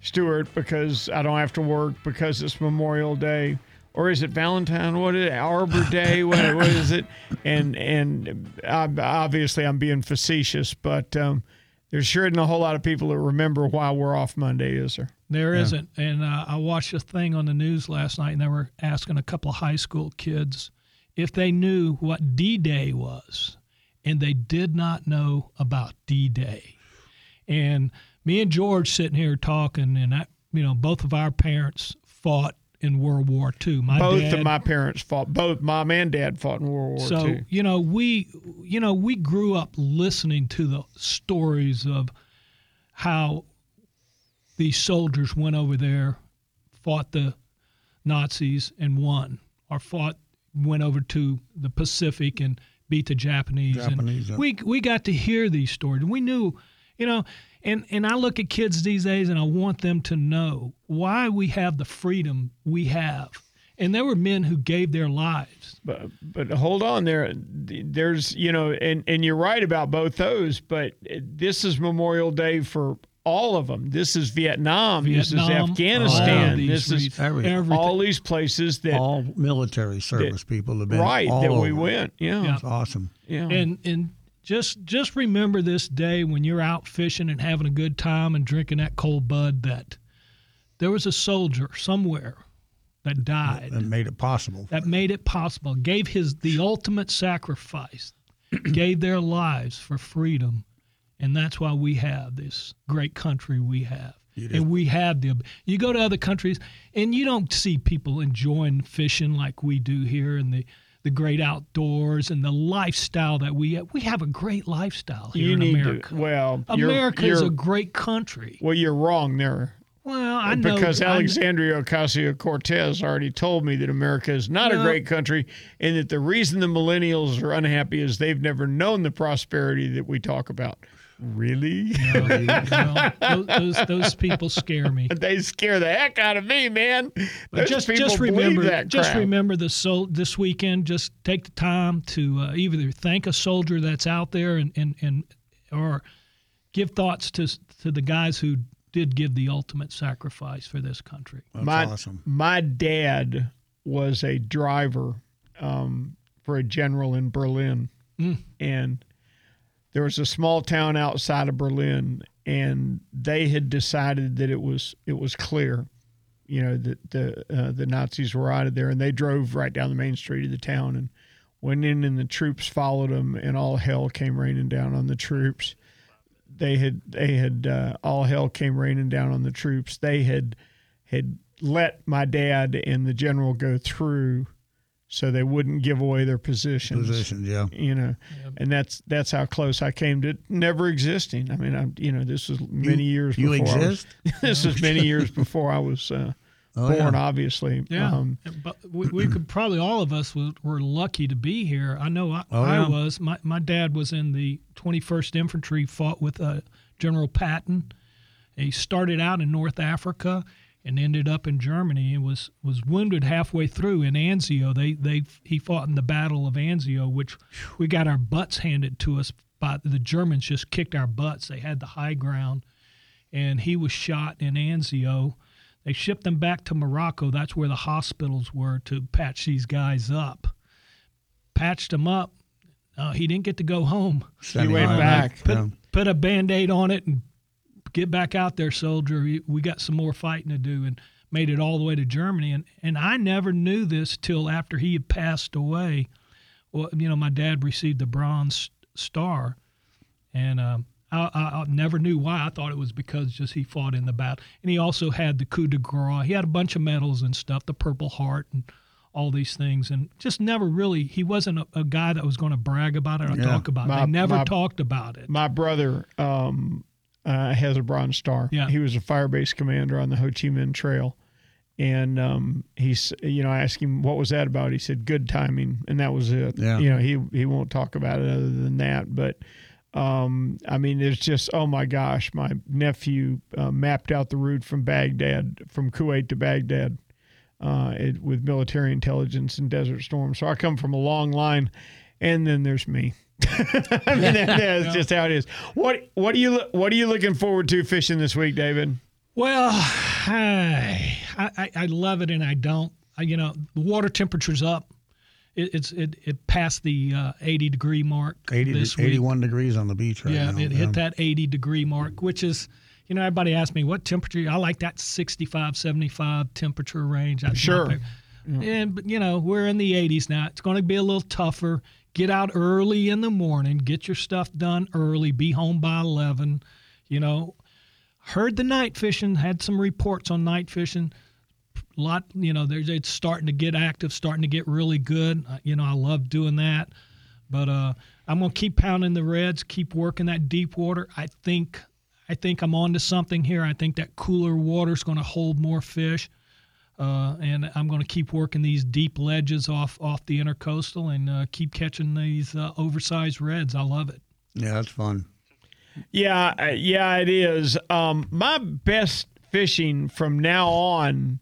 Stewart because I don't have to work because it's Memorial Day. Or is it Valentine? What is it? Arbor Day? What is it? And obviously I'm being facetious, but there sure isn't a whole lot of people that remember why we're off Monday, is there? There isn't. And I watched a thing on the news last night, and they were asking a couple of high school kids if they knew what D-Day was, and they did not know about D-Day. And me and George sitting here talking, and both of our parents fought in World War II. Both mom and dad fought in World War II. So, we grew up listening to the stories of how these soldiers went over there, fought the Nazis and won, or went over to the Pacific and beat the Japanese. And we got to hear these stories. And we knew, And I look at kids these days, and I want them to know why we have the freedom we have. And there were men who gave their lives. But hold on, there's and you're right about both those. But this is Memorial Day for all of them. This is Vietnam, this is Afghanistan, all these places that all military service people have been right all that over. We went. Yeah, it's awesome. Yeah, and. Just remember this day when you're out fishing and having a good time and drinking that cold bud that there was a soldier somewhere that died. That made it possible. Gave the ultimate sacrifice. gave their lives for freedom, and that's why we have this great country we have. And we have the – you go to other countries, and you don't see people enjoying fishing like we do here in the great outdoors and the lifestyle that we have. We have a great lifestyle here in America. America is a great country. Well, you're wrong there. Well, I know. Because Alexandria Ocasio-Cortez already told me that America is not a great country, and that the reason the millennials are unhappy is they've never known the prosperity that we talk about. Really? No, those people scare me. They scare the heck out of me, man. But just remember this weekend, just take the time to either thank a soldier that's out there and or give thoughts to the guys who did give the ultimate sacrifice for this country. That's awesome. My dad was a driver for a general in Berlin, and there was a small town outside of Berlin, and they had decided that it was clear, you know, that the Nazis were out of there, and they drove right down the main street of the town and went in, and the troops followed them, and all hell came raining down on the troops. They had let my dad and the general go through, so they wouldn't give away their positions. You know, and that's how close I came to never existing. I mean, this was many years. You before exist. This was many years before I was born. Obviously, but we could probably all of us were lucky to be here. I know I was. My dad was in the 21st Infantry. Fought with General Patton. He started out in North Africa and ended up in Germany, and was wounded halfway through in Anzio. He fought in the Battle of Anzio, which we got our butts handed to us by the Germans. Just kicked our butts. They had the high ground, and he was shot in Anzio. They shipped them back to Morocco. That's where the hospitals were to patch these guys up. Patched them up. He didn't get to go home. He went back. Put a Band-Aid on it and get back out there, soldier. We got some more fighting to do, and made it all the way to Germany. And I never knew this till after he had passed away. Well, my dad received the Bronze Star, and I never knew why. I thought it was because just he fought in the battle. And he also had the coup de grace. He had a bunch of medals and stuff, the Purple Heart and all these things. And just never really, he wasn't a guy that was going to brag about it or talk about it. They never talked about it. My brother has a Bronze Star. Yeah. He was a fire base commander on the Ho Chi Minh Trail. And I asked him, what was that about? He said, good timing. And that was it. Yeah. He won't talk about it other than that. But it's just, oh my gosh, my nephew mapped out the route from Kuwait to Baghdad with military intelligence and Desert Storm. So I come from a long line, and then there's me. I mean, that's just how it is. What are you looking forward to fishing this week, David? Well, I love it, and I don't. The water temperature's up. It passed the 80-degree mark this week. 81 degrees on the beach right now. Yeah, it hit that 80-degree mark, which is, everybody asks me, what temperature? I like that 65, 75 temperature range. Sure. Yeah. And, we're in the 80s now. It's going to be a little tougher. Get out early in the morning. Get your stuff done early. Be home by 11. Heard the night fishing, had some reports on night fishing. A lot, it's starting to get active, starting to get really good. I love doing that. But I'm going to keep pounding the reds, keep working that deep water. I think I'm onto something here. I think that cooler water is going to hold more fish. And I'm going to keep working these deep ledges off the intercoastal and keep catching these oversized reds. I love it. Yeah, that's fun. Yeah, it is. My best fishing from now on,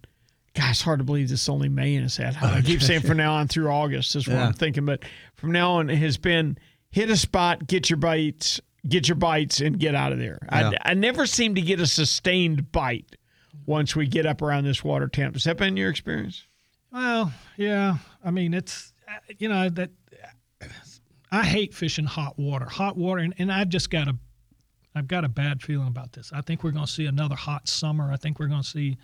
gosh, it's hard to believe this is only May and it's that hot. I keep saying from now on through August is what I'm thinking, but from now on it has been hit a spot, get your bites, and get out of there. Yeah. I never seem to get a sustained bite once we get up around this water temp. Has that been your experience? Well, yeah. I mean, it's, I hate fishing hot water. And I've got a bad feeling about this. I think we're going to see another hot summer. I think we're going to see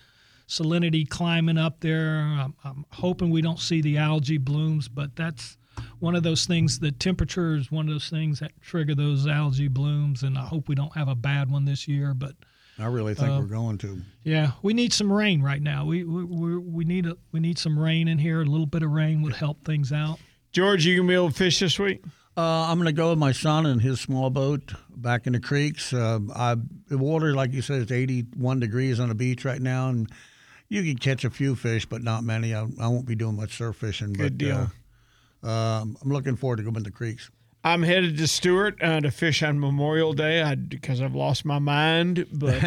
salinity climbing up there. I'm hoping we don't see the algae blooms, but that's one of those things. The temperature is one of those things that trigger those algae blooms, and I hope we don't have a bad one this year. But I really think we're going to. Yeah, we need some rain right now. We need some rain in here. A little bit of rain would help things out. George, you gonna be able to fish this week? I'm gonna go with my son and his small boat back in the creeks. The water, like you said, it's 81 degrees on the beach right now, and you can catch a few fish, but not many. I won't be doing much surf fishing. Good deal. I'm looking forward to going to the creeks. I'm headed to Stewart to fish on Memorial Day because I've lost my mind. But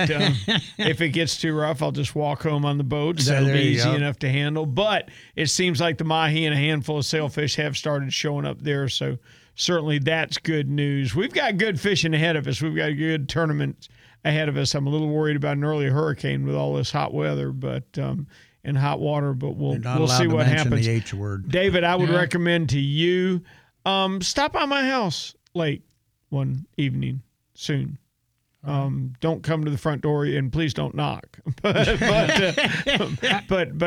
if it gets too rough, I'll just walk home on the boat. That'll be easy enough to handle. But it seems like the mahi and a handful of sailfish have started showing up there. So certainly that's good news. We've got good fishing ahead of us. We've got a good tournament ahead of us. I'm a little worried about an early hurricane with all this hot weather, but and hot water. But we'll see what happens. The H word. David, I would recommend to you. Stop by my house late one evening soon. Don't come to the front door, and please don't knock. but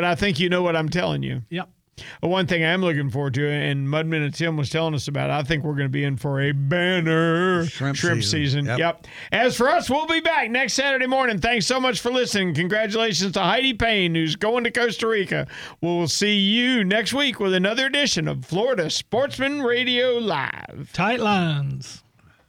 I think you know what I'm telling you. Yep. One thing I am looking forward to, and Mudman and Tim was telling us about, I think we're going to be in for a banner shrimp season. Yep. As for us, we'll be back next Saturday morning. Thanks so much for listening. Congratulations to Heidi Payne, who's going to Costa Rica. We'll see you next week with another edition of Florida Sportsman Radio Live. Tight lines.